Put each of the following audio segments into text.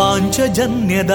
ಪಾಂಚಜನ್ಯದ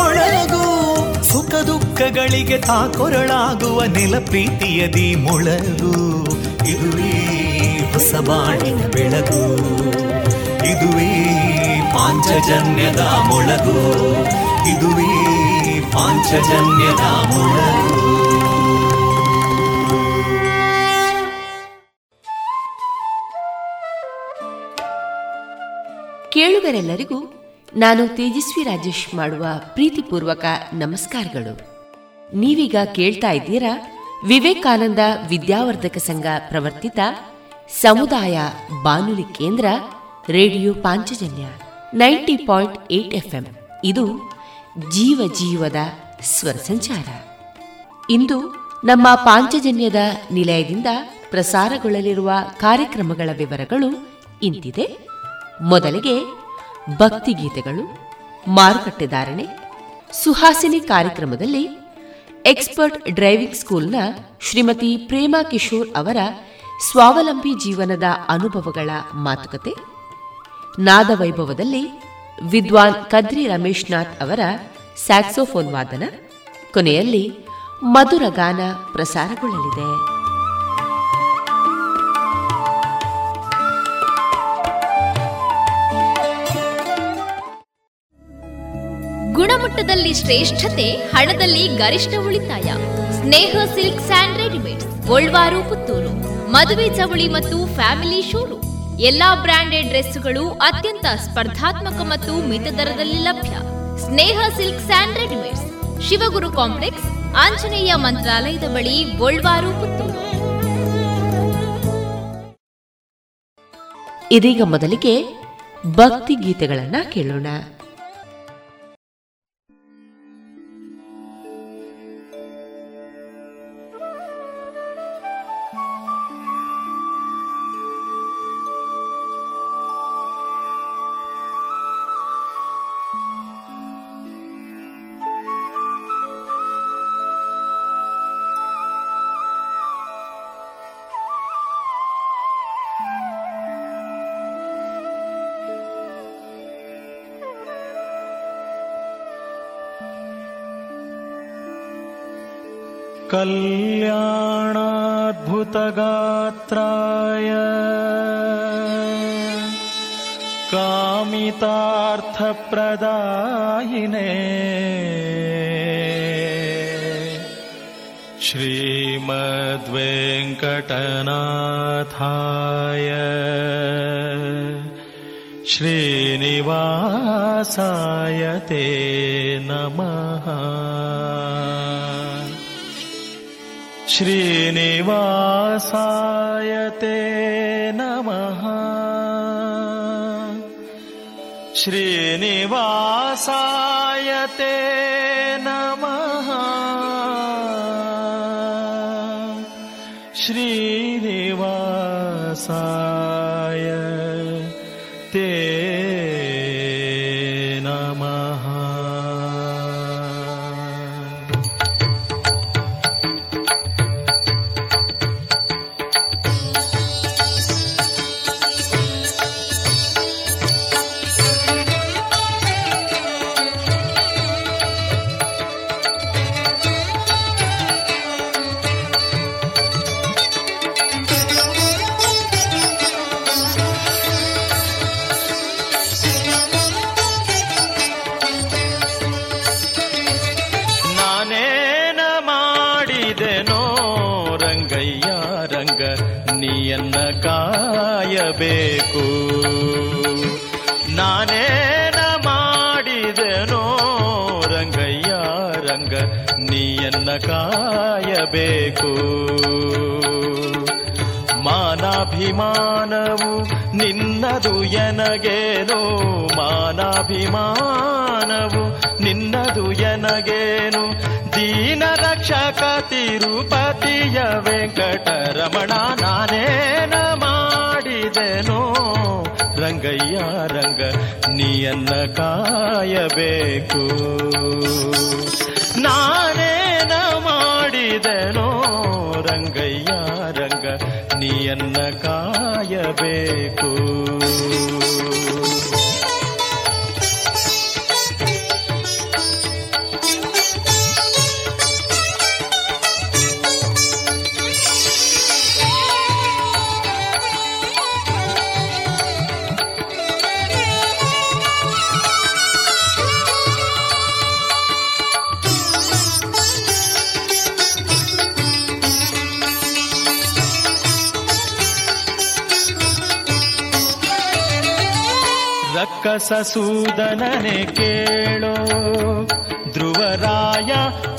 ಮೊಳಗು. ಸುಖ ದುಃಖಗಳಿಗೆ ತಾಕೊರಳಾಗುವ ನೆಲಪ್ರೀತಿಯದಿ ಮೊಳಗು. ಇದುವೇ ಹೊಸಬಾಣಿನ ಬೆಳಗು, ಇದುವೇ ಪಾಂಚಜನ್ಯದ ಮೊಳಗು, ಇದುವೇ ಪಾಂಚಜನ್ಯದ ಮೊಳಗು. ಕೇಳುಗರೆಲ್ಲರಿಗೂ ನಾನು ತೇಜಸ್ವಿ ರಾಜೇಶ್ ಮಾಡುವ ಪ್ರೀತಿಪೂರ್ವಕ ನಮಸ್ಕಾರಗಳು. ನೀವೀಗ ಕೇಳ್ತಾ ಇದ್ದೀರಾ ವಿವೇಕಾನಂದ ವಿದ್ಯಾವರ್ಧಕ ಸಂಘ ಪ್ರವರ್ತಿತ ಸಮುದಾಯ ಬಾನುಲಿ ಕೇಂದ್ರ ರೇಡಿಯೋ ಪಾಂಚಜನ್ಯ 90.8 FM. ಇದು ಜೀವ ಜೀವದ ಸ್ವರ ಸಂಚಾರ. ಇಂದು ನಮ್ಮ ಪಾಂಚಜನ್ಯದ ನಿಲಯದಿಂದ ಪ್ರಸಾರಗೊಳ್ಳಲಿರುವ ಕಾರ್ಯಕ್ರಮಗಳ ವಿವರಗಳು ಇಂತಿದೆ. ಮೊದಲಿಗೆ ಭಕ್ತಿಗೀತೆಗಳು, ಮಾರುಕಟ್ಟೆಧಾರಣೆ, ಸುಹಾಸಿನಿ ಕಾರ್ಯಕ್ರಮದಲ್ಲಿ ಎಕ್ಸ್ಪರ್ಟ್ ಡ್ರೈವಿಂಗ್ ಸ್ಕೂಲ್ನ ಶ್ರೀಮತಿ ಪ್ರೇಮಾ ಕಿಶೋರ್ ಅವರ ಸ್ವಾವಲಂಬಿ ಜೀವನದ ಅನುಭವಗಳ ಮಾತುಕತೆ, ನಾದವೈಭವದಲ್ಲಿ ವಿದ್ವಾನ್ ಕದ್ರಿ ರಮೇಶ್ನಾಥ್ ಅವರ ಸ್ಯಾಕ್ಸೋಫೋನ್ ವಾದನ, ಕೊನೆಯಲ್ಲಿ ಮಧುರ ಗಾನ ಪ್ರಸಾರಗೊಳ್ಳಲಿದೆ. ಗುಣಮಟ್ಟದಲ್ಲಿ ಶ್ರೇಷ್ಠತೆ, ಹಣದಲ್ಲಿ ಗರಿಷ್ಠ ಉಳಿತಾಯ. ಸ್ನೇಹ ಸಿಲ್ಕ್ ಸ್ಯಾಂಡ್ ರೆಡಿಮೇಡ್ಸ್, ಗೋಲ್ವಾರು ಪುತ್ತೂರು. ಮದುವೆ ಚವಳಿ ಮತ್ತು ಫ್ಯಾಮಿಲಿ ಶೋರೂಮ್. ಎಲ್ಲಾ ಬ್ರಾಂಡೆಡ್ ಡ್ರೆಸ್ಗಳು ಅತ್ಯಂತ ಸ್ಪರ್ಧಾತ್ಮಕ ಮತ್ತು ಮಿತ ದರದಲ್ಲಿ ಲಭ್ಯ. Sneha silk and readymades, Shivaguru complex, Anjaneya ಮಂತ್ರಾಲಯದ ಬಳಿ, ಗೋಲ್ವಾರು ಪುತ್ತೂರು. ಇದೀಗ ಮೊದಲಿಗೆ ಭಕ್ತಿ ಗೀತೆಗಳನ್ನ ಕೇಳೋಣ. कल्याणाद्भुतगात्राय कामितार्थप्रदायिने श्रीमद्वेङ्कटनाथाय श्रीनिवासाय ते नमः. श्रीनिवासाय ते नमः. श्रीनिवासाय ते नमः. श्रीनिवासाय ते नमः. ಕಾಯಬೇಕು ಮಾನಾಭಿಮಾನವು ನಿನ್ನದು ಎನಗೇನು, ಮಾನಾಭಿಮಾನವು ನಿನ್ನದು ಎನಗೇನು. ದೀನ ರಕ್ಷಕ ತಿರುಪತಿಯ ವೆಂಕಟರಮಣ ನಾನೇನ ಮಾಡಿದೆನೋ ರಂಗಯ್ಯ ರಂಗ ನೀಯನ್ನ ಕಾಯಬೇಕು, ನಾನೇನ ಮಾಡಿದೆನೋ ರಂಗಯ್ಯ ರಂಗ ನೀಯನ್ನ ಕಾಯಬೇಕು. ಕಸಸೂದನನೆ ಕೇಳೋ ಧ್ರುವರಾಯ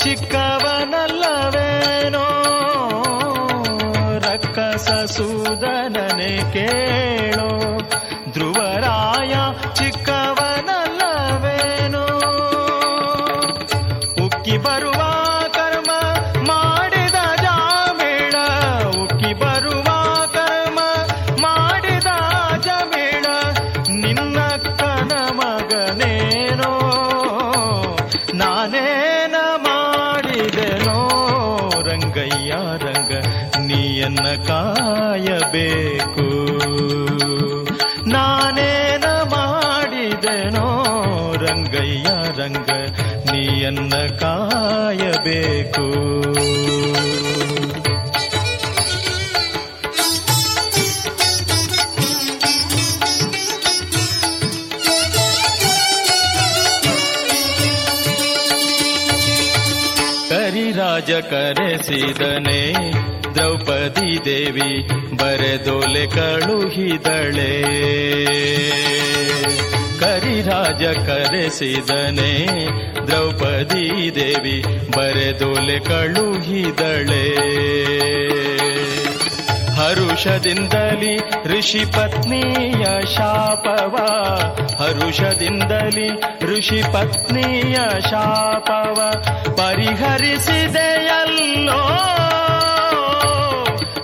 ಚಿಕ್ಕವನಲ್ಲವೇನೋ, ರಕ್ಕಸಸೂದನನೆ ಕೇಳೋ ಧ್ರುವರಾಯ ಚಿಕ್ಕವನಲ್ಲವೇನೋ, ಉಕ್ಕಿ ಬರುವ ಕರ್ಮ ಮಾಡಿದ ಜಾಮೇಳ, ಉಕ್ಕಿ ಬರುವ ಕರ್ಮ ಮಾಡಿದ ಜಾಮೇಳ, ನಿನ್ನ ನನ್ನ ಕಾಯಬೇಕು, ನಾನೇನ ಮಾಡಿದೆನೋ ರಂಗಯ್ಯ ರಂಗ ನೀಯನ್ನ ಕಾಯಬೇಕು. ಕರಿರಾಜ ಕರೆಸಿದನೆ ದ್ರೌಪದಿ ದೇವಿ ಬರೆದೊಲೆ ಕಳುಹಿದಳೆ, ಕರಿರಾಜ ಕರೆಸಿದನೆ ದ್ರೌಪದಿ ದೇವಿ ಬರೆದೊಲೆ ಕಳುಹಿದಳೆ, ಹರುಷದಿಂದಲಿ ಋಷಿ ಪತ್ನಿಯ ಶಾಪವ, ಹರುಷದಿಂದಲಿ ಋಷಿ ಪತ್ನಿಯ ಶಾಪವ ಪರಿಹರಿಸಿದೆಯಲ್ಲೋ,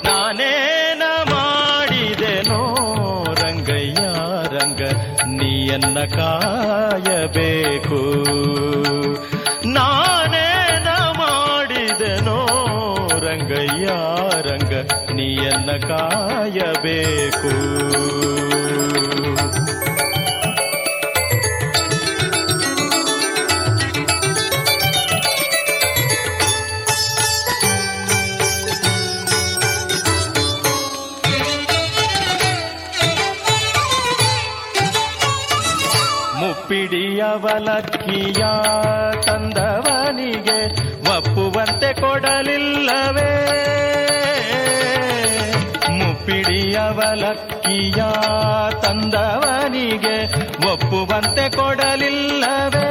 ನಾನೇನ ಮಾಡಿದೆನೋ ರಂಗಯ್ಯ ರಂಗ ನೀಯನ್ನ ಕಾಯಬೇಕು, ನಾನೇನ ಮಾಡಿದೆನೋ ರಂಗಯ್ಯ ರಂಗ ನೀಯನ್ನ ಕಾಯಬೇಕು. ಅವಲಕ್ಕಿಯ ತಂದವನಿಗೆ ಒಪ್ಪುವಂತೆ ಕೊಡಲಿಲ್ಲವೇ, ಮುಪ್ಪಿಡಿಯವಲಕ್ಕಿಯ ತಂದವನಿಗೆ ಒಪ್ಪುವಂತೆ ಕೊಡಲಿಲ್ಲವೇ,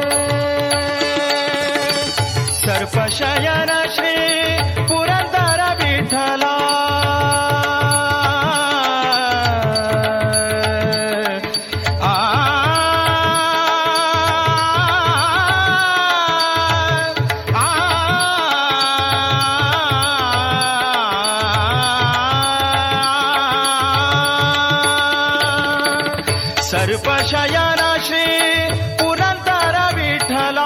ಸರ್ಪಶಯನ ಶ್ರೀ ಪುರಂದರ ವಿಠಲ ಶಯನ ಶ್ರೀ ಪುರಂದರ ವಿಠಲ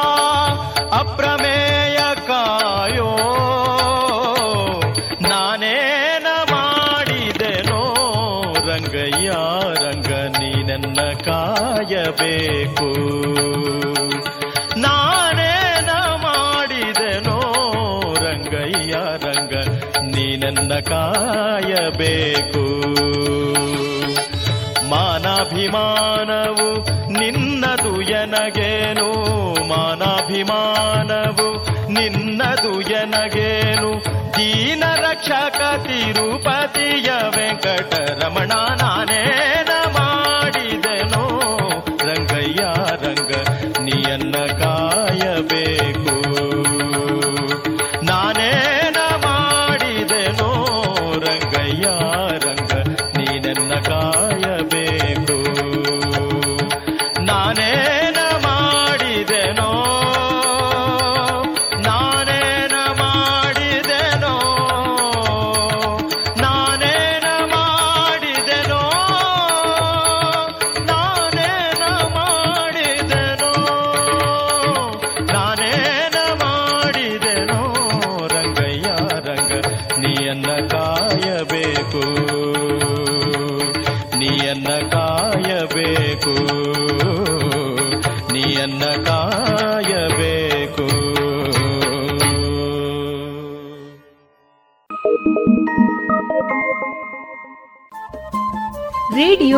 ಅಪ್ರಮೇಯ ಕಾಯೋ, ನಾನೇನ ಮಾಡಿದೆನೋ ರಂಗಯ್ಯ ರಂಗ ನೀನನ್ನ ಕಾಯಬೇಕು, ನಾನೇನ ಮಾಡಿದೆನೋ ರಂಗಯ್ಯ ರಂಗ ನೀನನ್ನ ಕಾಯಬೇಕು. ಮಾನಾಭಿಮಾನವು ನಿನ್ನದು ಎನಗೇನು, ಮಾನಾಭಿಮಾನವು ನಿನ್ನದು ಎನಗೇನು, ದೀನ ರಕ್ಷಕ ತಿರುಪತಿಯ ವೆಂಕಟರಮಣ ನಾನೇನ ಮಾಡಿದೆನೋ ರಂಗಯ್ಯ ರಂಗ ನೀಯನ್ನ ಕಾಯಬೇಕು, ನಾನೇನ ಮಾಡಿದೆನೋ ರಂಗಯ್ಯ ರಂಗ ನೀನನ್ನ ಕಾಯಬೇಕು, ನಾನೇನ ಮಾಡಿದೆನೋ ನಾನೇ ನಿಯನ್ನ ಕಾಯಬೇಕು, ನಿಯನ್ನ ಕಾಯಬೇಕು, ನಿಯನ್ನ ಕಾಯಬೇಕು. ರೇಡಿಯೋ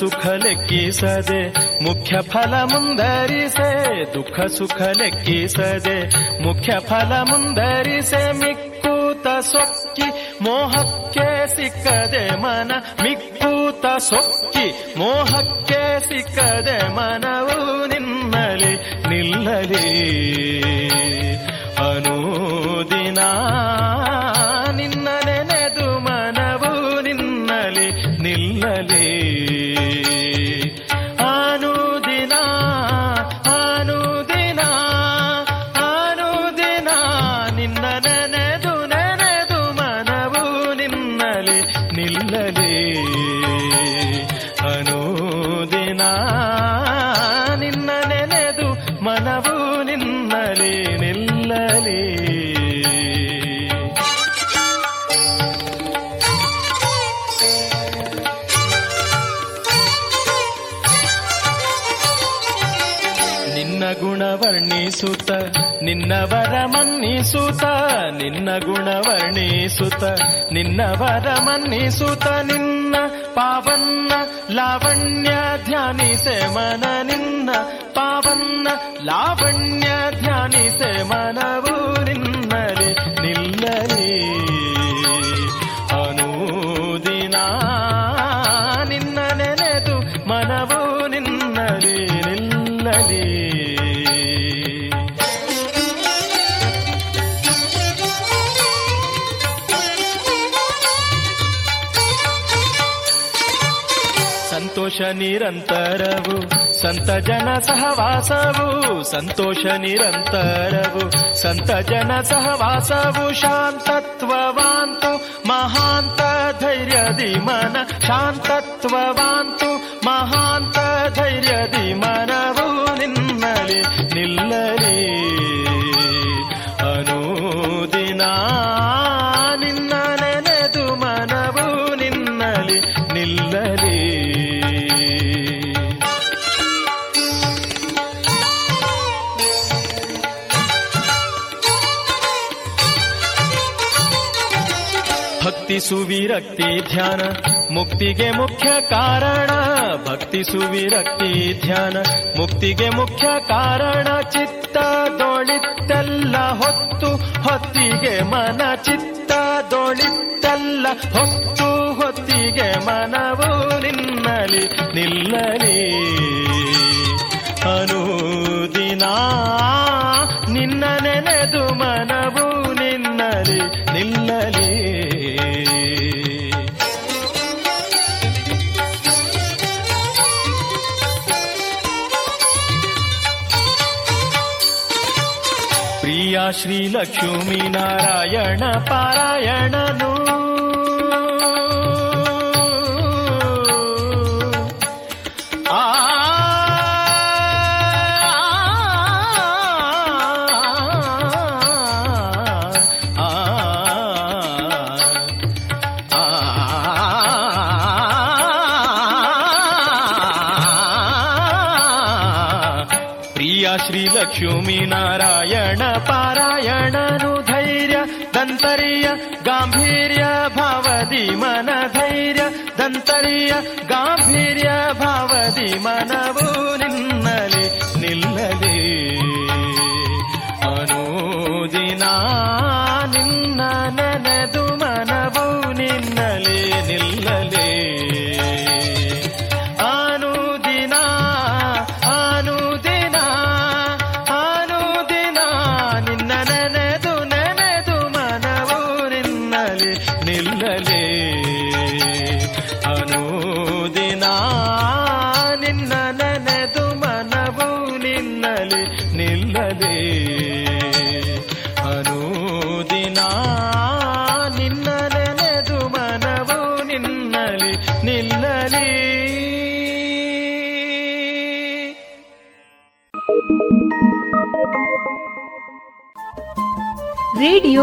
ಸುಖ ಲೆಕ್ಕಿಸದೆ ಮುಖ್ಯ ಫಲ ಮುಂದರಿಸೆ, ದುಃಖ ಸುಖ ಲೆಕ್ಕಿಸದೆ ಮುಖ್ಯ ಫಲ ಮುಂದರಿಸೆ, ಮಿಕ್ಕೂತ ಸೊಕ್ಕಿ ಮೋಹಕ್ಕೆ ಸಿಕ್ಕದೆ ಮನ, ಮಿಕ್ಕೂತ ಸೊಕ್ಕಿ ಮೋಹಕ್ಕೆ ಸಿಕ್ಕದೆ ಮನವು ನಿನ್ನಲಿ ನಿಲ್ಲಲಿ. ಅನುದಿನ ನಿನ್ನ ನೆನೆದು ಮನವು ನಿನ್ನಲಿ ನಿಲ್ಲಲಿ. ಸುತ ನಿನ್ನವರ ಮನ್ನಿಸುತ್ತ, ನಿನ್ನ ಗುಣವರ್ಣಿಸುತ್ತ ನಿನ್ನವರ ಮನ್ನಿಸುತ್ತ, ನಿನ್ನ ಪಾವನ್ನ ಲಾವಣ್ಯ ಧ್ಯಾನಿಸೆ ಮನ, ನಿನ್ನ ಪಾವನ್ನ ಲಾವಣ್ಯ ಧ್ಯಾನಿಸೆ ಮನವು ನಿನ್ನಲಿ ನಿಲ್ಲಲಿ. ಅನುದಿನ ನಿನ್ನ ನೆನೆದು ಮನವು ನಿನ್ನಲಿ ನಿಲ್ಲಲಿ. ಸಂತೋಷ ನಿರಂತರವು ಸಂತ ಜನ ಸಹವಾಸವು, ಸಂತೋಷ ನಿರಂತರವು ಸಂತ ಜನ ಸಹವಾಸವು, ಶಾಂತತ್ವವಾಂತು ಮಹಾಂತ ಧೈರ್ಯದಿ ಮನ, ಶಾಂತತ್ವವಾಂತು ಮಹಾಂತ ಧೈರ್ಯದಿ ಮನವು ನಿನ್ನಲಿ ನಿಲ್ಲಲಿ. ಅನುದಿನ ನಿನ್ನ ನೆನೆದು ಮನವು ನಿನ್ನಲಿ ನಿಲ್ಲಲಿ. ಭಕ್ತಿ ಸುವಿರಕ್ತಿ ಧ್ಯಾನ ಮುಕ್ತಿಗೆ ಮುಖ್ಯ ಕಾರಣ, ಭಕ್ತಿ ಸುವಿರಕ್ತಿ ಧ್ಯಾನ ಮುಕ್ತಿಗೆ ಮುಖ್ಯ ಕಾರಣ, ಚಿತ್ತದೊಳಿತ್ತಲ್ಲ ಹೊತ್ತು ಹೊತ್ತಿಗೆ ಮನ, ಚಿತ್ತದೊಳಿತ್ತಲ್ಲ ಹೊತ್ತು ಹೊತ್ತಿಗೆ ಮನವು ನಿನ್ನಲಿ ನಿಲ್ಲಲಿ. ಅನುದಿನ ನಿನ್ನ ನೆನೆದು ಮನವು ನಿನ್ನಲಿ ನಿಲ್ಲಲಿ. ಪ್ರಿಯ ಶ್ರೀ ಲಕ್ಷ್ಮೀ ನಾರಾಯಣ ಪಾರಾಯಣನು, ಆ ಶ್ರೀ ಲಕ್ಷ್ಮೀ ನಾರಾಯಣ ಪಾರಾಯಣನು, ಧೈರ್ಯ ದಂತರಿಯ ಗಾಂಭೀರ್ಯ ಭಾವ ಭಾವದಿ ಮನ ಧೈರ್ಯ ದಂತರಿಯ ಗಾಂಭೀರ್ಯ ಭಾವದಿ ಮನವು ನಿನ್ನಲಿ ನಿಲ್ಲಲಿ ಅನುದಿನ ನಿನ್ನ ನೆನೆದು ಮನವು ನಿನ್ನಲಿ ನಿಲ್ಲಲಿ ರೇಡಿಯೋ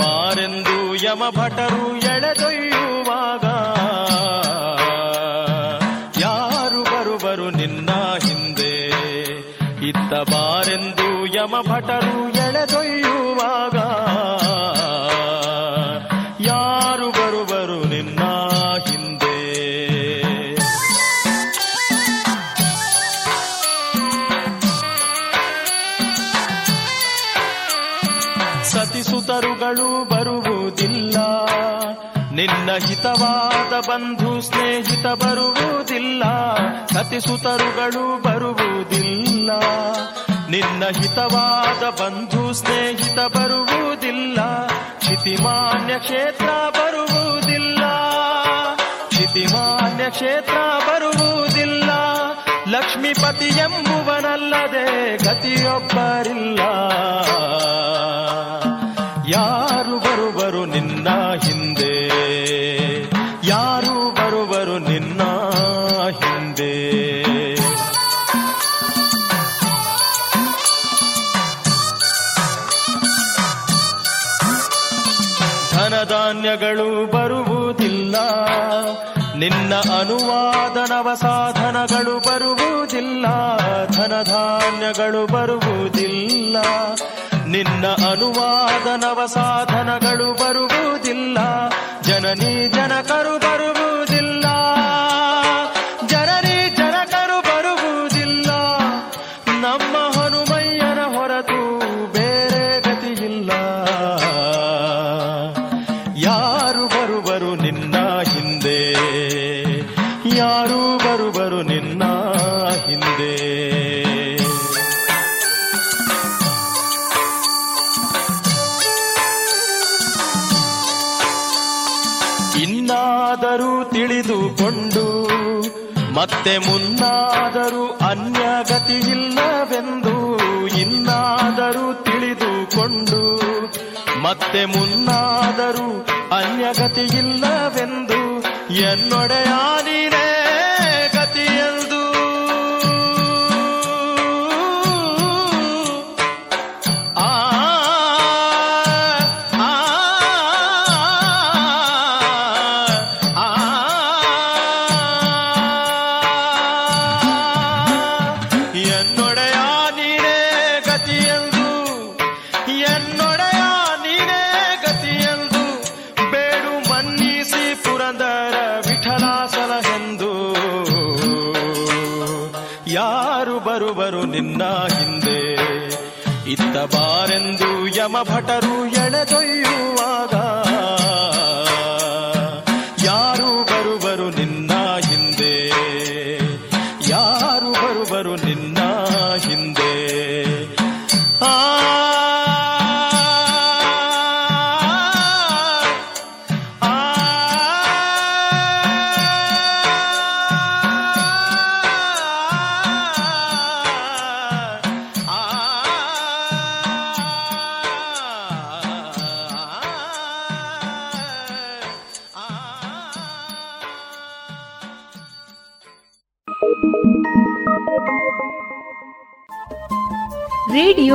ಬಾರೆಂದು ಯಮ ಭಟರು ಎಳೆದೊಯ್ಯುವಾಗ ಯಾರು ಬರುವರು ನಿನ್ನ ಹಿಂದೆ, ಇತ್ತ ಬಾರೆಂದು ಯಮ ಭಟರು ಎಳೆದೊಯ್ಯುವಾಗ ಯಾರು ಬರುವರು ನಿನ್ನ ಹಿಂದೆ. ಸತಿಸುತರುಗಳು ಬರುವುದಿಲ್ಲ, ನಿನ್ನ ಹಿತವಾದ ಬಂಧು ಸ್ನೇಹಿತ ಬರುವುದಿಲ್ಲ. ಸತಿಸುತರುಗಳು ಬರುವುದಿಲ್ಲ, ನಿನ್ನ ಹಿತವಾದ ಬಂಧು ಸ್ನೇಹಿತ ಬರುವುದಿಲ್ಲ. ಕ್ಷಿತಿಮಾನ್ಯ ಕ್ಷೇತ್ರ ಬರುವುದಿಲ್ಲ, ಕ್ಷಿತಿಮಾನ್ಯ ಕ್ಷೇತ್ರ ಬರುವುದಿಲ್ಲ. ಲಕ್ಷ್ಮೀಪತಿ ಎಂಬುವನಲ್ಲದೆ ಗತಿಯೊಬ್ಬರಿಲ್ಲ. ಯಾರು ಬರುವರು ನಿನ್ನ ಹಿಂದೆ, ಯಾರು ಬರುವರು ನಿನ್ನ ಹಿಂದೆ. ಧನಧಾನ್ಯಗಳು ಬರುವುದಿಲ್ಲ, ನಿನ್ನ ಅನುವಾದನವ ಸಾಧನಗಳು ಬರುವುದಿಲ್ಲ. ಧನಧಾನ್ಯಗಳು ಬರುವುದಿಲ್ಲ, ನಿನ್ನ ಅನುವಾದನವ ಸಾಧನಗಳು ಬರುವುದಿಲ್ಲ. ಜನನೀ ಜನಕರು ಬರುವುದಿಲ್ಲ, ಜನನೀ ಜನಕರು ಬರುವುದಿಲ್ಲ. ನಮ್ಮ ಹನುಮಯ್ಯನ ಹೊರತು ಬೇರೆ ಗತಿಯಿಲ್ಲ. ಯಾರು ಬರುವರು ನಿನ್ನ ಹಿಂದೆ, ಯಾರು ಬರುವರು ನಿನ್ನ ಹಿಂದೆ. ಇನ್ನಾದರೂ ತಿಳಿದುಕೊಂಡು ಮತ್ತೆ ಮುನ್ನಾದರೂ ಅನ್ಯಗತಿಯಿಲ್ಲವೆಂದು, ಇನ್ನಾದರೂ ತಿಳಿದುಕೊಂಡು ಮತ್ತೆ ಮುನ್ನಾದರೂ ಅನ್ಯಗತಿಯಿಲ್ಲವೆಂದು, ಎನ್ನೊಡೆಯ ನೀನೇ ಗತಿಯೆಂದು. ಇತ್ತ ಬಾರೆಂದು ಯಮ ಭಟರು ಎಳೆದೊಯ್ಯುವಾಗ ಯಾರು ಬರುವರು ನಿನ್ನ ಹಿಂದೆ, ಯಾರು ಬರುವರು ನಿನ್ನ ಹಿಂದೆ. ಆ ರೇಡಿಯೋ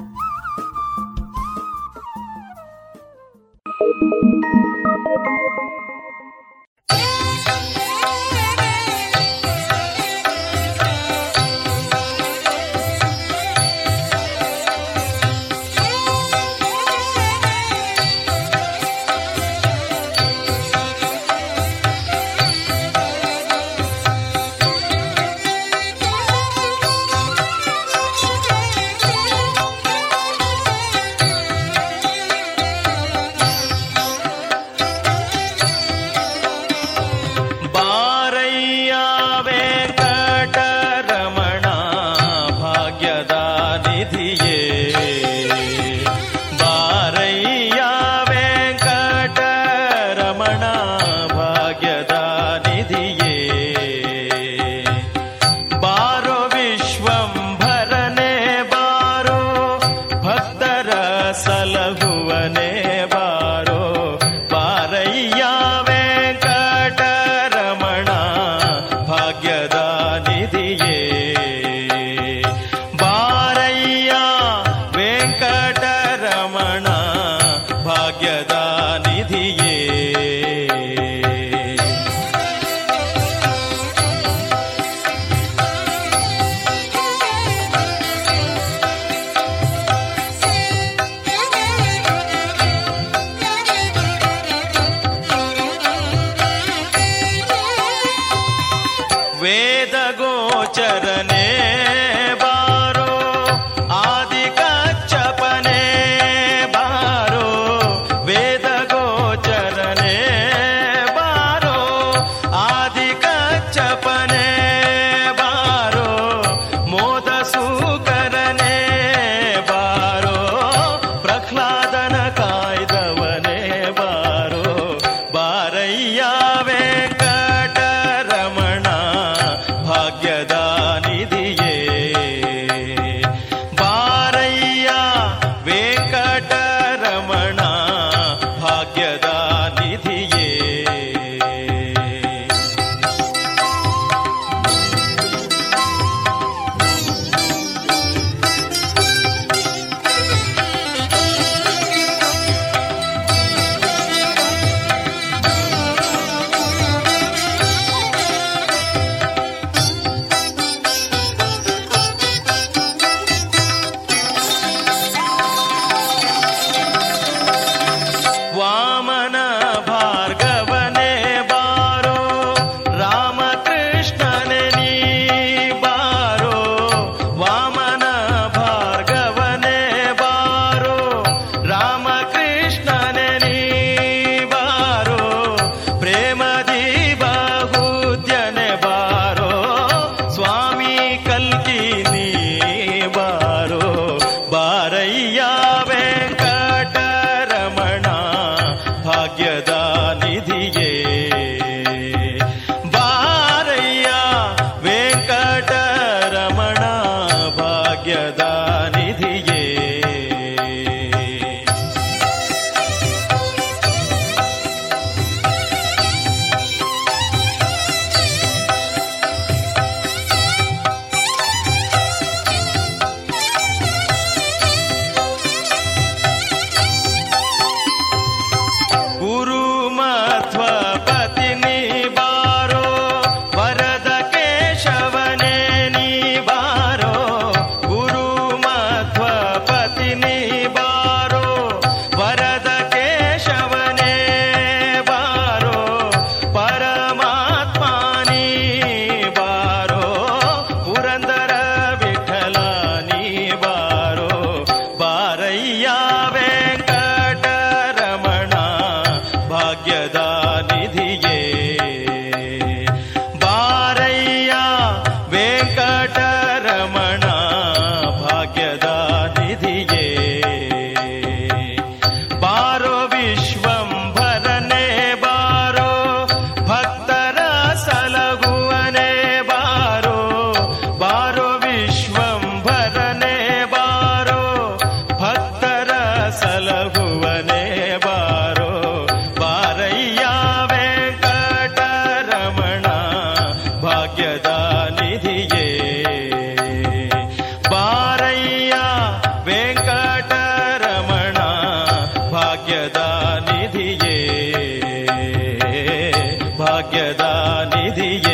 ನಿಧಿಯೇ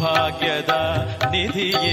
ಭಾಗ್ಯದ ನಿಧಿಯೇ.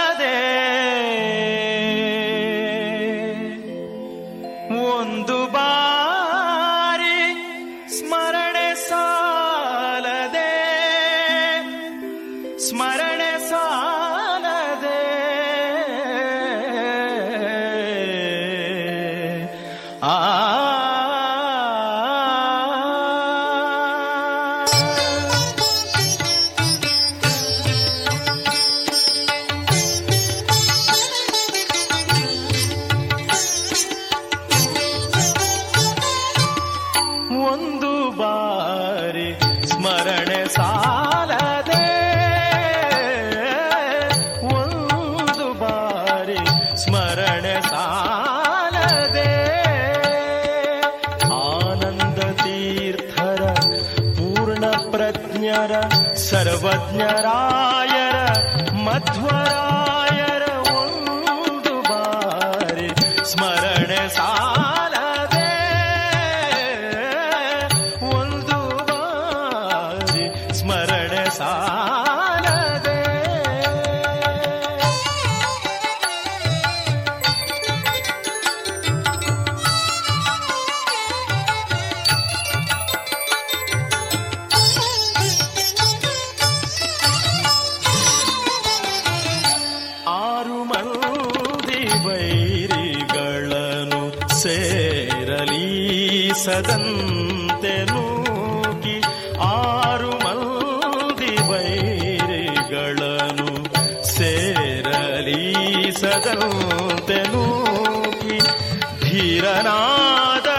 ಒಂದು ಬಾರಿ ಸ್ಮರಣೆ ಸಾಲದೆ ಸ್ಮರಣೆ ಸಾಲದೆ ಆ ಸರ್ವಜ್ಞರಾಯರ ಮಧ್ವರಾಯರ ಒಂದು ಬಾರಿ ಸ್ಮರಣೆ ಸಾಲದೆ ಒಂದು ಬಾರಿ ಸ್ಮರಣೆ ಸಾಲದೆ. ಸದಂತೆ ನೂಕಿ ಆರು ಮಂದಿ ವೈರಿಗಳನ್ನು ಸೇರಲಿ ಸದಂತೆ ನೂಕಿ ಧೀರನಾದ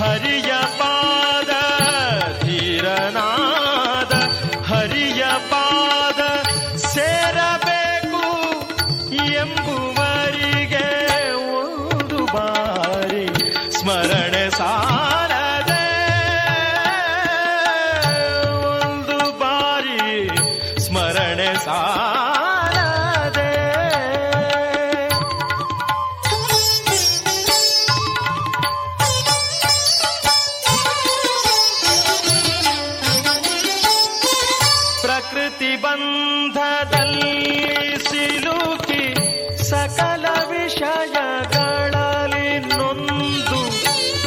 ಹರಿಯ ಪಾದ ಧೀರನಾದ ಹರಿಯ ಪಾದ ಸೇರಬೇಕು ಎಂಬುವರಿಗೆ ಒಂದು ಬಾರಿ ಸ್ಮರಣೆ ಸಾಲದೆ ಒಂದು ಬಾರಿ ಸ್ಮರಣೆ ಸಾಲದೆ. ಪ್ರಕೃತಿ ಬಂಧದಲ್ಲಿ ಸಿಲುಕಿ ಸಕಲ ವಿಷಯಗಳಲ್ಲಿ ನೊಂದು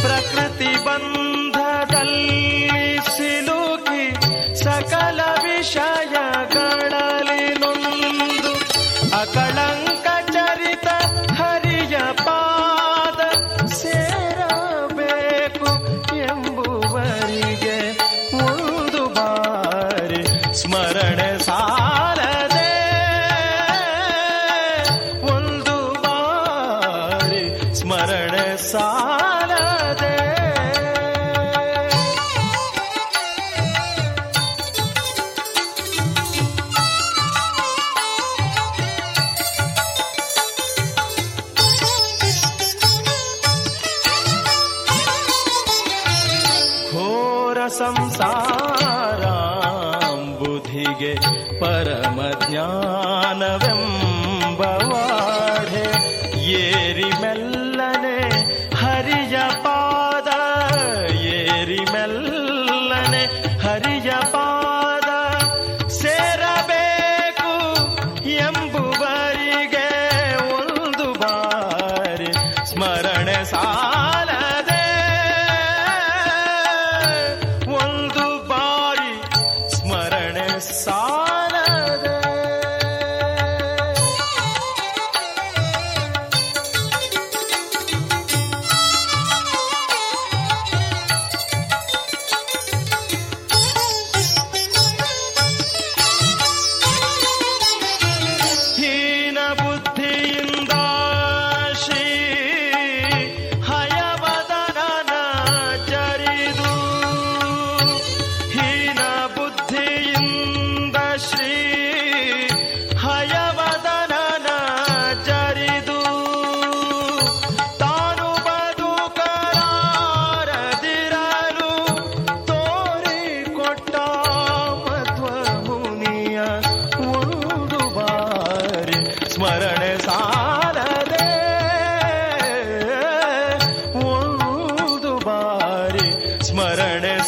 ಪ್ರಕೃತಿ ಬಂಧದಲ್ಲಿ ಸಿಲುಕಿ ಸಕಲ ವಿಷಯಗಳಲ್ಲಿ ನೊಂದು ಅಕಳಂಕ ಚರಿತ ಹರಿಯ ಪಾದ ಸೇರಬೇಕು ಎಂಬುವರಿಗೆ ಒಂದು ಬಾರಿ ಸ್ಮರಣೆ ಸಾಲದೆ ಒಂದು ಬಾರಿ ಸ್ಮರಣೆ ಸಾಲದೆ. ಘೋರ ಸಂಸಾರಾಂಬುಧಿಗೆ ಪರಮ ಜ್ಞಾನವೆಂಬವಾಢೆ ಏರಿ ಮೆಲ್ಲನೆ ಹರಿಯ ಪಾದ ಏರಿ ಮೆಲ್ಲನೆ ಹರಿಯ ಪಾದ ಸೇರಬೇಕು ಎಂಬುವರಿಗೆ ಒಂದು ಬಾರಿ ಸ್ಮರಣೆ ಸಾಲದೆ ಒಂದು ಬಾರಿ ಸ್ಮರಣೆ ಸಾಲದೆ.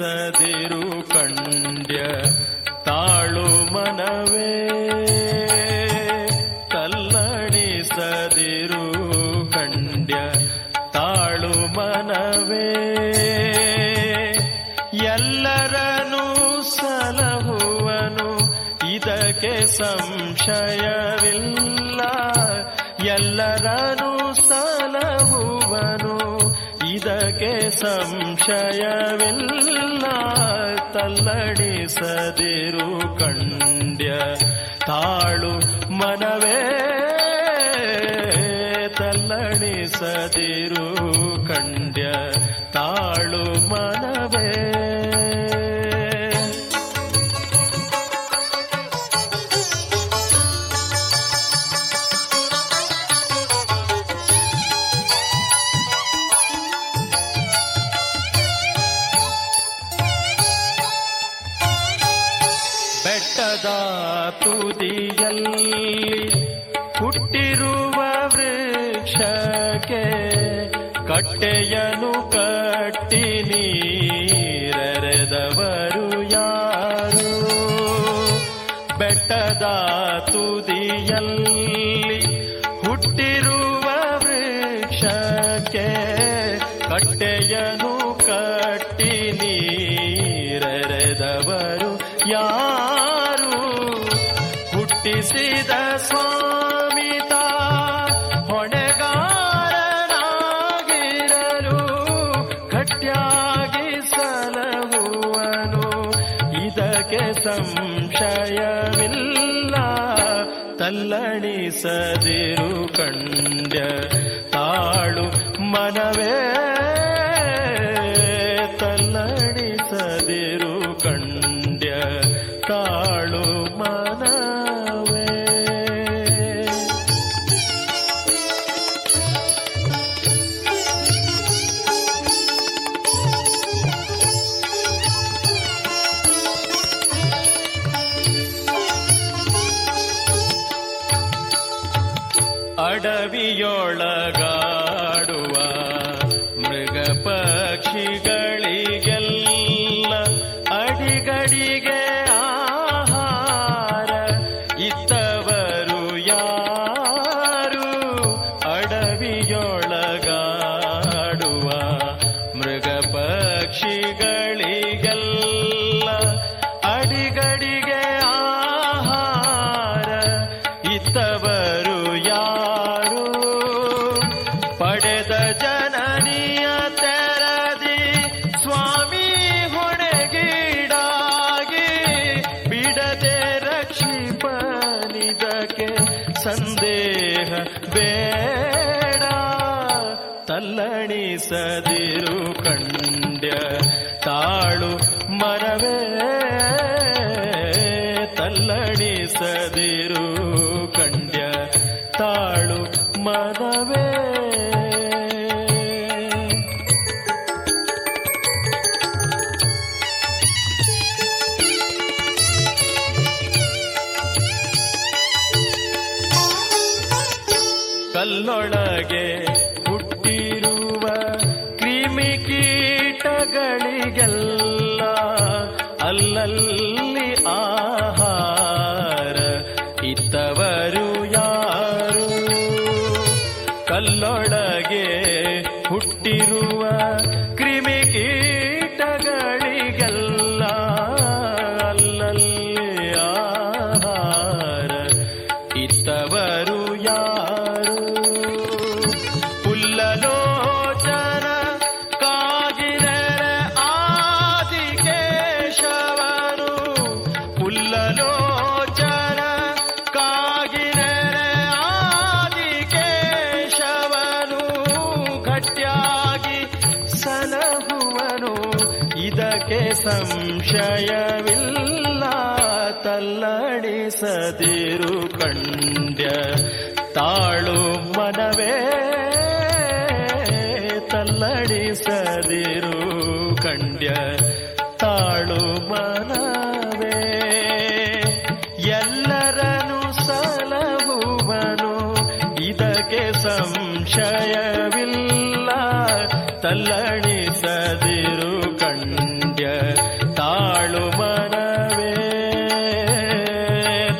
ಸದಿರು ಕಂಡ್ಯ ತಾಳು ಮನವೇ ತಲ್ಲಣಿಸದಿರು ಕಂಡ್ಯ ತಾಳು ಮನವೇ ಎಲ್ಲರನ್ನೂ ಸಲಹುವನು ಇದಕ್ಕೆ ಸಂಶಯವಿಲ್ಲ ಎಲ್ಲರನ್ನೂ ಸಲಹುವನು ಇದಕ್ಕೆ ಸಂಶಯವಿಲ್ಲ ತಲ್ಲಡಿಸದಿರು ಕಂಡ್ಯ ತಾಳು ಮನವೇ ತಲ್ಲಡಿಸದಿರು ಕಂಡ್ಯ ತಾಳು ಮನವೇ ಹುಟ್ಟಿರುವ ವೃಕ್ಷಕ್ಕೆ ಕಟ್ಟೆಯನ್ನು ಕಟ್ಟಿ ನೀರೆರೆದವರು ಯಾರು ಬೆಟ್ಟದ ತುದಿಯಲ್ಲಿ ಹುಟ್ಟಿರುವ ವೃಕ್ಷಕ್ಕೆ ಕಟ್ಟೆಯನ್ನು ಕಟ್ಟಿ ನೀರೆರೆದವರು ಯಾರು ಹುಟ್ಟಿಸಿದ ಸ್ವಾಮಿತ ಹೊಣೆಗಾರನಾಗಿರಲು ಗಟ್ಟಿಯಾಗಿ ಸಲಹುವನು ಇದಕ್ಕೆ ಸಂಶಯವಿಲ್ಲ ತಲ್ಲಣಿಸದಿರು ಕಂಡ್ಯ ತಾಳು ಮನವೇ ತಲ್ಲಣಿಸದಿರು ಕಂಡ್ಯ ತಾಳು ಅಡವಿಯೊಳಗಾಡುವ ಮೃಗ ಪಕ್ಷಿಗಳಿಗೆಲ್ಲ ಅಡಿಗಡಿಗೆ ಆಹಾರ ಇತ್ತವರು ಯಾರು ಅಡವಿಯೊಳಗಾಡುವ ಮೃಗ ಪಕ್ಷಿಗಳಿಗೆಲ್ಲ ಅಡಿಗಡಿಗೆ ಆಹಾರ ಇತ್ತವ ಬೇಡ ತಲ್ಲಣಿಸದಿರು ಕಂಡ್ಯ ತಾಳು ಮನವೇ ತಲ್ಲಣಿಸದಿರು ಕಂಡ್ಯ ತಾಳು ಮನವೇ ಕಲ್ಲೊಳಗೆ ಹುಟ್ಟಿರುವ ಗಳಿಗೆಲ್ಲ ಅಲ್ಲಲ್ಲಿ ಆಹಾರ ಇತ್ತವರು ಯಾರು. ಕಲ್ಲೊಳಗೆ ಹುಟ್ಟಿರುವ ಕ್ರಿಮಿಕೀಟಗಳಿಗೆಲ್ಲ ಅಲ್ಲಲ್ಲಿ ಆಹಾರ ಇತ್ತವರು ಯಾರು. ಪುಲ್ಲಲೋಚನ ಕಾಗಿರರ ಆದಿಕೇಶವರು, ಪುಲ್ಲಲೋಚನ ಕಾಗಿರರ ಆದಿಕೇಶವನು ಗಟ್ಟಿಯಾಗಿ ಸಲಹುವನು ಇದಕ್ಕೆ ಸಂಶಯವಿಲ್ಲ. ತಲ್ಲಡಿಸದಿರು ಕಂಡ್ಯ ತಾಳು ಮನವೇ, ತಲ್ಲಡಿಸದಿರು ಕಂಡ್ಯ ತಾಳು ಮನವೇ. ಎಲ್ಲರನು ಸಲಹುವನು ಇದಕ್ಕೆ ಸಂಶಯವಿಲ್ಲ. ತಲ್ಲಡಿಸದಿರು ಕಂಡ್ಯ ತಾಳು ಮನವೇ,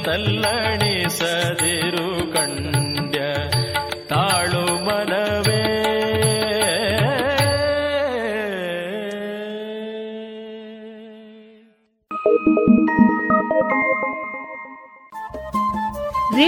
ತಲ್ಲಣಿಸದಿರು ಕಂಡ್ಯ ತಾಳು ಮನವೇ.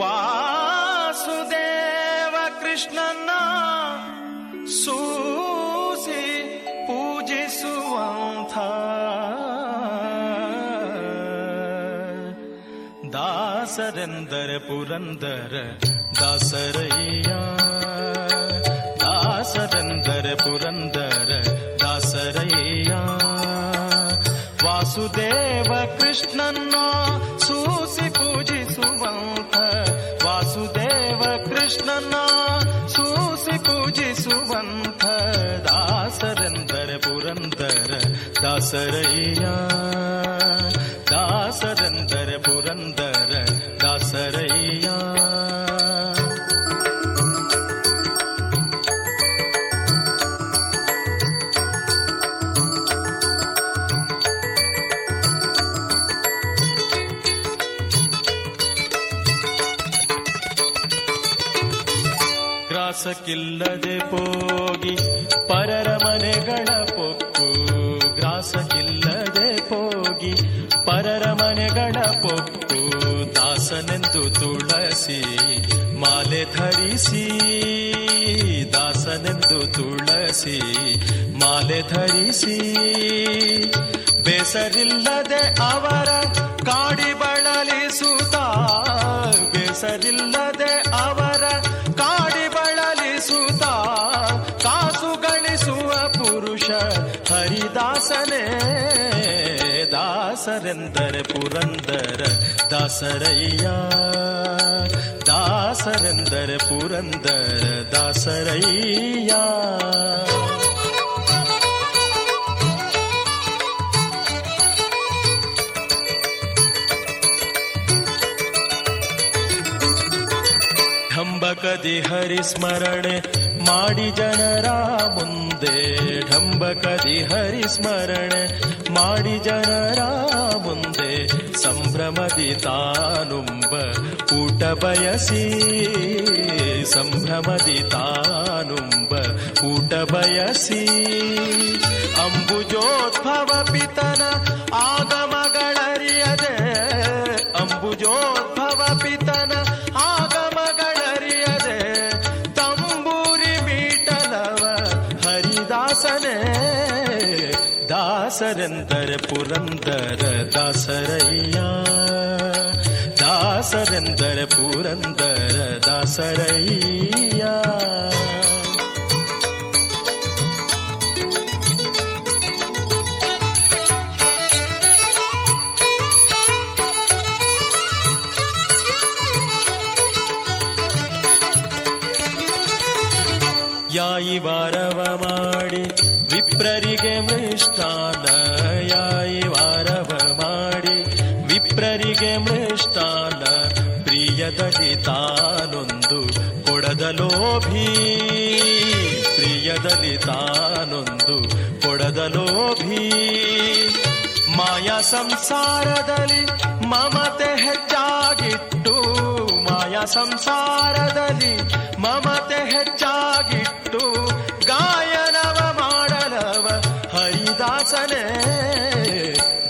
ವಾಸುದೇವ ಕೃಷ್ಣನ್ನ ಸೂಸಿ ಪೂಜಿಸುವಂಥ ದಾಸರೆಂದರೆ ಪುರಂದರ ದಾಸರಯ್ಯ, ದಾಸರೆಂದರೆ ಪುರಂದರ ದಾಸರಯ್ಯ. ವಾಸುದೇವ ಕೃಷ್ಣನ್ನ ಸೂಸಿ ಪೂಜಿಸುವಂಥ, ವಾಸುದೇವ ಕೃಷ್ಣನ್ನ ಸೂಸಿ ಪೂಜಿಸುವಂಥ ದಾಸರೆಂದರೆ ಪುರಂದರ ದಾಸರಯ್ಯ, ದಾಸರೆಂದರೆ ಪುರಂದರ ದಾಸರಯ್ಯ. ಗ್ರಾಸಕ್ಕಿಲ್ಲದೆ ಹೋಗಿ ಪರರ ಮನೆಗಳ ಪೊಕ್ಕು, ಗ್ರಾಸಕ್ಕಿಲ್ಲದೆ ಹೋಗಿ ಪರರ ಮನೆಗಳ ಪೊಕ್ಕು. ದಾಸನೆಂದು ತುಳಸಿ ಮಾಲೆ ಧರಿಸಿ, ದಾಸನೆಂದು ತುಳಸಿ ಮಾಲೆ ಧರಿಸಿ. ಬೇಸರಿಲ್ಲದೆ ಅವರ ಕಾಡಿ ಬಳಲಿಸುತ್ತ, ಬೇಸರಿಲ್ಲದೆ ಅವರ ಕಾಡಿ ಬಳಲಿಸುತ್ತ ಕಾಸು ಗಳಿಸುವ ಪುರುಷ ಹರಿದಾಸನೇ. ದಾಸರೆಂದರೆ ಪುರಂದರ ದಾಸರಯ್ಯ, ದಾಸರೆಂದರೆ ಪುರಂದರ ದಾಸರಯ್ಯ. ಢಂಬಕದಿ ಹರಿಸ್ಮರಣೆ ಮಾಡಿ ಜನರ ಮುಂದೆ, ಢಂಬಕದಿ ಹರಿಸ್ಮರಣೆ ಮಾಡಿ ಜನರ ಮುಂದೆ. ಸಂಭ್ರಮದಿ ತಾನುಂಬ ಊಟ ಬಯಸಿ, ಸಂಭ್ರಮದಿ ತಾನುಂಬ ಊಟ ಬಯಸಿ. ಅಂಬುಜೋದ್ಭವ ಪಿತನ ಆಗಮಗಳರಿಯದೆ, ಅಂಬುಜೋದ್ಭವ ಪಿತನ ಆಗಮಗಳರಿಯದೆ ತಂಬೂರಿ ಮೀಟಲವ ಹರಿದಾಸನೇ. ದಾಸರೆಂದರೆ ಪುರಂದರ ದಾಸರಯ್ಯ, ದಾಸರೆಂದರೆ ಪುರಂದರ ದಾಸರಯ್ಯ. ವಾರವ ಮಾಡಿ ವಿಪ್ರರಿಗೆ ಮೃಷ್ಟಾನಯಾಯಿ ವಾರವ ಮಾಡಿ ವಿಪ್ರರಿಗೆ ಮೃಷ್ಟಾನ ಪ್ರಿಯದಲ್ಲಿ ತಾನೊಂದು ಕೊಡದ ಲೋಭಿ ಪ್ರಿಯದಲ್ಲಿ ತಾನೊಂದು ಕೊಡದ ಲೋಭಿ ಮಾಯಾ ಸಂಸಾರದಲ್ಲಿ ಮಮತೆ ಹೆಚ್ಚಾಗಿಟ್ಟು ಮಾಯಾ ಸಂಸಾರದಲ್ಲಿ ಮಮತೆ ಹೆಚ್ಚಾಗಿಟ್ಟು ಗಾಯನವ ಮಾಡಲವ ಹರಿದಾಸನೇ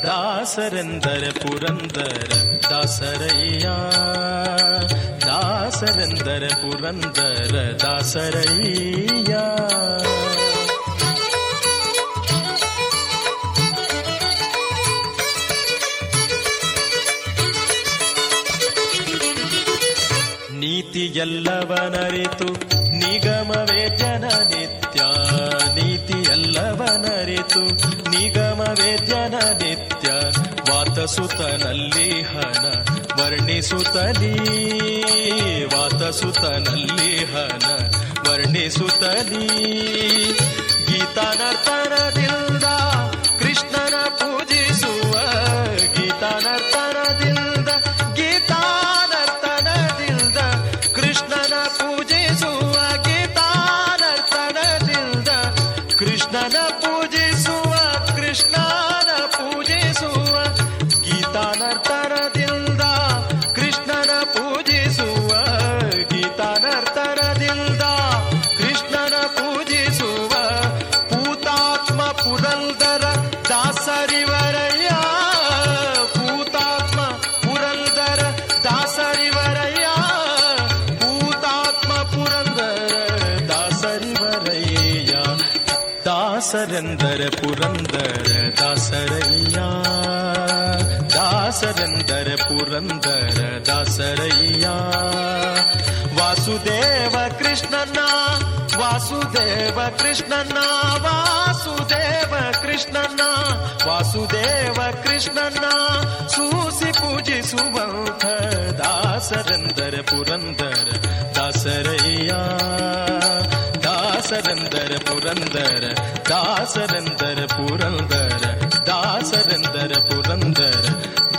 ದಾಸರೆಂದರೆ ಪುರಂದರ ದಾಸರಯ್ಯ ದಾಸರೆಂದರೆ ಪುರಂದರ ದಾಸರಯ್ಯ ನೀತಿಯಲ್ಲವನರಿತು ನಿಗಮವೇ ಜನನಿತ್ಯ ನೀತಿಯಲ್ಲವನರಿತು ನಿಗಮವೇ ಜನನಿತ್ಯ ವಾತಸುತನಲ್ಲಿ ಹನ ವರ್ಣಿಸುತ್ತಲೀ ವಾತಸುತನಲ್ಲಿ ಹನ ವರ್ಣಿಸುತ್ತಲೀ ಗೀತಾನರ್ತನದಿಂದ ಕೃಷ್ಣನ ಪೂಜಿಸುವ ಗೀತಾನರ್ತನದಿಂದ ದಾಸರೆಂದರೆ ಪುರಂದರ ದಾಸರಯ್ಯ ದಾಸರೆಂದರೆ ಪುರಂದರ ದಾಸರಯ್ಯ ವಾಸುದೇವ ಕೃಷ್ಣನ ವಾಸುದೇವ ಕೃಷ್ಣನ ವಾಸುದೇವ ಕೃಷ್ಣನ ವಾಸುದೇವ ಕೃಷ್ಣನ ಸೂಸಿ ಪೂಜಿಸುವಂಥ ದಾಸರೆಂದರೆ ಪುರಂದರ ದಾಸರಯ್ಯ ದಾಸರೆಂದರೆ ಪುರಂದರ ದಾಸರೆಂದರೆ ಪುರಂದರ ದಾಸರೆಂದರೆ ಪುರಂದರ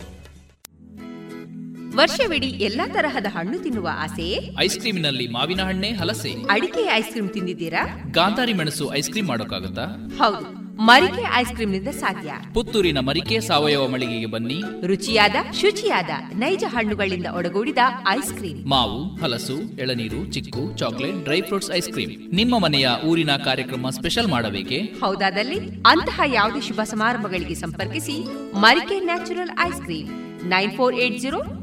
ವರ್ಷವಿಡೀ ಎಲ್ಲಾ ತರಹದ ಹಣ್ಣು ತಿನ್ನುವ ಆಸೆಯೇ? ಐಸ್ ಕ್ರೀಮ್ನಲ್ಲಿ ಮಾವಿನ ಹಣ್ಣೆ, ಹಲಸೆ, ಅಡಿಕೆ ಐಸ್ ಕ್ರೀಮ್ ತಿಂದಿದ್ದೀರಾ? ಗಾಂಧಾರಿ ಮೆಣಸು ಐಸ್ ಕ್ರೀಮ್ ಮಾಡೋಕ್ಕಾಗುತ್ತಾ? ಹೌದು, ಮರಿಕೆ ಐಸ್ ಕ್ರೀಮ್ ನಿಂದ ಸಾಧ್ಯ. ಪುತ್ತೂರಿನ ಮರಿಕೆ ಸಾವಯವ ಮಳಿಗೆಗೆ ಬನ್ನಿ. ರುಚಿಯಾದ, ಶುಚಿಯಾದ, ನೈಜ ಹಣ್ಣುಗಳಿಂದ ಒಡಗೂಡಿದ ಐಸ್ ಕ್ರೀಮ್. ಮಾವು, ಹಲಸು, ಎಳನೀರು, ಚಿಕ್ಕು, chocolate, dry fruits ice cream. ನಿಮ್ಮ ಮನೆಯ ಊರಿನ ಕಾರ್ಯಕ್ರಮ ಸ್ಪೆಷಲ್ ಮಾಡಬೇಕೆ? ಹೌದಾದಲ್ಲಿ ಅಂತಹ ಯಾವುದೇ ಶುಭ ಸಮಾರಂಭಗಳಿಗೆ ಸಂಪರ್ಕಿಸಿ ಮರಿಕೆ ನ್ಯಾಚುರಲ್ ಐಸ್ ಕ್ರೀಮ್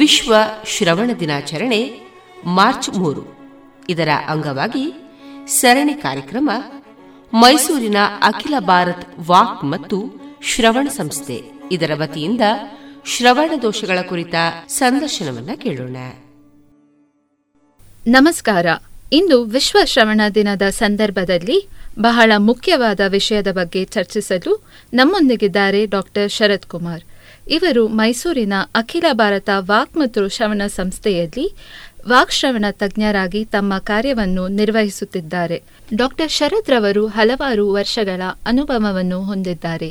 ವಿಶ್ವ ಶ್ರವಣ ದಿನಾಚರಣೆ ಮಾರ್ಚ್ 3 ಇದರ ಅಂಗವಾಗಿ ಸರಣಿ ಕಾರ್ಯಕ್ರಮ ಮೈಸೂರಿನ ಅಖಿಲ ಭಾರತ್ ವಾಕ್ ಮತ್ತು ಶ್ರವಣ ಸಂಸ್ಥೆ ಇದರ ವತಿಯಿಂದ ಶ್ರವಣ ದೋಷಗಳ ಕುರಿತ ಸಂದರ್ಶನವನ್ನು ಕೇಳೋಣ. ನಮಸ್ಕಾರ. ಇಂದು ವಿಶ್ವ ಶ್ರವಣ ದಿನದ ಸಂದರ್ಭದಲ್ಲಿ ಬಹಳ ಮುಖ್ಯವಾದ ವಿಷಯದ ಬಗ್ಗೆ ಚರ್ಚಿಸಲು ನಮ್ಮೊಂದಿಗಿದ್ದಾರೆ ಡಾಕ್ಟರ್ ಶರತ್ ಕುಮಾರ್. ಇವರು ಮೈಸೂರಿನ ಅಖಿಲ ಭಾರತ ವಾಕ್ ಮತ್ತು ಶ್ರವಣ ಸಂಸ್ಥೆಯಲ್ಲಿ ವಾಕ್ಶ್ರವಣ ತಜ್ಞರಾಗಿ ತಮ್ಮ ಕಾರ್ಯವನ್ನು ನಿರ್ವಹಿಸುತ್ತಿದ್ದಾರೆ. ಡಾಕ್ಟರ್ ಶರತ್ ರವರು ಹಲವಾರು ವರ್ಷಗಳ ಅನುಭವವನ್ನು ಹೊಂದಿದ್ದಾರೆ.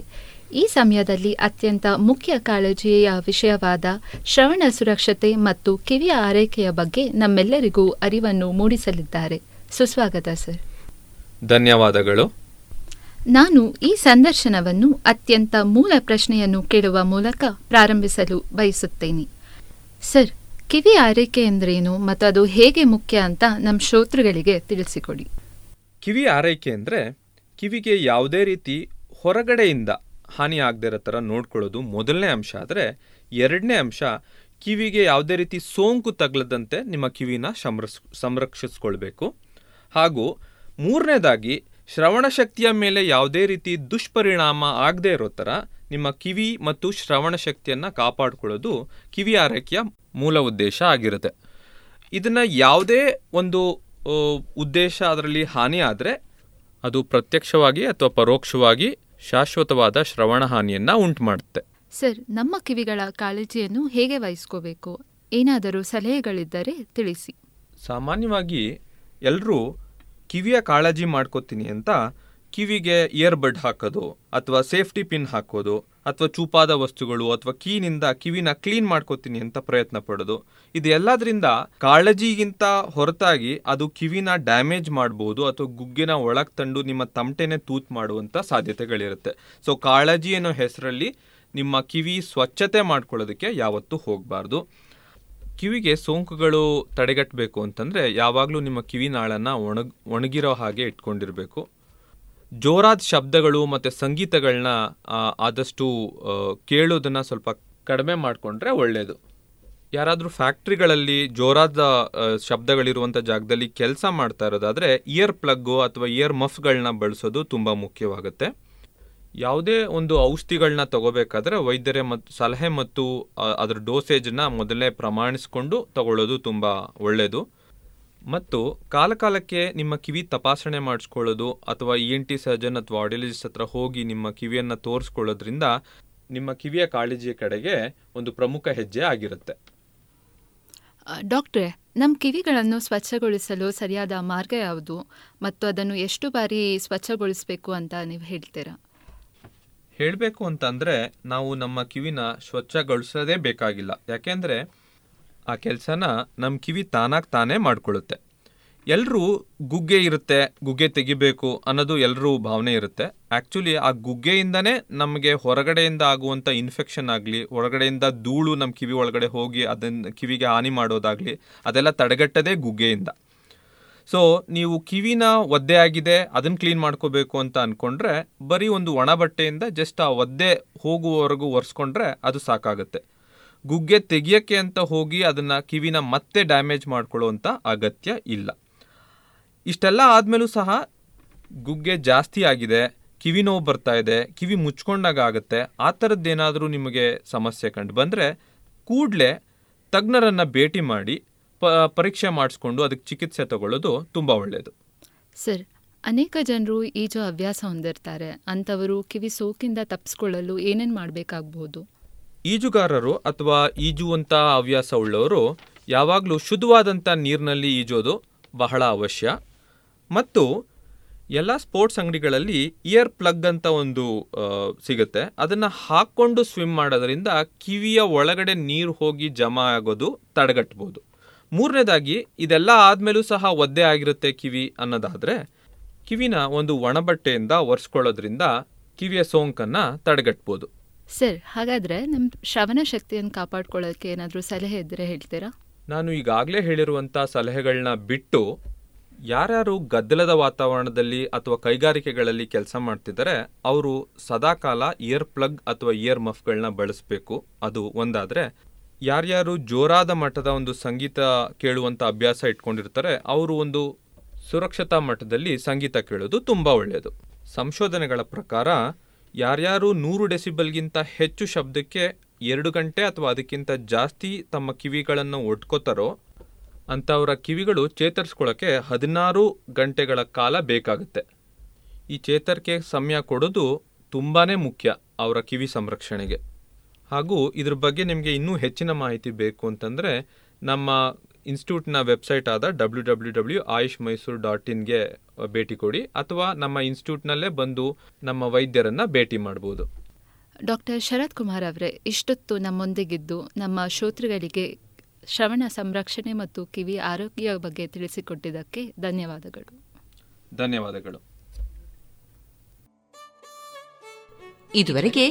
ಈ ಸಮಯದಲ್ಲಿ ಅತ್ಯಂತ ಮುಖ್ಯ ಕಾಳಜಿಯ ವಿಷಯವಾದ ಶ್ರವಣ ಸುರಕ್ಷತೆ ಮತ್ತು ಕಿವಿಯ ಆರೈಕೆಯ ಬಗ್ಗೆ ನಮ್ಮೆಲ್ಲರಿಗೂ ಅರಿವನ್ನು ಮೂಡಿಸಲಿದ್ದಾರೆ. ಸುಸ್ವಾಗತ ಸರ್. ಧನ್ಯವಾದಗಳು. ನಾನು ಈ ಸಂದರ್ಶನವನ್ನು ಅತ್ಯಂತ ಮೂಲ ಪ್ರಶ್ನೆಯನ್ನು ಕೇಳುವ ಮೂಲಕ ಪ್ರಾರಂಭಿಸಲು ಬಯಸುತ್ತೇನೆ. ಸರ್, ಕಿವಿ ಆರೈಕೆ ಎಂದರೇನು ಮತ್ತು ಅದು ಹೇಗೆ ಮುಖ್ಯ ಅಂತ ನಮ್ಮ ಶ್ರೋತೃಗಳಿಗೆ ತಿಳಿಸಿಕೊಡಿ. ಕಿವಿ ಆರೈಕೆ ಅಂದರೆ ಕಿವಿಗೆ ಯಾವುದೇ ರೀತಿ ಹೊರಗಡೆಯಿಂದ ಹಾನಿಯಾಗದಿರೋ ಥರ ನೋಡ್ಕೊಳ್ಳೋದು ಮೊದಲನೇ ಅಂಶ. ಆದರೆ ಎರಡನೇ ಅಂಶ, ಕಿವಿಗೆ ಯಾವುದೇ ರೀತಿ ಸೋಂಕು ತಗಲದಂತೆ ನಿಮ್ಮ ಕಿವಿನ ಸಂರಕ್ಷಿಸ್ಕೊಳ್ಬೇಕು. ಹಾಗೂ ಮೂರನೇದಾಗಿ, ಶ್ರವಣ ಶಕ್ತಿಯ ಮೇಲೆ ಯಾವುದೇ ರೀತಿ ದುಷ್ಪರಿಣಾಮ ಆಗದೆ ಇರೋ ಥರ ನಿಮ್ಮ ಕಿವಿ ಮತ್ತು ಶ್ರವಣ ಶಕ್ತಿಯನ್ನು ಕಾಪಾಡಿಕೊಳ್ಳೋದು ಕಿವಿ ಆರೈಕೆಯ ಮೂಲ ಉದ್ದೇಶ ಆಗಿರುತ್ತೆ. ಇದನ್ನು ಯಾವುದೇ ಒಂದು ಉದ್ದೇಶ ಅದರಲ್ಲಿ ಹಾನಿ ಆದರೆ ಅದು ಪ್ರತ್ಯಕ್ಷವಾಗಿ ಅಥವಾ ಪರೋಕ್ಷವಾಗಿ ಶಾಶ್ವತವಾದ ಶ್ರವಣ ಹಾನಿಯನ್ನು ಉಂಟು ಮಾಡುತ್ತೆ. ಸರ್, ನಮ್ಮ ಕಿವಿಗಳ ಕಾಳಜಿಯನ್ನು ಹೇಗೆ ವಹಿಸ್ಕೋಬೇಕು? ಏನಾದರೂ ಸಲಹೆಗಳಿದ್ದರೆ ತಿಳಿಸಿ. ಸಾಮಾನ್ಯವಾಗಿ ಎಲ್ಲರೂ ಕಿವಿಯ ಕಾಳಜಿ ಮಾಡ್ಕೋತೀನಿ ಅಂತ ಕಿವಿಗೆ ಇಯರ್ಬಡ್ ಹಾಕೋದು ಅಥವಾ ಸೇಫ್ಟಿ ಪಿನ್ ಹಾಕೋದು ಅಥವಾ ಚೂಪಾದ ವಸ್ತುಗಳು ಅಥವಾ ಕೀನಿಂದ ಕಿವಿನ ಕ್ಲೀನ್ ಮಾಡ್ಕೋತೀನಿ ಅಂತ ಪ್ರಯತ್ನ ಪಡೋದು, ಇದೆಲ್ಲದರಿಂದ ಕಾಳಜಿಗಿಂತ ಹೊರತಾಗಿ ಅದು ಕಿವಿನ ಡ್ಯಾಮೇಜ್ ಮಾಡ್ಬೋದು ಅಥವಾ ಗುಗ್ಗಿನ ಒಳಗೆ ತಂದು ನಿಮ್ಮ ತಮಟೆನೇ ತೂತು ಮಾಡುವಂಥ ಸಾಧ್ಯತೆಗಳಿರುತ್ತೆ. ಸೊ, ಕಾಳಜಿ ಅನ್ನೋ ಹೆಸರಲ್ಲಿ ನಿಮ್ಮ ಕಿವಿ ಸ್ವಚ್ಛತೆ ಮಾಡ್ಕೊಳ್ಳೋದಕ್ಕೆ ಯಾವತ್ತೂ ಹೋಗಬಾರ್ದು. ಕಿವಿಗೆ ಸೋಂಕುಗಳು ತಡೆಗಟ್ಟಬೇಕು ಅಂತಂದರೆ ಯಾವಾಗಲೂ ನಿಮ್ಮ ಕಿವಿನಾಳನ್ನು ಒಣಗಿರೋ ಹಾಗೆ ಇಟ್ಕೊಂಡಿರಬೇಕು. ಜೋರಾದ ಶಬ್ದಗಳು ಮತ್ತು ಸಂಗೀತಗಳನ್ನ ಆದಷ್ಟು ಕೇಳೋದನ್ನು ಸ್ವಲ್ಪ ಕಡಿಮೆ ಮಾಡಿಕೊಂಡ್ರೆ ಒಳ್ಳೆಯದು. ಯಾರಾದರೂ ಫ್ಯಾಕ್ಟ್ರಿಗಳಲ್ಲಿ ಜೋರಾದ ಶಬ್ದಗಳಿರುವಂಥ ಜಾಗದಲ್ಲಿ ಕೆಲಸ ಮಾಡ್ತಾ ಇರೋದಾದರೆ ಇಯರ್ ಪ್ಲಗ್ಗು ಅಥವಾ ಇಯರ್ ಮಫ್ಗಳನ್ನ ಬಳಸೋದು ತುಂಬ ಮುಖ್ಯವಾಗುತ್ತೆ. ಯಾವುದೇ ಒಂದು ಔಷಧಿಗಳನ್ನ ತಗೋಬೇಕಾದ್ರೆ ವೈದ್ಯರ ಸಲಹೆ ಮತ್ತು ಅದರ ಡೋಸೇಜನ್ನ ಮೊದಲೇ ಪ್ರಮಾಣಿಸಿಕೊಂಡು ತಗೊಳ್ಳೋದು ತುಂಬ ಒಳ್ಳೆಯದು. ಮತ್ತು ಕಾಲಕಾಲಕ್ಕೆ ನಿಮ್ಮ ಕಿವಿ ತಪಾಸಣೆ ಮಾಡಿಸ್ಕೊಳ್ಳೋದು ಅಥವಾ ENT ಸರ್ಜನ್ ಅಥವಾ ಆಡಿಯಾಲಜಿಸ್ಟ್ ಹತ್ರ ಹೋಗಿ ನಿಮ್ಮ ಕಿವಿಯನ್ನು ತೋರಿಸ್ಕೊಳ್ಳೋದ್ರಿಂದ ನಿಮ್ಮ ಕಿವಿಯ ಕಾಳಜಿಯ ಕಡೆಗೆ ಒಂದು ಪ್ರಮುಖ ಹೆಜ್ಜೆ ಆಗಿರುತ್ತೆ. ಡಾಕ್ಟ್ರೇ, ನಮ್ಮ ಕಿವಿಗಳನ್ನು ಸ್ವಚ್ಛಗೊಳಿಸಲು ಸರಿಯಾದ ಮಾರ್ಗ ಯಾವುದು ಮತ್ತು ಅದನ್ನು ಎಷ್ಟು ಬಾರಿ ಸ್ವಚ್ಛಗೊಳಿಸಬೇಕು ಅಂತ ನೀವು ಹೇಳ್ತೀರಾ? ಹೇಳಬೇಕು ಅಂತಂದರೆ ನಾವು ನಮ್ಮ ಕಿವಿನ ಸ್ವಚ್ಛಗೊಳಿಸೋದೇ ಬೇಕಾಗಿಲ್ಲ, ಯಾಕೆಂದರೆ ಆ ಕೆಲಸನ ನಮ್ಮ ಕಿವಿ ತಾನಾಗಿ ತಾನೇ ಮಾಡಿಕೊಳ್ಳುತ್ತೆ. ಎಲ್ಲರೂ ಗುಗ್ಗೆ ಇರುತ್ತೆ, ಗುಗ್ಗೆ ತೆಗಿಬೇಕು ಅನ್ನೋದು ಎಲ್ಲರೂ ಭಾವನೆ ಇರುತ್ತೆ. ಆ್ಯಕ್ಚುಲಿ ಆ ಗುಗ್ಗೆಯಿಂದನೇ ನಮಗೆ ಹೊರಗಡೆಯಿಂದ ಆಗುವಂಥ ಇನ್ಫೆಕ್ಷನ್ ಆಗಲಿ, ಹೊರಗಡೆಯಿಂದ ಧೂಳು ನಮ್ಮ ಕಿವಿ ಒಳಗಡೆ ಹೋಗಿ ಅದನ್ನು ಕಿವಿಗೆ ಹಾನಿ ಮಾಡೋದಾಗಲಿ, ಅದೆಲ್ಲ ತಡೆಗಟ್ಟದೇ ಗುಗ್ಗೆಯಿಂದ. ಸೊ, ನೀವು ಕಿವಿನ ಒದ್ದೆ ಆಗಿದೆ ಅದನ್ನು ಕ್ಲೀನ್ ಮಾಡ್ಕೋಬೇಕು ಅಂತ ಅಂದ್ಕೊಂಡ್ರೆ ಬರೀ ಒಂದು ಒಣ ಬಟ್ಟೆಯಿಂದ ಜಸ್ಟ್ ಆ ಒದ್ದೆ ಹೋಗುವವರೆಗೂ ಒರೆಸ್ಕೊಂಡ್ರೆ ಅದು ಸಾಕಾಗುತ್ತೆ. ಗುಗ್ಗೆ ತೆಗಿಯೋಕ್ಕೆ ಅಂತ ಹೋಗಿ ಅದನ್ನು ಕಿವಿನ ಮತ್ತೆ ಡ್ಯಾಮೇಜ್ ಮಾಡ್ಕೊಳ್ಳೋವಂಥ ಅಗತ್ಯ ಇಲ್ಲ. ಇಷ್ಟೆಲ್ಲ ಆದಮೇಲೂ ಸಹ ಗುಗ್ಗೆ ಜಾಸ್ತಿ ಆಗಿದೆ, ಕಿವಿ ನೋವು ಬರ್ತಾ ಇದೆ, ಕಿವಿ ಮುಚ್ಕೊಂಡಾಗ ಆಗುತ್ತೆ, ಆ ಥರದ್ದೇನಾದರೂ ನಿಮಗೆ ಸಮಸ್ಯೆ ಕಂಡು ಬಂದರೆ ಕೂಡಲೇ ತಜ್ಞರನ್ನು ಭೇಟಿ ಮಾಡಿ ಪರೀಕ್ಷೆ ಮಾಡಿಸ್ಕೊಂಡು ಅದಕ್ಕೆ ಚಿಕಿತ್ಸೆ ತಗೊಳ್ಳೋದು ತುಂಬ ಒಳ್ಳೆಯದು. ಸರ್, ಅನೇಕ ಜನರು ಈಜು ಅಭ್ಯಾಸ ಹೊಂದಿರ್ತಾರೆ, ಅಂಥವರು ಕಿವಿ ಸೋಕಿಂದ ತಪ್ಪಿಸ್ಕೊಳ್ಳಲು ಏನೇನು ಮಾಡಬೇಕಾಗ್ಬೋದು? ಈಜುಗಾರರು ಅಥವಾ ಈಜುವಂಥ ಹವ್ಯಾಸ ಉಳ್ಳವರು ಯಾವಾಗಲೂ ಶುದ್ಧವಾದಂಥ ನೀರಿನಲ್ಲಿ ಈಜೋದು ಬಹಳ ಅವಶ್ಯ. ಮತ್ತು ಎಲ್ಲ ಸ್ಪೋರ್ಟ್ಸ್ ಅಂಗಡಿಗಳಲ್ಲಿ ಇಯರ್ ಪ್ಲಗ್ ಅಂತ ಒಂದು ಸಿಗುತ್ತೆ, ಅದನ್ನು ಹಾಕ್ಕೊಂಡು ಸ್ವಿಮ್ ಮಾಡೋದ್ರಿಂದ ಕಿವಿಯ ಒಳಗಡೆ ನೀರು ಹೋಗಿ ಜಮಾ ಆಗೋದು ತಡೆಗಟ್ಬೋದು. ಮೂರನೇದಾಗಿ, ಇದೆಲ್ಲ ಆದಮೇಲೂ ಸಹ ಒದ್ದೆ ಆಗಿರುತ್ತೆ ಕಿವಿ ಅನ್ನೋದಾದರೆ ಕಿವಿನ ಒಂದು ಒಣಬಟ್ಟೆಯಿಂದ ಒರೆಸ್ಕೊಳ್ಳೋದ್ರಿಂದ ಕಿವಿಯ ಸೋಂಕನ್ನು ತಡೆಗಟ್ಬೋದು. ಸರ್, ಹಾಗಾದರೆ ನಮ್ಮ ಶ್ರವಣ ಶಕ್ತಿಯನ್ನು ಕಾಪಾಡ್ಕೊಳ್ಳೋಕ್ಕೆ ಏನಾದರೂ ಸಲಹೆ ಇದ್ದರೆ ಹೇಳ್ತೀರಾ? ನಾನು ಈಗಾಗಲೇ ಹೇಳಿರುವಂಥ ಸಲಹೆಗಳನ್ನ ಬಿಟ್ಟು ಯಾರ್ಯಾರು ಗದ್ದಲದ ವಾತಾವರಣದಲ್ಲಿ ಅಥವಾ ಕೈಗಾರಿಕೆಗಳಲ್ಲಿ ಕೆಲಸ ಮಾಡ್ತಿದ್ದಾರೆ ಅವರು ಸದಾಕಾಲ ಇಯರ್ ಪ್ಲಗ್ ಅಥವಾ ಇಯರ್ ಮಫ್ಗಳನ್ನ ಬಳಸಬೇಕು. ಅದು ಒಂದಾದರೆ, ಯಾರ್ಯಾರು ಜೋರಾದ ಮಟ್ಟದ ಒಂದು ಸಂಗೀತ ಕೇಳುವಂಥ ಅಭ್ಯಾಸ ಇಟ್ಕೊಂಡಿರ್ತಾರೆ ಅವರು ಒಂದು ಸುರಕ್ಷತಾ ಮಟ್ಟದಲ್ಲಿ ಸಂಗೀತ ಕೇಳೋದು ತುಂಬ ಒಳ್ಳೆಯದು. ಸಂಶೋಧನೆಗಳ ಪ್ರಕಾರ ಯಾರ್ಯಾರು 100 ಡೆಸಿಬಲ್ಗಿಂತ ಹೆಚ್ಚು ಶಬ್ದಕ್ಕೆ 2 ಗಂಟೆ ಅಥವಾ ಅದಕ್ಕಿಂತ ಜಾಸ್ತಿ ತಮ್ಮ ಕಿವಿಗಳನ್ನು ಒಡ್ಕೋತಾರೋ ಅಂಥವರ ಕಿವಿಗಳು ಚೇತರಿಸ್ಕೊಳ್ಳೋಕ್ಕೆ 16 ಗಂಟೆಗಳ ಕಾಲ ಬೇಕಾಗುತ್ತೆ. ಈ ಚೇತರಿಕೆ ಸಮಯ ಕೊಡೋದು ತುಂಬಾ ಮುಖ್ಯ ಅವರ ಕಿವಿ ಸಂರಕ್ಷಣೆಗೆ. ಹಾಗೂ ಇದ್ರ ಬಗ್ಗೆ ನಿಮಗೆ ಇನ್ನೂ ಹೆಚ್ಚಿನ ಮಾಹಿತಿ ಬೇಕು ಅಂತಂದರೆ ನಮ್ಮ ಇನ್ಸ್ಟಿಟ್ಯೂಟ್ನ ವೆಬ್ಸೈಟ್ ಆದ www.ayushmysore.in ಭೇಟಿ ಕೊಡಿ ಅಥವಾ ನಮ್ಮ ಇನ್ಸ್ಟಿಟ್ಯೂಟ್ನಲ್ಲೇ ಬಂದು ನಮ್ಮ ವೈದ್ಯರನ್ನು ಭೇಟಿ ಮಾಡ್ಬೋದು. ಡಾಕ್ಟರ್ ಶರತ್ ಕುಮಾರ್ ಅವರೇ, ಇಷ್ಟೊತ್ತು ನಮ್ಮೊಂದಿಗಿದ್ದು ನಮ್ಮ ಶ್ರೋತೃಗಳಿಗೆ ಶ್ರವಣ ಸಂರಕ್ಷಣೆ ಮತ್ತು ಕಿವಿ ಆರೋಗ್ಯ ಬಗ್ಗೆ ತಿಳಿಸಿಕೊಟ್ಟಿದ್ದಕ್ಕೆ ಧನ್ಯವಾದಗಳು. ಧನ್ಯವಾದಗಳು. ಇದುವರೆಗೆ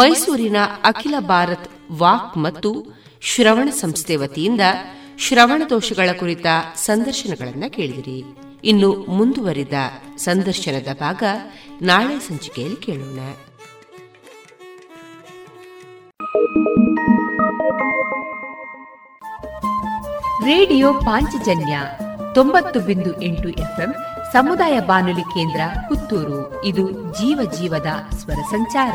ಮೈಸೂರಿನ ಅಖಿಲ ಭಾರತ್ ವಾಕ್ ಮತ್ತು ಶ್ರವಣ ಸಂಸ್ಥೆ ವತಿಯಿಂದ ಶ್ರವಣ ದೋಷಗಳ ಕುರಿತ ಸಂದರ್ಶನಗಳನ್ನು ಕೇಳಿದಿರಿ. ಇನ್ನು ಮುಂದುವರಿದ ಸಂದರ್ಶನದ ಭಾಗ ನಾಳೆ ಸಂಚಿಕೆಯಲ್ಲಿ ಕೇಳೋಣ. ರೇಡಿಯೋ ಪಾಂಚಜನ್ಯ 90.8 FM ಸಮುದಾಯ ಬಾನುಲಿ ಕೇಂದ್ರ ಪುತ್ತೂರು. ಇದು ಜೀವ ಜೀವದ ಸ್ವರ ಸಂಚಾರ.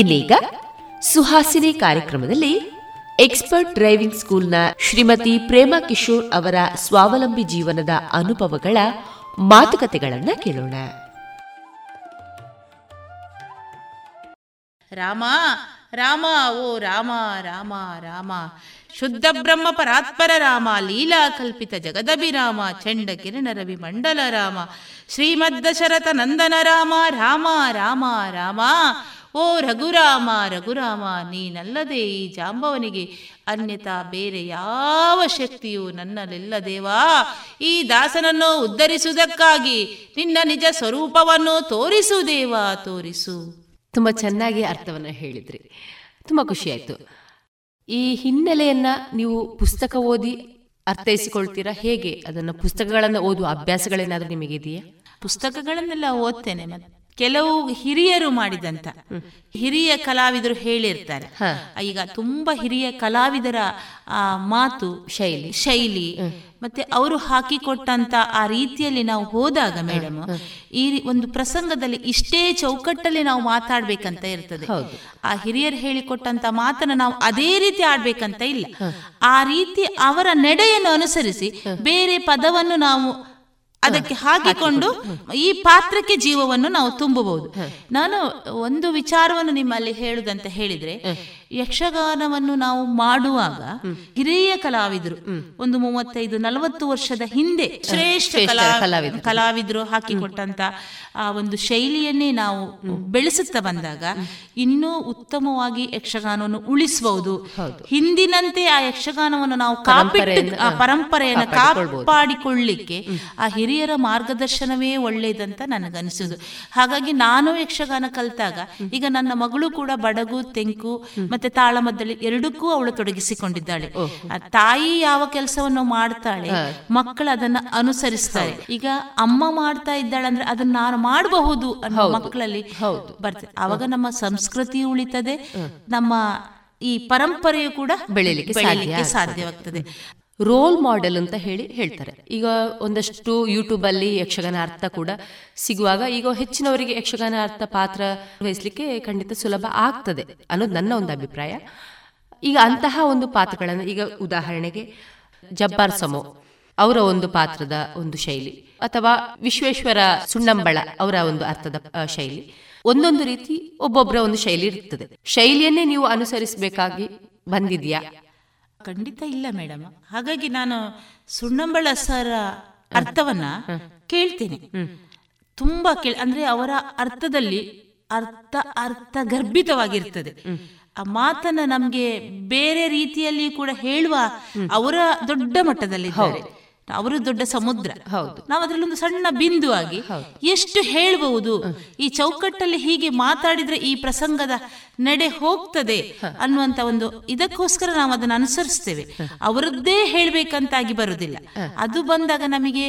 ಇನ್ನೀಗ ಸುಹಾಸಿನಿ ಕಾರ್ಯಕ್ರಮದಲ್ಲಿ ಎಕ್ಸ್ಪರ್ಟ್ ಡ್ರೈವಿಂಗ್ ಸ್ಕೂಲ್ನ ಶ್ರೀಮತಿ ಪ್ರೇಮಾ ಕಿಶೋರ್ ಅವರ ಸ್ವಾವಲಂಬಿ ಜೀವನದ ಅನುಭವಗಳ ಮಾತುಕತೆಗಳನ್ನು ಕೇಳೋಣ. ರಾಮ ರಾಮ ಓ ರಾಮ ರಾಮ ರಾಮ, ಶುದ್ಧ ಬ್ರಹ್ಮ ಪರಾತ್ಪರ ರಾಮ, ಲೀಲಾ ಕಲ್ಪಿತ ಜಗದಭಿರಾಮ, ಚಂಡ ಕಿರಣ ರವಿ ಮಂಡಲ ರಾಮ, ಶ್ರೀಮದ್ದಶರಥ ನಂದನ ರಾಮ ರಾಮ ರಾಮ ರಾಮ ಓ ರಘುರಾಮ ರಘುರಾಮ, ನೀನಲ್ಲದೆ ಈ ಜಾಂಬವನಿಗೆ ಅನ್ಯತಾ ಬೇರೆ ಯಾವ ಶಕ್ತಿಯೂ ನನ್ನಲಿಲ್ಲ ದೇವಾ. ಈ ದಾಸನನ್ನು ಉದ್ಧರಿಸುವುದಕ್ಕಾಗಿ ನಿನ್ನ ನಿಜ ಸ್ವರೂಪವನ್ನು ತೋರಿಸು ದೇವಾ, ತೋರಿಸು. ತುಂಬ ಚೆನ್ನಾಗಿ ಅರ್ಥವನ್ನು ಹೇಳಿದ್ರಿ, ತುಂಬ ಖುಷಿಯಾಯಿತು. ಈ ಹಿನ್ನೆಲೆಯನ್ನು ನೀವು ಪುಸ್ತಕ ಓದಿ ಅರ್ಥೈಸಿಕೊಳ್ತೀರಾ? ಹೇಗೆ ಅದನ್ನು, ಪುಸ್ತಕಗಳನ್ನು ಓದುವ ಅಭ್ಯಾಸಗಳೇನಾದರೂ ನಿಮಗಿದೆಯಾ? ಪುಸ್ತಕಗಳನ್ನೆಲ್ಲ ಓದ್ತೇನೆ. ಮತ್ತೆ ಕೆಲವು ಹಿರಿಯರು ಮಾಡಿದಂತ, ಹಿರಿಯ ಕಲಾವಿದರು ಹೇಳಿರ್ತಾರೆ. ಈಗ ತುಂಬಾ ಹಿರಿಯ ಕಲಾವಿದರ ಮಾತು ಶೈಲಿ ಮತ್ತೆ ಅವರು ಹಾಕಿಕೊಟ್ಟಂತ ಆ ರೀತಿಯಲ್ಲಿ ನಾವು ಹೋದಾಗ ಮೇಡಮ್, ಈ ಒಂದು ಪ್ರಸಂಗದಲ್ಲಿ ಇಷ್ಟೇ ಚೌಕಟ್ಟಲ್ಲಿ ನಾವು ಮಾತಾಡ್ಬೇಕಂತ ಇರ್ತದೆ. ಆ ಹಿರಿಯರು ಹೇಳಿಕೊಟ್ಟಂತ ಮಾತನ್ನ ನಾವು ಅದೇ ರೀತಿ ಆಡ್ಬೇಕಂತ ಇಲ್ಲ. ಆ ರೀತಿ ಅವರ ನಡೆಯನ್ನು ಅನುಸರಿಸಿ ಬೇರೆ ಪದವನ್ನು ನಾವು ಅದಕ್ಕೆ ಹಾಕಿಕೊಂಡು ಈ ಪಾತ್ರಕ್ಕೆ ಜೀವವನ್ನು ನಾವು ತುಂಬಬಹುದು. ನಾನು ಒಂದು ವಿಚಾರವನ್ನು ನಿಮ್ಮಲ್ಲಿ ಹೇಳುದಂತ ಹೇಳಿದ್ರೆ, ಯಕ್ಷಗಾನವನ್ನು ನಾವು ಮಾಡುವಾಗ ಹಿರಿಯ ಕಲಾವಿದರು, ಒಂದು 35-40 ವರ್ಷದ ಹಿಂದೆ ಶ್ರೇಷ್ಠ ಕಲಾವಿದರು ಹಾಕಿಕೊಟ್ಟಂತ ಆ ಒಂದು ಶೈಲಿಯನ್ನೇ ನಾವು ಬೆಳೆಸುತ್ತಾ ಬಂದಾಗ ಇನ್ನೂ ಉತ್ತಮವಾಗಿ ಯಕ್ಷಗಾನವನ್ನು ಉಳಿಸಬಹುದು. ಹಿಂದಿನಂತೆ ಆ ಯಕ್ಷಗಾನವನ್ನು ನಾವು ಪರಂಪರೆಯನ್ನು ಕಾಪಾಡಿಕೊಳ್ಳಿಕ್ಕೆ ಆ ಹಿರಿಯರ ಮಾರ್ಗದರ್ಶನವೇ ಒಳ್ಳೆಯದಂತ ನನಗನಿಸುದು. ಹಾಗಾಗಿ ನಾನು ಯಕ್ಷಗಾನ ಕಲಿತಾಗ, ಈಗ ನನ್ನ ಮಗಳು ಕೂಡ ಬಡಗು, ತೆಂಕು ಮತ್ತೆ ತಾಳಮದ್ದಳೆ ಎರಡಕ್ಕೂ ಅವಳು ತೊಡಗಿಸಿಕೊಂಡಿದ್ದಾಳೆ. ತಾಯಿ ಯಾವ ಕೆಲಸವನ್ನು ಮಾಡ್ತಾಳೆ, ಮಕ್ಕಳು ಅದನ್ನ ಅನುಸರಿಸ್ತಾರೆ. ಈಗ ಅಮ್ಮ ಮಾಡ್ತಾ ಇದ್ದಾಳೆ ಅಂದ್ರೆ ಅದನ್ನ ನಾನು ಮಾಡಬಹುದು ಅನ್ನೋ ಮಕ್ಕಳಲ್ಲಿ ಬರ್ತದೆ. ಅವಾಗ ನಮ್ಮ ಸಂಸ್ಕೃತಿ ಉಳಿತದೆ, ನಮ್ಮ ಈ ಪರಂಪರೆಯು ಕೂಡ ಬೆಳೆಯಲಿಕ್ಕೆ ಸಾಧ್ಯವಾಗ್ತದೆ. ರೋಲ್ ಮಾಡೆಲ್ ಅಂತ ಹೇಳ್ತಾರೆ. ಈಗ ಒಂದಷ್ಟು ಯೂಟ್ಯೂಬ್ ಅಲ್ಲಿ ಯಕ್ಷಗಾನ ಅರ್ಥ ಕೂಡ ಸಿಗುವಾಗ ಈಗ ಹೆಚ್ಚಿನವರಿಗೆ ಯಕ್ಷಗಾನ ಅರ್ಥ ಪಾತ್ರ ವಹಿಸಲಿಕ್ಕೆ ಖಂಡಿತ ಸುಲಭ ಆಗ್ತದೆ ಅನ್ನೋದು ನನ್ನ ಒಂದು ಅಭಿಪ್ರಾಯ. ಈಗ ಅಂತಹ ಒಂದು ಪಾತ್ರಗಳನ್ನು, ಈಗ ಉದಾಹರಣೆಗೆ ಜಬ್ಬಾರ್ ಸಮೋ ಅವರ ಒಂದು ಪಾತ್ರದ ಒಂದು ಶೈಲಿ, ಅಥವಾ ವಿಶ್ವೇಶ್ವರ ಸುಣ್ಣಂಬಳ ಅವರ ಒಂದು ಅರ್ಥದ ಶೈಲಿ, ಒಂದೊಂದು ರೀತಿ ಒಬ್ಬೊಬ್ಬರ ಒಂದು ಶೈಲಿ ಇರ್ತದೆ. ಶೈಲಿಯನ್ನೇ ನೀವು ಅನುಸರಿಸಬೇಕಾಗಿ ಬಂದಿದ್ಯಾ? ಖಂಡಿತ ಇಲ್ಲ ಮೇಡಮ್. ಹಾಗಾಗಿ ನಾನು ಸುಣ್ಣಂಬಳ ಸರ ಅರ್ಥವನ್ನ ಕೇಳ್ತೇನೆ, ತುಂಬಾ ಅಂದ್ರೆ ಅವರ ಅರ್ಥದಲ್ಲಿ ಅರ್ಥ ಗರ್ಭಿತವಾಗಿರ್ತದೆ. ಆ ಮಾತನ್ನ ನಮ್ಗೆ ಬೇರೆ ರೀತಿಯಲ್ಲಿ ಕೂಡ ಹೇಳುವ ಅವರ ದೊಡ್ಡ ಮಟ್ಟದಲ್ಲಿ, ಅವರು ದೊಡ್ಡ ಸಮುದ್ರ, ನಾವು ಅದ್ರಲ್ಲಿ ಒಂದು ಸಣ್ಣ ಬಿಂದು ಆಗಿ ಎಷ್ಟು ಹೇಳಬಹುದು, ಈ ಚೌಕಟ್ಟಲ್ಲಿ ಹೀಗೆ ಮಾತಾಡಿದ್ರೆ ಈ ಪ್ರಸಂಗದ ನಡೆ ಹೋಗ್ತದೆ ಅನ್ನುವಂತ ಒಂದು ಇದಕ್ಕೋಸ್ಕರ ನಾವು ಅದನ್ನು ಅನುಸರಿಸ್ತೇವೆ. ಅವರದ್ದೇ ಹೇಳ್ಬೇಕಂತಾಗಿ ಬರುವುದಿಲ್ಲ. ಅದು ಬಂದಾಗ ನಮಗೆ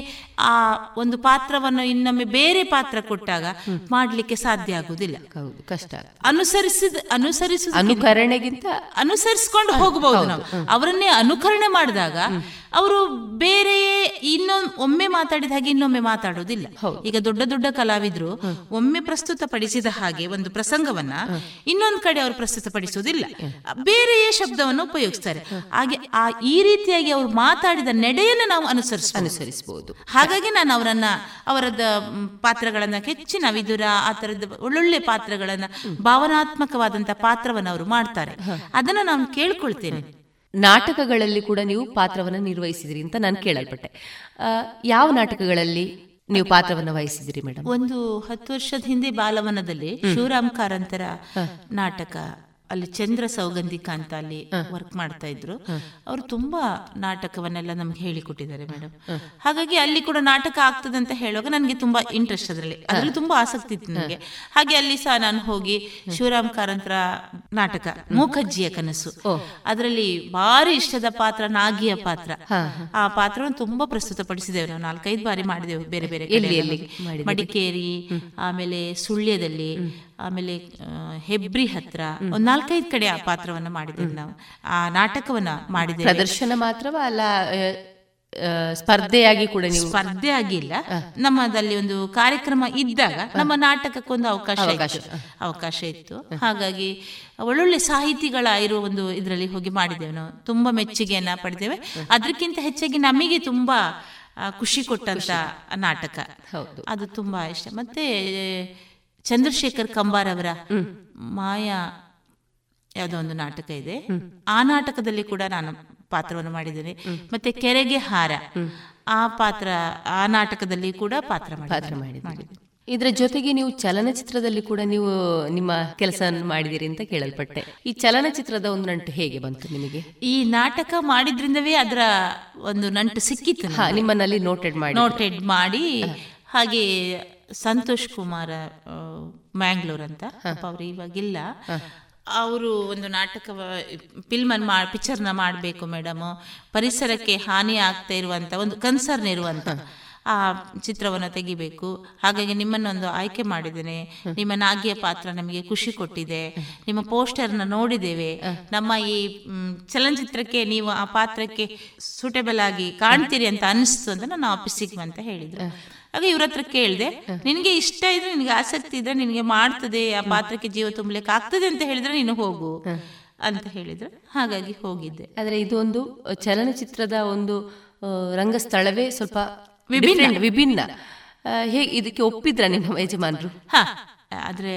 ಆ ಒಂದು ಪಾತ್ರವನ್ನು ಇನ್ನೊಮ್ಮೆ ಬೇರೆ ಪಾತ್ರ ಕೊಟ್ಟಾಗ ಮಾಡ್ಲಿಕ್ಕೆ ಸಾಧ್ಯ ಆಗುವುದಿಲ್ಲ, ಕಷ್ಟ. ಅನುಸರಿಸಿಕೊಂಡು ಹೋಗಬಹುದು ನಾವು. ಅವರನ್ನೇ ಅನುಕರಣೆ ಮಾಡಿದಾಗ ಅವರು ಬೇರೆ ಒಮ್ಮೆ ಮಾತಾಡಿದ ಹಾಗೆ ಇನ್ನೊಮ್ಮೆ ಮಾತಾಡೋದಿಲ್ಲ. ಈಗ ದೊಡ್ಡ ದೊಡ್ಡ ಕಲಾವಿದರು ಒಮ್ಮೆ ಪ್ರಸ್ತುತ ಪಡಿಸಿದ ಹಾಗೆ ಒಂದು ಪ್ರಸಂಗವನ್ನ ಇನ್ನೊಂದು ಕಡೆ ಅವರು ಪ್ರಸ್ತುತ ಪಡಿಸೋದಿಲ್ಲ, ಬೇರೆಯೇ ಶಬ್ದವನ್ನು ಉಪಯೋಗಿಸ್ತಾರೆ. ಹಾಗೆ ಈ ರೀತಿಯಾಗಿ ಅವರು ಮಾತಾಡಿದ ನಡೆಯನ್ನು ನಾವು ಅನುಸರಿಸಬಹುದು. ಹಾಗಾಗಿ ನಾನು ಅವರದ ಪಾತ್ರಗಳನ್ನ ಹೆಚ್ಚಿನ ವಿದುರ ಆ ತರದ ಒಳ್ಳೊಳ್ಳೆ ಪಾತ್ರಗಳನ್ನ, ಭಾವನಾತ್ಮಕವಾದಂತ ಪಾತ್ರವನ್ನು ಅವರು ಮಾಡ್ತಾರೆ, ಅದನ್ನ ನಾನು ಕೇಳ್ಕೊಳ್ತೇನೆ. ನಾಟಕಗಳಲ್ಲಿ ಕೂಡ ನೀವು ಪಾತ್ರವನ್ನು ನಿರ್ವಹಿಸಿದ್ರಿ ಅಂತ ನಾನು ಕೇಳಲ್ಪಟ್ಟೆ. ಯಾವ ನಾಟಕಗಳಲ್ಲಿ ನೀವು ಪಾತ್ರವನ್ನು ವಹಿಸಿದ್ರಿ ಮೇಡಮ್? ಒಂದು 10 ವರ್ಷದ ಹಿಂದೆ ಬಾಲವನದಲ್ಲಿ ಶಿವರಾಮ ಕಾರಂತರ ನಾಟಕ, ಅಲ್ಲಿ ಚಂದ್ರಸೌಗಂಧಿಕ ಅಂತ ಅಲ್ಲಿ ವರ್ಕ್ ಮಾಡ್ತಾ ಇದ್ರು. ಅವರು ತುಂಬಾ ನಾಟಕವನ್ನೆಲ್ಲ ನಮ್ಗೆ ಹೇಳಿಕೊಟ್ಟಿದ್ದಾರೆ ಮೇಡಮ್. ಹಾಗಾಗಿ ಅಲ್ಲಿ ಕೂಡ ನಾಟಕ ಆಗ್ತದೆ ಅಂತ ಹೇಳುವಾಗ ನನಗೆ ತುಂಬಾ ಇಂಟ್ರೆಸ್ಟ್, ಅದ್ರಲ್ಲಿ ತುಂಬಾ ಆಸಕ್ತಿ ಇತ್ತು ನನಗೆ. ಹಾಗೆ ಅಲ್ಲಿ ಸಹ ನಾನು ಹೋಗಿ ಶಿವರಾಮ್ ಕಾರಂತರ ನಾಟಕ ಮೂಕಜ್ಜಿಯ ಕನಸು, ಅದರಲ್ಲಿ ಭಾರಿ ಇಷ್ಟದ ಪಾತ್ರ ನಾಗಿಯ ಪಾತ್ರ. ಆ ಪಾತ್ರವನ್ನು ತುಂಬಾ ಪ್ರಸ್ತುತಪಡಿಸಿದ್ದೇವೆ ನಾವು, 4-5 ಬಾರಿ ಮಾಡಿದೆವು ಬೇರೆ ಬೇರೆ, ಮಡಿಕೇರಿ, ಆಮೇಲೆ ಸುಳ್ಯದಲ್ಲಿ, ಆಮೇಲೆ ಹೆಬ್ರಿ ಹತ್ರ, ಒಂದ್ 4-5 ಕಡೆ ಆ ಪಾತ್ರವನ್ನ ಮಾಡಿದ್ದೇವೆ ನಾವು, ಆ ನಾಟಕವನ್ನ ಮಾಡಿದ್ದೇವೆ. ಪ್ರದರ್ಶನ ಮಾತ್ರವಲ್ಲ, ಸ್ಪರ್ಧೆಯಾಗಿ ಕೂಡ? ಸ್ಪರ್ಧೆ ಆಗಿಲ್ಲ, ನಮ್ಮದಲ್ಲಿ ಒಂದು ಕಾರ್ಯಕ್ರಮ ಇದ್ದಾಗ ನಮ್ಮ ನಾಟಕಕ್ಕೊಂದು ಅವಕಾಶ ಇತ್ತು. ಹಾಗಾಗಿ ಒಳ್ಳೊಳ್ಳೆ ಸಾಹಿತಿಗಳ ಇರುವ ಒಂದು ಇದರಲ್ಲಿ ಹೋಗಿ ಮಾಡಿದ್ದೇವೆ ನಾವು, ತುಂಬಾ ಮೆಚ್ಚುಗೆಯನ್ನ ಪಡೆದೇವೆ. ಅದಕ್ಕಿಂತ ಹೆಚ್ಚಾಗಿ ನಮಗೆ ತುಂಬಾ ಖುಷಿ ಕೊಟ್ಟಂತ ನಾಟಕ ಅದು, ತುಂಬಾ ಇಷ್ಟ. ಮತ್ತೆ ಚಂದ್ರಶೇಖರ್ ಕಂಬಾರ್ ಅವರ ಮಾಯಾ ಯಾವುದೋ ಒಂದು ನಾಟಕ ಇದೆ, ಆ ನಾಟಕದಲ್ಲಿ ಕೂಡ ನಾನು ಪಾತ್ರವನ್ನು ಮಾಡಿದ್ದೇನೆ. ಮತ್ತೆ ಕೆರೆಗೆ ಹಾರ, ಆ ನಾಟಕದಲ್ಲಿ ಕೂಡ ಪಾತ್ರ ಮಾಡಿದ್ದೇನೆ. ಇದರ ಜೊತೆಗೆ ನೀವು ಚಲನಚಿತ್ರದಲ್ಲಿ ಕೂಡ ನೀವು ನಿಮ್ಮ ಕೆಲಸ ಮಾಡಿದಿರಿ ಅಂತ ಕೇಳಲ್ಪಟ್ಟೆ. ಈ ಚಲನಚಿತ್ರದ ಒಂದು ನಂಟು ಹೇಗೆ ಬಂತು ನಿಮಗೆ? ಈ ನಾಟಕ ಮಾಡಿದ್ರಿಂದವೇ ಅದರ ಒಂದು ನಂಟು ಸಿಕ್ಕಿತ್ತು ನಿಮ್ಮಲ್ಲಿ, ನೋಟೆಡ್ ಮಾಡಿ. ಹಾಗೆ ಸಂತೋಷ್ ಕುಮಾರ್ ಮ್ಯಾಂಗ್ಳೂರ್ ಅಂತ ಅವರು ಇವಾಗಿಲ್ಲ, ಅವರು ಒಂದು ಪಿಕ್ಚರ್ನ ಮಾಡಬೇಕು ಮೇಡಮ್, ಪರಿಸರಕ್ಕೆ ಹಾನಿ ಆಗ್ತಾ ಇರುವಂಥ ಒಂದು ಕನ್ಸರ್ನ್ ಇರುವಂಥ ಆ ಚಿತ್ರವನ್ನು ತೆಗಿಬೇಕು, ಹಾಗಾಗಿ ನಿಮ್ಮನ್ನೊಂದು ಆಯ್ಕೆ ಮಾಡಿದ್ದೇನೆ, ನಿಮ್ಮ ನಾಗಿಯ ಪಾತ್ರ ನಮಗೆ ಖುಷಿ ಕೊಟ್ಟಿದೆ, ನಿಮ್ಮ ಪೋಸ್ಟರ್ನ ನೋಡಿದ್ದೇವೆ, ನಮ್ಮ ಈ ಚಲನಚಿತ್ರಕ್ಕೆ ನೀವು ಆ ಪಾತ್ರಕ್ಕೆ ಸೂಟೇಬಲ್ ಆಗಿ ಕಾಣ್ತೀರಿ ಅಂತ ಅನಿಸ್ತು ಅಂತ ನಾನು ಆಫೀಸಿಗೆ ಅಂತ ಹೇಳಿದ್ರು. ಹಾಗೆ ಇವ್ರ ಹತ್ರ ಕೇಳಿದೆ, ನಿನಗೆ ಇಷ್ಟ ಇದ್ರೆ, ನಿನಗೆ ಆಸಕ್ತಿ ಇದ್ರೆ, ನಿನಗೆ ಮಾಡ್ತದೆ, ಆ ಪಾತ್ರಕ್ಕೆ ಜೀವ ತುಂಬಲಿಕ್ಕೆ ಆಗ್ತದೆ ಅಂತ ಹೇಳಿದ್ರೆ ನೀನು ಹೋಗು ಅಂತ ಹೇಳಿದ್ರು. ಹಾಗಾಗಿ ಹೋಗಿದ್ದೆ. ಆದರೆ ಇದೊಂದು ಚಲನಚಿತ್ರದ ಒಂದು ರಂಗಸ್ಥಳವೇ ಸ್ವಲ್ಪ ವಿಭಿನ್ನ. ಹೇಗೆ ಇದಕ್ಕೆ ಒಪ್ಪಿದ್ರ ನಿಮ್ಮ ಯಜಮಾನರು? ಅಂದ್ರೆ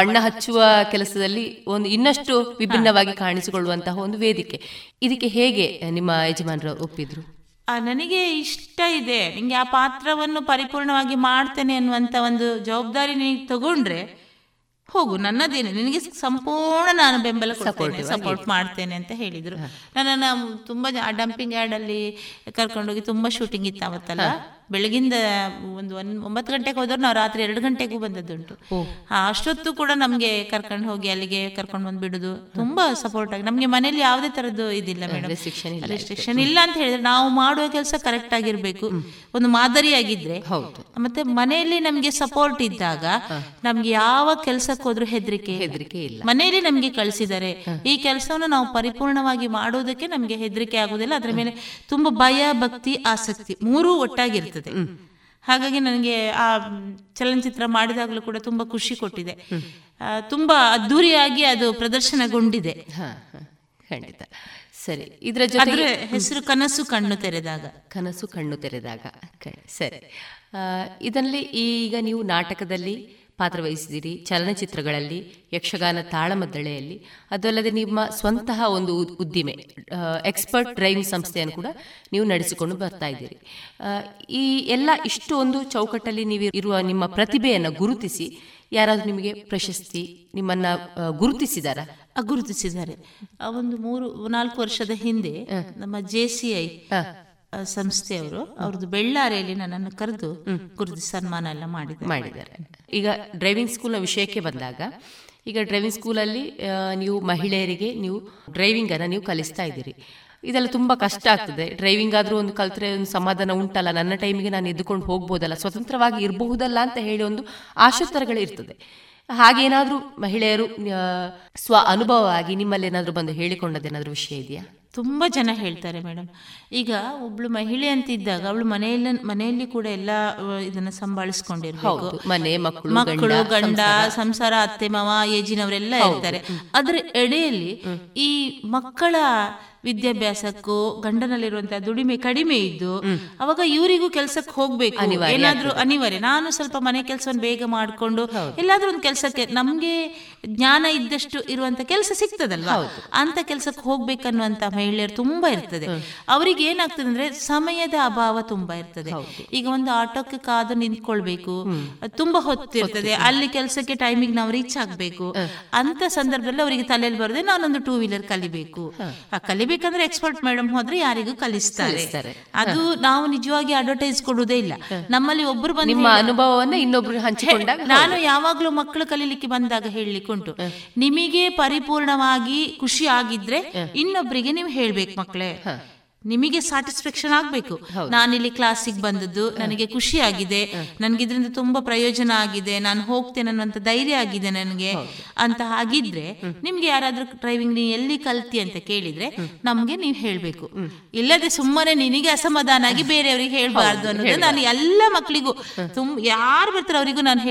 ಬಣ್ಣ ಹಚ್ಚುವ ಕೆಲಸದಲ್ಲಿ ಒಂದು ಇನ್ನಷ್ಟು ವಿಭಿನ್ನವಾಗಿ ಕಾಣಿಸಿಕೊಳ್ಳುವಂತಹ ಒಂದು ವೇದಿಕೆ, ಇದಕ್ಕೆ ಹೇಗೆ ನಿಮ್ಮ ಯಜಮಾನರು ಒಪ್ಪಿದ್ರು? ನನಗೆ ಇಷ್ಟ ಇದೆ, ನಿಂಗೆ ಆ ಪಾತ್ರವನ್ನು ಪರಿಪೂರ್ಣವಾಗಿ ಮಾಡ್ತೇನೆ ಅನ್ನುವಂಥ ಒಂದು ಜವಾಬ್ದಾರಿ ನೀನು ತಗೊಂಡ್ರೆ ಹೋಗು, ನನ್ನದೇನು, ನಿನಗೆ ಸಂಪೂರ್ಣ ನಾನು ಬೆಂಬಲ ಕೊಡ್ತೇನೆ, ಸಪೋರ್ಟ್ ಮಾಡ್ತೇನೆ ಅಂತ ಹೇಳಿದರು. ನನ್ನನ್ನು ತುಂಬ ಡಂಪಿಂಗ್ ಯಾರ್ಡಲ್ಲಿ ಕರ್ಕೊಂಡೋಗಿ ತುಂಬ ಶೂಟಿಂಗ್ ಇತ್ತು ಆವತ್ತಲ್ಲ, ಬೆಳಗಿಂದ ಒಂದು 9 ಗಂಟೆಗೆ ಹೋದವ್ರು ನಾವು ರಾತ್ರಿ 2 ಗಂಟೆಗೂ ಬಂದದ್ದುಂಟು. ಅಷ್ಟೊತ್ತು ಕೂಡ ನಮಗೆ ಕರ್ಕೊಂಡು ಹೋಗಿ ಅಲ್ಲಿಗೆ ಕರ್ಕೊಂಡು ಬಂದು ಬಿಡುದು, ತುಂಬಾ ಸಪೋರ್ಟ್ ಆಗಿ. ನಮಗೆ ಮನೇಲಿ ಯಾವುದೇ ತರದ್ದು ಇದಿಲ್ಲ ಮೇಡಮ್, ರೆಸ್ಟ್ರಿಕ್ಷನ್ ಇಲ್ಲ ಅಂತ ಹೇಳಿದ್ರೆ ನಾವು ಮಾಡುವ ಕೆಲಸ ಕರೆಕ್ಟ್ ಆಗಿರ್ಬೇಕು, ಒಂದು ಮಾದರಿಯಾಗಿದ್ರೆ. ಮತ್ತೆ ಮನೆಯಲ್ಲಿ ನಮ್ಗೆ ಸಪೋರ್ಟ್ ಇದ್ದಾಗ ನಮ್ಗೆ ಯಾವ ಕೆಲಸಕ್ಕೆ ಹೋದ್ರು ಹೆದರಿಕೆ ಇಲ್ಲ. ಮನೆಯಲ್ಲಿ ನಮ್ಗೆ ಕಳಿಸಿದರೆ ಈ ಕೆಲಸವನ್ನು ನಾವು ಪರಿಪೂರ್ಣವಾಗಿ ಮಾಡೋದಕ್ಕೆ ನಮ್ಗೆ ಹೆದರಿಕೆ ಆಗುದಿಲ್ಲ. ಅದ್ರ ಮೇಲೆ ತುಂಬಾ ಭಯ, ಭಕ್ತಿ, ಆಸಕ್ತಿ ಮೂರೂ ಒಟ್ಟಾಗಿರ್ತದೆ. ಹಾಗಾಗಿ ನನಗೆ ಆ ಚಲನಚಿತ್ರ ಮಾಡಿದಾಗಲೂ ಕೂಡ ತುಂಬಾ ಖುಷಿ ಕೊಟ್ಟಿದೆ. ತುಂಬಾ ಅದ್ದೂರಿಯಾಗಿ ಅದು ಪ್ರದರ್ಶನಗೊಂಡಿದೆ. ಖಂಡಿತ. ಸರಿ, ಇದರ ಜೊತೆಗೆ ಹೆಸರು ಕನಸು ಕಣ್ಣು ತೆರೆದಾಗ, ಕನಸು ಕಣ್ಣು ತೆರೆದಾಗ. ಸರಿ, ಇದರಲ್ಲಿ ಈಗ ನೀವು ನಾಟಕದಲ್ಲಿ ಪಾತ್ರವಹಿಸಿದಿರಿ, ಚಲನಚಿತ್ರಗಳಲ್ಲಿ, ಯಕ್ಷಗಾನ ತಾಳಮದ್ದಳೆಯಲ್ಲಿ, ಅದಲ್ಲದೆ ನಿಮ್ಮ ಸ್ವಂತಹ ಒಂದು ಉದ್ದಿಮೆ ಎಕ್ಸ್ಪರ್ಟ್ ಡ್ರೈವಿಂಗ್ ಸಂಸ್ಥೆಯನ್ನು ಕೂಡ ನೀವು ನಡೆಸಿಕೊಂಡು ಬರ್ತಾ ಇದ್ದೀರಿ. ಈ ಎಲ್ಲ ಇಷ್ಟೊಂದು ಚೌಕಟ್ಟಲ್ಲಿ ನೀವು ಇರುವ ನಿಮ್ಮ ಪ್ರತಿಭೆಯನ್ನು ಗುರುತಿಸಿ ಯಾರಾದರೂ ನಿಮಗೆ ಪ್ರಶಸ್ತಿ ನಿಮ್ಮನ್ನು ಗುರುತಿಸಿದಾರಾ? ಗುರುತಿಸಿದ್ದಾರೆ. ಒಂದು 3-4 ವರ್ಷದ ಹಿಂದೆ ನಮ್ಮ JCI ಸಂಸ್ಥೆಯವರು ಅವ್ರದ್ದು ಬೆಳ್ಳಾರಿಯಲ್ಲಿ ನನ್ನನ್ನು ಕರೆದು ಗುರುತಿಸಿ ಸನ್ಮಾನ ಎಲ್ಲ ಮಾಡಿದ್ದಾರೆ. ಈಗ ಡ್ರೈವಿಂಗ್ ಸ್ಕೂಲ್ನ ವಿಷಯಕ್ಕೆ ಬಂದಾಗ, ಈಗ ಡ್ರೈವಿಂಗ್ ಸ್ಕೂಲಲ್ಲಿ ನೀವು ಮಹಿಳೆಯರಿಗೆ ನೀವು ಡ್ರೈವಿಂಗನ್ನು ನೀವು ಕಲಿಸ್ತಾ ಇದ್ದೀರಿ. ಇದೆಲ್ಲ ತುಂಬ ಕಷ್ಟ ಆಗ್ತದೆ. ಡ್ರೈವಿಂಗ್ ಆದರೂ ಒಂದು ಕಲಿತ್ರೆ ಒಂದು ಸಮಾಧಾನ ಉಂಟಲ್ಲ, ನನ್ನ ಟೈಮಿಗೆ ನಾನು ಎದ್ದುಕೊಂಡು ಹೋಗ್ಬೋದಲ್ಲ, ಸ್ವತಂತ್ರವಾಗಿ ಇರಬಹುದಲ್ಲ ಅಂತ ಹೇಳಿ ಒಂದು ಆಶೋತ್ತರಗಳಿರ್ತದೆ. ಹಾಗೇನಾದರೂ ಮಹಿಳೆಯರು ಸ್ವ ಅನುಭವವಾಗಿ ನಿಮ್ಮಲ್ಲಿ ಏನಾದರೂ ಬಂದು ಹೇಳಿಕೊಂಡದೇನಾದರೂ ವಿಷಯ ಇದೆಯಾ? ತುಂಬ ಜನ ಹೇಳ್ತಾರೆ ಮೇಡಮ್, ಈಗ ಒಬ್ಳು ಮಹಿಳೆ ಅಂತಿದ್ದಾಗ ಅವಳು ಮನೆಯಲ್ಲಿ ಕೂಡ ಎಲ್ಲ ಇದನ್ನ ಸಂಭಾಳಿಸ್ಕೊಂಡಿರ್ಬೇಕು, ಮನೆ ಮಕ್ಕಳು ಗಂಡ ಸಂಸಾರ ಅತ್ತೆ ಮಾವ ಏಜಿನವರೆಲ್ಲ ಇರ್ತಾರೆ. ಅದರ ಎಡೆಯಲ್ಲಿ ಈ ಮಕ್ಕಳ ವಿದ್ಯಾಭ್ಯಾಸಕ್ಕೂ ಗಂಡನಲ್ಲಿರುವಂತಹ ದುಡಿಮೆ ಕಡಿಮೆ ಇದ್ದು ಅವಾಗ ಇವರಿಗೂ ಕೆಲಸಕ್ಕೆ ಹೋಗ್ಬೇಕು, ಏನಾದ್ರೂ ಅನಿವಾರ್ಯ. ನಾನು ಸ್ವಲ್ಪ ಮನೆ ಕೆಲಸವನ್ನು ಬೇಗ ಮಾಡಿಕೊಂಡು ಎಲ್ಲಾದ್ರೂ ಒಂದು ಕೆಲಸಕ್ಕೆ ನಮ್ಗೆ ಜ್ಞಾನ ಇದ್ದಷ್ಟು ಇರುವಂತ ಕೆಲಸ ಸಿಗ್ತದಲ್ವಾ, ಅಂತ ಕೆಲಸಕ್ಕೆ ಹೋಗ್ಬೇಕನ್ನುವಂತ ಮಹಿಳೆಯರು ತುಂಬಾ ಇರ್ತದೆ. ಅವರಿಗೆ ಏನಾಗ್ತದೆ ಅಂದ್ರೆ ಸಮಯದ ಅಭಾವ ತುಂಬಾ ಇರ್ತದೆ. ಈಗ ಒಂದು ಆಟೋಕ್ಕೆ ಕಾದು ನಿಂತ್ಕೊಳ್ಬೇಕು, ತುಂಬಾ ಹೊತ್ತಿರ್ತದೆ, ಅಲ್ಲಿ ಕೆಲಸಕ್ಕೆ ಟೈಮಿಗೆ ನಾವು ರೀಚ್ ಆಗ್ಬೇಕು. ಅಂತ ಸಂದರ್ಭದಲ್ಲಿ ಅವರಿಗೆ ತಲೆಯಲ್ಲಿ ಬರದೆ ನಾನೊಂದು 2-wheeler ಕಲಿಬೇಕು. ಆ ಕಲಿಬೇಕಂದ್ರೆ ಎಕ್ಸ್ಪರ್ಟ್ ಮೇಡಮ್ ಹೋದ್ರೆ ಯಾರಿಗೂ ಕಲಿಸ್ತಾರೆ. ಅದು ನಾವು ನಿಜವಾಗಿ ಅಡ್ವರ್ಟೈಸ್ ಕೊಡುವುದೇ ಇಲ್ಲ. ನಮ್ಮಲ್ಲಿ ಒಬ್ರು ಬಂದು ನಿಮ್ಮ ಅನುಭವವನ್ನ ಇನ್ನೊಬ್ರು ಹಂಚಿಕೊಂಡಾಗ, ನಾನು ಯಾವಾಗ್ಲೂ ಮಕ್ಕಳು ಕಲೀಲಿಕ್ಕೆ ಬಂದಾಗ ಹೇಳಲಿಕ್ಕೆ ಉಂಟು, ನಿಮಗೆ ಪರಿಪೂರ್ಣವಾಗಿ ಖುಷಿ ಆಗಿದ್ರೆ ಇನ್ನೊಬ್ಬರಿಗೆ ನೀವು ಹೇಳ್ಬೇಕು ಮಕ್ಕಳೇ, ನಿಮಗೆ ಸ್ಯಾಟಿಸ್ಫ್ಯಾಕ್ಷನ್ ಆಗ್ಬೇಕು, ನಾನಿಲ್ಲಿ ಕ್ಲಾಸಿಗೆ ಬಂದದ್ದು ನನಗೆ ಖುಷಿ ಆಗಿದೆ, ನನಗೆ ಇದರಿಂದ ತುಂಬಾ ಪ್ರಯೋಜನ ಆಗಿದೆ, ನಾನು ಹೋಗ್ತೇನೆ ಅನ್ನೋಂಥ ಧೈರ್ಯ ಆಗಿದೆ ನನಗೆ ಅಂತ ಆಗಿದ್ರೆ, ನಿಮ್ಗೆ ಯಾರಾದ್ರೂ ಡ್ರೈವಿಂಗ್ ನೀ ಎಲ್ಲಿ ಕಲ್ತಿ ಅಂತ ಕೇಳಿದ್ರೆ ನಮ್ಗೆ ನೀವು ಹೇಳ್ಬೇಕು, ಇಲ್ಲದೆ ಸುಮ್ಮನೆ ನಿನಗೆ ಅಸಮಾಧಾನ ಆಗಿ ಬೇರೆಯವ್ರಿಗೆ ಹೇಳ್ಬಾರ್ದು ಅನ್ನೋದು ನಾನು ಎಲ್ಲ ಮಕ್ಕಳಿಗೂ ಯಾರು ಬರ್ತಾರೆ ಅವರಿಗೂ ನಾನು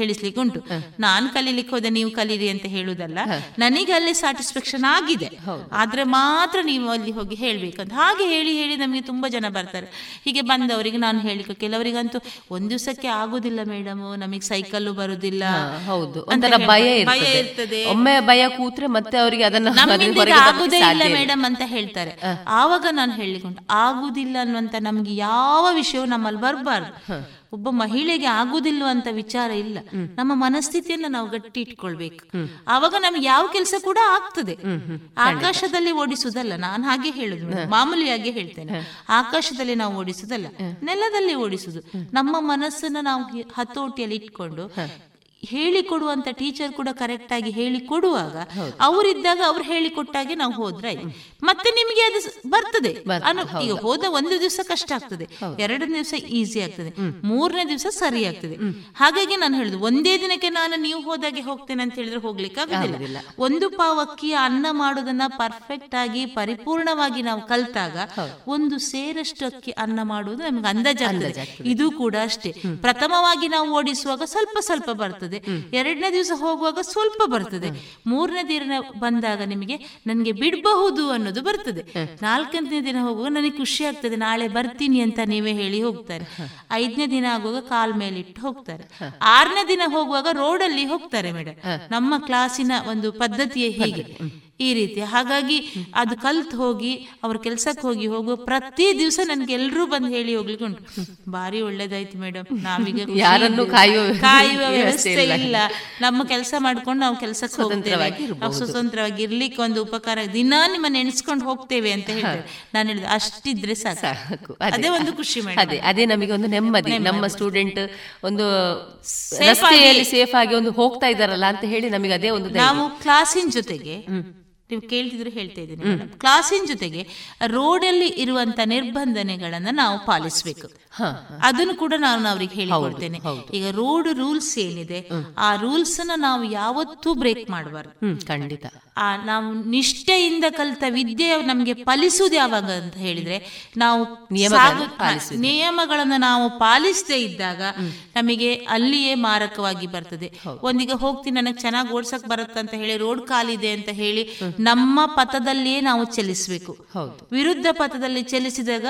ಹೇಳಿಸ್ಲಿಕ್ಕೆ ಉಂಟು. ನಾನು ಕಲೀಲಿಕ್ಕೆ ಹೋದೆ ನೀವು ಕಲೀರಿ ಅಂತ ಹೇಳುವುದಲ್ಲ, ನನಗೆ ಅಲ್ಲಿ ಸ್ಯಾಟಿಸ್ಫ್ಯಾಕ್ಷನ್ ಆಗಿದೆ ಆದ್ರೆ ಮಾತ್ರ ನೀವು ಅಲ್ಲಿ ಹೋಗಿ ಹೇಳ್ಬೇಕು ಅಂತ. ಹಾಗೆ ಹೇಳಿ ಹೇಳಿ ನಮಗೆ ತುಂಬ ಜನ ಬರ್ತಾರೆ. ಹೀಗೆ ಬಂದವರಿಗೆ ನಾನು ಹೇಳಿಕೊ, ಕೆಲವರಿಗಂತೂ ಒಂದು ದಿವಸಕ್ಕೆ ಆಗೋದಿಲ್ಲ ಮೇಡಮ್, ನಮಗೆ ಸೈಕಲ್ಲು ಬರುದಿಲ್ಲ, ಭಯ ಇರ್ತದೆ, ಒಮ್ಮೆ ಭಯ ಕೂತ್ರೆ ಮತ್ತೆ ಅವರಿಗೆ ಅದನ್ನ ಆಗುದೇ ಇಲ್ಲ ಮೇಡಮ್ ಅಂತ ಹೇಳ್ತಾರೆ. ಆವಾಗ ನಾನು ಹೇಳಿಕೊಂಡು ಆಗುದಿಲ್ಲ ಅನ್ನುವಂತ ನಮ್ಗೆ ಯಾವ ವಿಷಯವೂ ನಮ್ಮಲ್ಲಿ ಬರಬಾರ್ದು. ಒಬ್ಬ ಮಹಿಳೆಗೆ ಆಗುದಿಲ್ವಂತ ವಿಚಾರ ಇಲ್ಲ, ನಮ್ಮ ಮನಸ್ಥಿತಿಯನ್ನ ನಾವು ಗಟ್ಟಿ ಇಟ್ಕೊಳ್ಬೇಕು. ಆವಾಗ ನಮ್ಗೆ ಯಾವ ಕೆಲಸ ಕೂಡ ಆಗ್ತದೆ. ಆಕಾಶದಲ್ಲಿ ಓಡಿಸುವುದಲ್ಲ, ನಾನು ಹಾಗೆ ಹೇಳುದು, ಮಾಮೂಲಿಯಾಗಿ ಹೇಳ್ತೇನೆ, ಆಕಾಶದಲ್ಲಿ ನಾವು ಓಡಿಸುವುದಲ್ಲ, ನೆಲದಲ್ಲಿ ಓಡಿಸುದು. ನಮ್ಮ ಮನಸ್ಸನ್ನ ನಾವು ಹತೋಟಿಯಲ್ಲಿ ಇಟ್ಕೊಂಡು ಹೇಳಿಕೊಡುವಂತ ಟೀಚರ್ ಕೂಡ ಕರೆಕ್ಟ್ ಆಗಿ ಹೇಳಿಕೊಡುವಾಗ ಅವರಿದ್ದಾಗ ಅವ್ರು ಹೇಳಿಕೊಟ್ಟಾಗೆ ನಾವು ಹೋದ್ರೆ ಮತ್ತೆ ನಿಮ್ಗೆ ಅದು ಬರ್ತದೆ. ಈಗ ಹೋದ ಒಂದು ದಿವಸ ಕಷ್ಟ ಆಗ್ತದೆ, ಎರಡನೇ ದಿವಸ ಈಸಿ ಆಗ್ತದೆ, ಮೂರನೇ ದಿವಸ ಸರಿ ಆಗ್ತದೆ. ಹಾಗಾಗಿ ನಾನು ಹೇಳುದು, ಒಂದೇ ದಿನಕ್ಕೆ ನಾನು ನೀವು ಹೋದಾಗೆ ಹೋಗ್ತೇನೆ ಅಂತ ಹೇಳಿದ್ರೆ ಹೋಗ್ಲಿಕ್ಕೆ ಆಗುದಿಲ್ಲ. ಒಂದು ಪಾವ್ ಅಕ್ಕಿಯ ಅನ್ನ ಮಾಡೋದನ್ನ ಪರ್ಫೆಕ್ಟ್ ಆಗಿ ಪರಿಪೂರ್ಣವಾಗಿ ನಾವು ಕಲ್ತಾಗ ಒಂದು ಸೇರಷ್ಟು ಅಕ್ಕಿ ಅನ್ನ ಮಾಡುವುದು ನಮ್ಗೆ ಅಂದಾಜಾಗ್ತದೆ. ಇದು ಕೂಡ ಅಷ್ಟೇ, ಪ್ರಥಮವಾಗಿ ನಾವು ಓಡಿಸುವಾಗ ಸ್ವಲ್ಪ ಸ್ವಲ್ಪ ಬರ್ತದೆ, ಎರಡನೇ ದಿವಸ ಹೋಗುವಾಗ ಸ್ವಲ್ಪ ಬರ್ತದೆ, ಮೂರನೇ ದಿನ ಬಂದಾಗ ನಿಮಗೆ ನನಗೆ ಬಿಡಬಹುದು ಅನ್ನೋದು ಬರ್ತದೆ, ನಾಲ್ಕನೇ ದಿನ ಹೋಗುವಾಗ ನನಗೆ ಖುಷಿ ಆಗ್ತದೆ, ನಾಳೆ ಬರ್ತೀನಿ ಅಂತ ನೀವೇ ಹೇಳಿ ಹೋಗ್ತಾರೆ, 5ನೇ ದಿನ ಆಗುವಾಗ ಕಾಲ್ ಮೇಲೆ ಇಟ್ಟು ಹೋಗ್ತಾರೆ, 6ನೇ ದಿನ ಹೋಗುವಾಗ ರೋಡಲ್ಲಿ ಹೋಗ್ತಾರೆ. ಮೇಡಮ್ ನಮ್ಮ ಕ್ಲಾಸಿನ ಒಂದು ಪದ್ಧತಿಯೇ ಹೀಗೆ, ಈ ರೀತಿ. ಹಾಗಾಗಿ ಅದು ಕಲ್ತು ಹೋಗಿ ಅವ್ರ ಕೆಲಸಕ್ಕೆ ಹೋಗುವ ಪ್ರತಿ ದಿವಸ ನನ್ಗೆ ಎಲ್ಲರೂ ಬಂದು ಹೇಳಿ ಹೋಗ್ಲಿಕ್ಕೆ ಉಂಟು, ಭಾರಿ ಒಳ್ಳೇದಾಯ್ತು ಮೇಡಮ್, ನಾವೀಗ ಯಾರನ್ನು ಕಾಯುವ ವ್ಯವಸ್ಥೆ ಇಲ್ಲ, ನಮ್ಮ ಕೆಲಸ ಮಾಡ್ಕೊಂಡು ನಾವು ಕೆಲಸಕ್ಕೆ ಹೋಗ್ತೇವೆ, ನಾವು ಸ್ವತಂತ್ರವಾಗಿ ಇರ್ಲಿಕ್ಕೆ ಒಂದು ಉಪಕಾರ, ದಿನ ನಿಮ್ಮನ್ನ ನೆನೆಸ್ಕೊಂಡು ಹೋಗ್ತೇವೆ ಅಂತ ಹೇಳ್ತಾರೆ. ನಾನು ಹೇಳಿದೆ ಅಷ್ಟಿದ್ರೆ ಸಾಕು, ಅದೇ ಒಂದು ಖುಷಿ ಮೇಡಮ್, ಅದೇ ನಮಗೆ ಒಂದು ನೆಮ್ಮದಿ, ನಮ್ಮ ಸ್ಟೂಡೆಂಟ್ ಒಂದು ಸೇಫ್ ಆಗಿ ಒಂದು ಹೋಗ್ತಾ ಇದ್ದಾರಲ್ಲ ಅಂತ ಹೇಳಿ ನಮಗೆ ಅದೇ ಒಂದು. ನಾವು ಕ್ಲಾಸಿನ ಜೊತೆಗೆ ನೀವು ಕೇಳ್ತಿದ್ರು ಹೇಳ್ತಾ ಇದ್ದೀನಿ, ಕ್ಲಾಸಿನ ಜೊತೆಗೆ ರೋಡಲ್ಲಿ ಇರುವಂತ ನಿರ್ಬಂಧನೆಗಳನ್ನ ನಾವು ಪಾಲಿಸಬೇಕು, ಅದನ್ನು ಕೂಡ ನಾನು ಅವ್ರಿಗೆ ಹೇಳಿಕೊಡ್ತೇನೆ. ಈಗ ರೋಡ್ ರೂಲ್ಸ್ ಏನಿದೆ ಆ ರೂಲ್ಸ್ ಅನ್ನ ನಾವು ಯಾವತ್ತೂ ಬ್ರೇಕ್ ಮಾಡಬಾರ್ದು. ಖಂಡಿತ ನಾವು ನಿಷ್ಠೆಯಿಂದ ಕಲಿತ ವಿದ್ಯೆ ನಮ್ಗೆ ಫಲಿಸುವುದು ಯಾವಾಗ ಅಂತ ಹೇಳಿದ್ರೆ, ನಾವು ನಿಯಮಗಳನ್ನು ನಾವು ಪಾಲಿಸದೇ ಇದ್ದಾಗ ನಮಗೆ ಅಲ್ಲಿಯೇ ಮಾರಕವಾಗಿ ಬರ್ತದೆ. ಒಂದೀಗ ಹೋಗ್ತೀನಿ, ನನಗೆ ಚೆನ್ನಾಗಿ ಓಡ್ಸಕ್ ಬರುತ್ತೆ ಅಂತ ಹೇಳಿ ರೋಡ್ ಖಾಲಿ ಇದೆ ಅಂತ ಹೇಳಿ ನಮ್ಮ ಪಥದಲ್ಲಿಯೇ ನಾವು ಚಲಿಸಬೇಕು. ವಿರುದ್ಧ ಪಥದಲ್ಲಿ ಚಲಿಸಿದಾಗ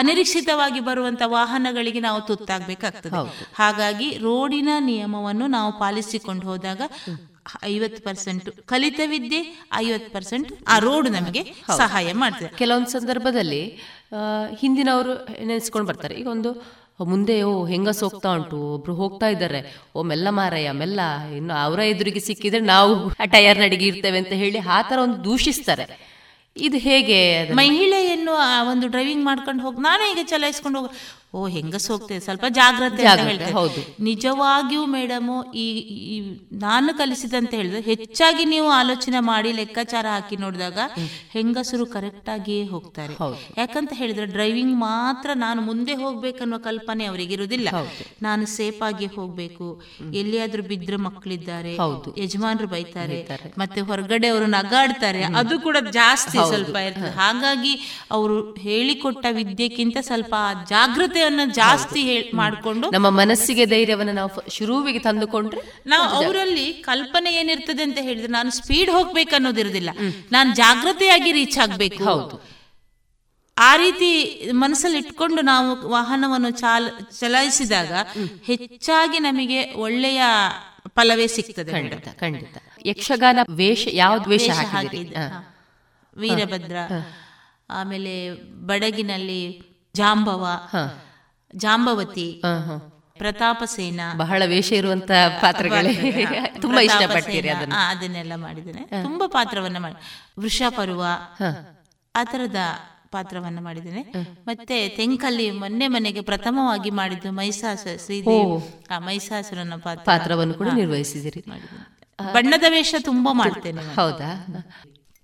ಅನಿರೀಕ್ಷಿತವಾಗಿ ಬರುವಂತಹ ವಾಹನಗಳಿಗೆ ನಾವು ತುತ್ತಾಗಬೇಕಾಗ್ತದೆ. ಹಾಗಾಗಿ ರೋಡಿನ ನಿಯಮವನ್ನು ನಾವು ಪಾಲಿಸಿಕೊಂಡು ಹೋದಾಗ 50% ಕಲಿತ ವಿದ್ಯೆ, 50% ಆ ರೋಡ್ ನಮಗೆ ಸಹಾಯ ಮಾಡ್ತದೆ. ಕೆಲವೊಂದು ಸಂದರ್ಭದಲ್ಲಿ ಹಿಂದಿನವರು ನೆನೆಸ್ಕೊಂಡು ಬರ್ತಾರೆ. ಈಗ ಒಂದು ಮುಂದೆ ಹೆಂಗಸು ಹೋಗ್ತಾ ಉಂಟು, ಒಬ್ರು ಹೋಗ್ತಾ ಇದ್ದಾರೆ, ಓ ಮೆಲ್ಲ ಮಾರಯ್ಯ ಮೆಲ್ಲ, ಇನ್ನು ಅವರ ಎದುರಿಗೆ ಸಿಕ್ಕಿದ್ರೆ ನಾವು ಟೈರ್ ನಡಿಗೆ ಇರ್ತೇವೆ ಅಂತ ಹೇಳಿ ಆ ಥರ ಒಂದು ದೂಷಿಸ್ತಾರೆ. ಇದು ಹೇಗೆ? ಮಹಿಳೆಯನ್ನು ಒಂದು ಡ್ರೈವಿಂಗ್ ಮಾಡ್ಕೊಂಡು ಹೋಗಿ ನಾನೇ ಈಗ ಚಲಾಯಿಸ್ಕೊಂಡು ಹೋಗ, ಓ ಹೆಂಗಸು ಹೋಗ್ತೇವೆ ಸ್ವಲ್ಪ ಜಾಗ್ರತೆ ಅಂತ ಹೇಳ್ತೇವೆ. ಹೌದು, ನಿಜವಾಗಿಯೂ ಮೇಡಮು ಈ ನಾನು ಕಲಿಸಿದಂತ ಹೇಳಿದ್ರೆ ಹೆಚ್ಚಾಗಿ ನೀವು ಆಲೋಚನೆ ಮಾಡಿ ಲೆಕ್ಕಾಚಾರ ಹಾಕಿ ನೋಡಿದಾಗ ಹೆಂಗಸರು ಕರೆಕ್ಟ್ ಆಗಿಯೇ ಹೋಗ್ತಾರೆ. ಯಾಕಂತ ಹೇಳಿದ್ರೆ ಡ್ರೈವಿಂಗ್ ಮಾತ್ರ ನಾನು ಮುಂದೆ ಹೋಗ್ಬೇಕನ್ನೋ ಕಲ್ಪನೆ ಅವರಿಗೆ ಇರುವುದಿಲ್ಲ. ನಾನು ಸೇಫ್ ಆಗಿ ಹೋಗ್ಬೇಕು, ಎಲ್ಲಿಯಾದ್ರೂ ಬಿದ್ರ ಮಕ್ಕಳಿದ್ದಾರೆ, ಯಜಮಾನರು ಬೈತಾರೆ, ಮತ್ತೆ ಹೊರಗಡೆ ಅವರು ನಗಾಡ್ತಾರೆ, ಅದು ಕೂಡ ಜಾಸ್ತಿ ಸ್ವಲ್ಪ ಇರ್ತದೆ. ಹಾಗಾಗಿ ಅವರು ಹೇಳಿಕೊಟ್ಟ ವಿದ್ಯಕ್ಕಿಂತ ಸ್ವಲ್ಪ ಜಾಗೃತಿ ಜಾಸ್ತಿ ಮಾಡಿಕೊಂಡು ನಮ್ಮ ಮನಸ್ಸಿಗೆ ಧೈರ್ಯವನ್ನು ನಾವು ಶುರುವಿಗೆ ತಂದುಕೊಂಡ್ರೆ ನಾವು ಅವರಲ್ಲಿ ಕಲ್ಪನೆ ಏನಿರ್ತದೆ ಅಂತ ಹೇಳಿದ್ರೆ ನಾನು ಸ್ಪೀಡ್ ಹೋಗ್ಬೇಕನ್ನೋದಿರೋದಿಲ್ಲ, ನಾನು ಜಾಗ್ರತೆಯಾಗಿ ರೀಚ್ ಆಗ್ಬೇಕು. ಹೌದು, ಆ ರೀತಿ ಮನಸ್ಸಲ್ಲಿ ಇಟ್ಕೊಂಡು ನಾವು ವಾಹನವನ್ನು ಚಲಾಯಿಸಿದಾಗ ಹೆಚ್ಚಾಗಿ ನಮಗೆ ಒಳ್ಳೆಯ ಫಲವೇ ಸಿಗ್ತದೆ. ಖಂಡಿತ ಖಂಡಿತ. ಯಕ್ಷಗಾನ ವೇಷ ಯಾವ್ದು ವೇಷ ಹಾಕಿದ್ರಿ? ವೀರಭದ್ರ, ಆಮೇಲೆ ಬಡಗಿನಲ್ಲಿ ಜಾಂಬವ, ಜಾಂಬವತಿ, ಪ್ರತಾಪ ಸೇನಾ, ಬಹಳ ವೇಷ ಇರುವಂತ ಪಾತ್ರಗಳೇ ತುಂಬಾ ಇಷ್ಟಪಡ್ತೀರಿ. ಅದನ್ನೆಲ್ಲ ಮಾಡಿದ್ದೇನೆ, ತುಂಬಾ ಪಾತ್ರವನ್ನ ಮಾಡಿ. ವೃಷಪರ್ವ ಆ ತರದ ಪಾತ್ರವನ್ನ ಮಾಡಿದ್ದೇನೆ. ಮತ್ತೆ ತೆಂಕಲ್ಲಿ ಮೊನ್ನೆ ಮನೆಗೆ ಪ್ರಥಮವಾಗಿ ಮಾಡಿದ್ದು ಮಹಿಷಾಸುರ, ಶ್ರೀದೇವಿ ಆ ಮಹಿಷಾಸುರನ ಪಾತ್ರವನ್ನು ಕೂಡ ನಿರ್ವಹಿಸಿದಿರಿ. ಬಣ್ಣದ ವೇಷ ತುಂಬಾ ಮಾಡ್ತೇನೆ. ಹೌದಾ?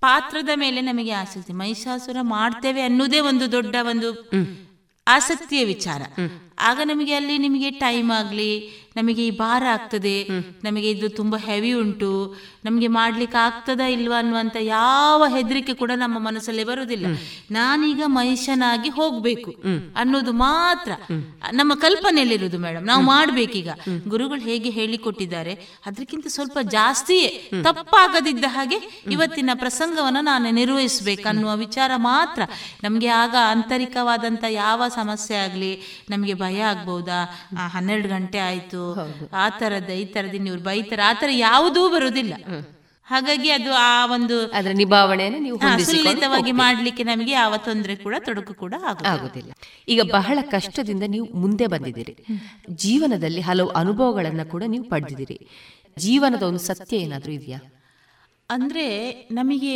ಪಾತ್ರದ ಮೇಲೆ ನಮಗೆ ಆಸಕ್ತಿ. ಮಹಿಷಾಸುರ ಮಾಡ್ತೇವೆ ಅನ್ನೋದೇ ಒಂದು ದೊಡ್ಡ ಒಂದು ಆಸಕ್ತಿಯ ವಿಚಾರ. ಆಗ ನಮಗೆ ಅಲ್ಲಿ ನಿಮಗೆ ಟೈಮ್ ಆಗಲಿ, ನಮಗೆ ಈ ಭಾರ ಆಗ್ತದೆ, ನಮಗೆ ಇದು ತುಂಬಾ ಹೆವಿ ಉಂಟು, ನಮಗೆ ಮಾಡ್ಲಿಕ್ಕೆ ಆಗ್ತದಾ ಇಲ್ವಾ ಅನ್ನುವಂಥ ಯಾವ ಹೆದರಿಕೆ ಕೂಡ ನಮ್ಮ ಮನಸ್ಸಲ್ಲೇ ಬರುವುದಿಲ್ಲ. ನಾನೀಗ ಮಹಿಷನಾಗಿ ಹೋಗ್ಬೇಕು ಅನ್ನೋದು ಮಾತ್ರ ನಮ್ಮ ಕಲ್ಪನೆಯಲ್ಲಿರುವುದು. ಮೇಡಮ್, ನಾವು ಮಾಡ್ಬೇಕೀಗ, ಗುರುಗಳು ಹೇಗೆ ಹೇಳಿಕೊಟ್ಟಿದ್ದಾರೆ ಅದಕ್ಕಿಂತ ಸ್ವಲ್ಪ ಜಾಸ್ತಿಯೇ, ತಪ್ಪಾಗದಿದ್ದ ಹಾಗೆ ಇವತ್ತಿನ ಪ್ರಸಂಗವನ್ನು ನಾನು ನಿರ್ವಹಿಸ್ಬೇಕನ್ನುವ ವಿಚಾರ ಮಾತ್ರ. ನಮಗೆ ಆಗ ಆಂತರಿಕವಾದಂಥ ಯಾವ ಸಮಸ್ಯೆ ಆಗಲಿ, ನಮಗೆ ಭಯ ಆಗ್ಬಹುದಾ, 12 ಗಂಟೆ ಆಯ್ತು, ಆ ತರದ ಈ ತರದ ಇವ್ರು ಬೈತರ ಆ ತರ ಯಾವುದೂ ಬರುವುದಿಲ್ಲ. ಹಾಗಾಗಿ ಅದು ಆ ಒಂದು ಅದರ ನಿಭಾವಣೆಯನ್ನು ನೀವು ಸುಲಲಿತವಾಗಿ ಮಾಡಲಿಕ್ಕೆ ನಮಗೆ ಯಾವ ತೊಂದರೆ ಕೂಡ, ತೊಡಕು ಕೂಡ ಆಗುವುದಿಲ್ಲ. ಈಗ ಬಹಳ ಕಷ್ಟದಿಂದ ನೀವು ಮುಂದೆ ಬಂದಿದ್ದೀರಿ, ಜೀವನದಲ್ಲಿ ಹಲವು ಅನುಭವಗಳನ್ನು ಕೂಡ ನೀವು ಪಡೆದಿದ್ದೀರಿ. ಜೀವನದ ಒಂದು ಸತ್ಯ ಏನಾದರೂ ಇದೆಯಾ? ಅಂದ್ರೆ ನಮಗೆ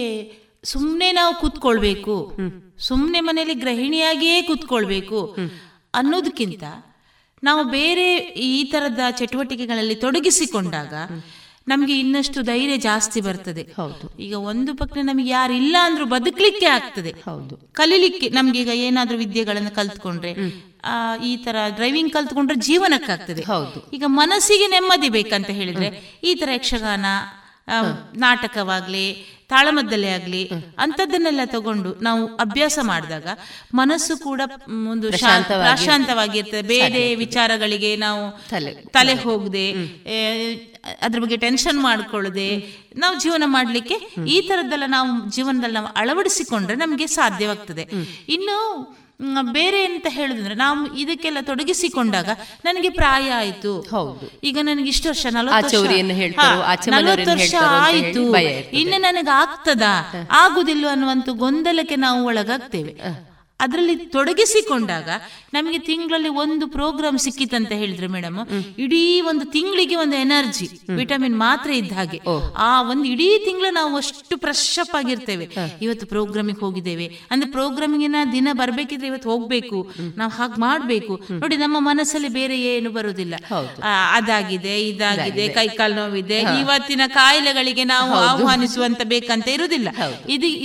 ಸುಮ್ಮನೆ ನಾವು ಕೂತ್ಕೊಳ್ಬೇಕು, ಸುಮ್ಮನೆ ಮನೆಯಲ್ಲಿ ಗೃಹಿಣಿಯಾಗಿಯೇ ಕೂತ್ಕೊಳ್ಬೇಕು ಅನ್ನೋದಕ್ಕಿಂತ ನಾವು ಬೇರೆ ಈ ಥರದ ಚಟುವಟಿಕೆಗಳಲ್ಲಿ ತೊಡಗಿಸಿಕೊಂಡಾಗ ನಮಗೆ ಇನ್ನಷ್ಟು ಧೈರ್ಯ ಜಾಸ್ತಿ ಬರ್ತದೆ. ಈಗ ಒಂದು ಪಕ್ಕ ನಮಗೆ ಯಾರು ಇಲ್ಲ ಅಂದ್ರೂ ಬದುಕಲಿಕ್ಕೆ ಆಗ್ತದೆ, ಕಲಿಲಿಕ್ಕೆ. ನಮ್ಗೆ ಈಗ ಏನಾದ್ರೂ ವಿದ್ಯೆಗಳನ್ನು ಕಲ್ತ್ಕೊಂಡ್ರೆ, ಈ ತರ ಡ್ರೈವಿಂಗ್ ಕಲ್ತ್ಕೊಂಡ್ರೆ ಜೀವನಕ್ಕಾಗ್ತದೆ. ಈಗ ಮನಸ್ಸಿಗೆ ನೆಮ್ಮದಿ ಬೇಕಂತ ಹೇಳಿದ್ರೆ ಈ ತರ ಯಕ್ಷಗಾನ, ನಾಟಕವಾಗ್ಲಿ, ತಾಳಮದ್ದಲೇ ಆಗಲಿ ಅಂಥದ್ದನ್ನೆಲ್ಲ ತಗೊಂಡು ನಾವು ಅಭ್ಯಾಸ ಮಾಡಿದಾಗ ಮನಸ್ಸು ಕೂಡ ಒಂದು ಪ್ರಶಾಂತವಾಗಿರ್ತದೆ. ಬೇರೆ ವಿಚಾರಗಳಿಗೆ ನಾವು ತಲೆ ಹೋಗದೆ, ಅದ್ರ ಬಗ್ಗೆ ಟೆನ್ಷನ್ ಮಾಡ್ಕೊಳ್ಳದೆ ನಾವು ಜೀವನ ಮಾಡಲಿಕ್ಕೆ ಈ ಥರದ್ದೆಲ್ಲ ನಾವು ಜೀವನದಲ್ಲಿ ನಾವು ಅಳವಡಿಸಿಕೊಂಡ್ರೆ ನಮಗೆ ಸಾಧ್ಯವಾಗ್ತದೆ. ಇನ್ನು ಬೇರೆ ಎಂತ ಹೇಳುದಂದ್ರೆ, ನಾವು ಇದಕ್ಕೆಲ್ಲ ತೊಡಗಿಸಿಕೊಂಡಾಗ ನನಗೆ ಪ್ರಾಯ ಆಯ್ತು, ಈಗ ನನಗೆ ಇಷ್ಟು ವರ್ಷ 40 ವರ್ಷ ಆಯ್ತು, ಇನ್ನು ನನಗೆ ಆಗ್ತದಾ ಆಗುದಿಲ್ಲ ಅನ್ನುವಂತ ಗೊಂದಲಕ್ಕೆ ನಾವು ಒಳಗಾಗ್ತೇವೆ. ಅದರಲ್ಲಿ ತೊಡಗಿಸಿಕೊಂಡಾಗ ನಮಗೆ ತಿಂಗಳಲ್ಲಿ ಒಂದು ಪ್ರೋಗ್ರಾಮ್ ಸಿಕ್ಕಿತಂತ ಹೇಳಿದ್ರೆ ಮೇಡಮ್, ಇಡೀ ಒಂದು ತಿಂಗಳಿಗೆ ಒಂದು ಎನರ್ಜಿ, ವಿಟಮಿನ್ ಮಾತ್ರೆ ಇದ್ದ ಹಾಗೆ ಆ ಒಂದು ಇಡೀ ತಿಂಗಳು ನಾವು ಅಷ್ಟು ಫ್ರೆಶ್ ಅಪ್ ಆಗಿರ್ತೇವೆ. ಇವತ್ತು ಪ್ರೋಗ್ರಾಮಿಗೆ ಹೋಗಿದ್ದೇವೆ ಅಂದ್ರೆ ಪ್ರೋಗ್ರಾಮಿಗಿನ ದಿನ ಬರ್ಬೇಕಿದ್ರೆ ಇವತ್ತು ಹೋಗ್ಬೇಕು, ನಾವು ಹಾಗೆ ಮಾಡ್ಬೇಕು. ನೋಡಿ, ನಮ್ಮ ಮನಸ್ಸಲ್ಲಿ ಬೇರೆ ಏನು ಬರುವುದಿಲ್ಲ, ಅದಾಗಿದೆ ಇದಾಗಿದೆ, ಕೈ ಕಾಲು ನೋವಿದೆ, ಇವತ್ತಿನ ಕಾಯಿಲೆಗಳಿಗೆ ನಾವು ಆಹ್ವಾನಿಸುವಂತ ಬೇಕಂತ ಇರುವುದಿಲ್ಲ.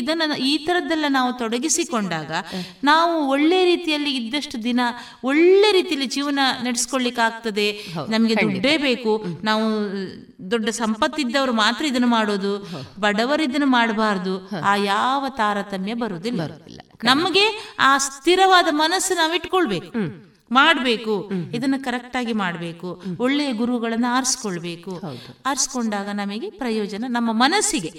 ಇದನ್ನ ಈ ತರದ್ದೆಲ್ಲ ನಾವು ತೊಡಗಿಸಿಕೊಂಡಾಗ ನಾವು ಒಳ್ಳೆ ರೀತಿಯಲ್ಲಿ ಇದ್ದಷ್ಟು ದಿನ ಒಳ್ಳೆ ರೀತಿಯಲ್ಲಿ ಜೀವನ ನಡೆಸ್ಕೊಳ್ಳಿಕ್ಕೆ ಆಗ್ತದೆ. ನಮಗೆ ದುಡ್ಡೇ ಬೇಕು, ನಾವು ದೊಡ್ಡ ಸಂಪತ್ತಿದ್ದವರು ಮಾತ್ರ ಇದನ್ನು ಮಾಡೋದು, ಬಡವರು ಇದನ್ನು ಮಾಡಬಾರ್ದು, ಆ ಯಾವ ತಾರತಮ್ಯ ಬರುವುದಿಲ್ಲ. ನಮಗೆ ಆ ಸ್ಥಿರವಾದ ಮನಸ್ಸು ನಾವು ಇಟ್ಕೊಳ್ಬೇಕು, ಮಾಡಬೇಕು, ಇದನ್ನ ಕರೆಕ್ಟ್ ಆಗಿ ಮಾಡಬೇಕು, ಒಳ್ಳೆಯ ಗುರುಗಳನ್ನು ಆರಿಸ್ಕೊಳ್ಬೇಕು. ಆರಿಸ್ಕೊಂಡಾಗ ನಮಗೆ ಪ್ರಯೋಜನ, ನಮ್ಮ ಮನಸ್ಸಿಗೆ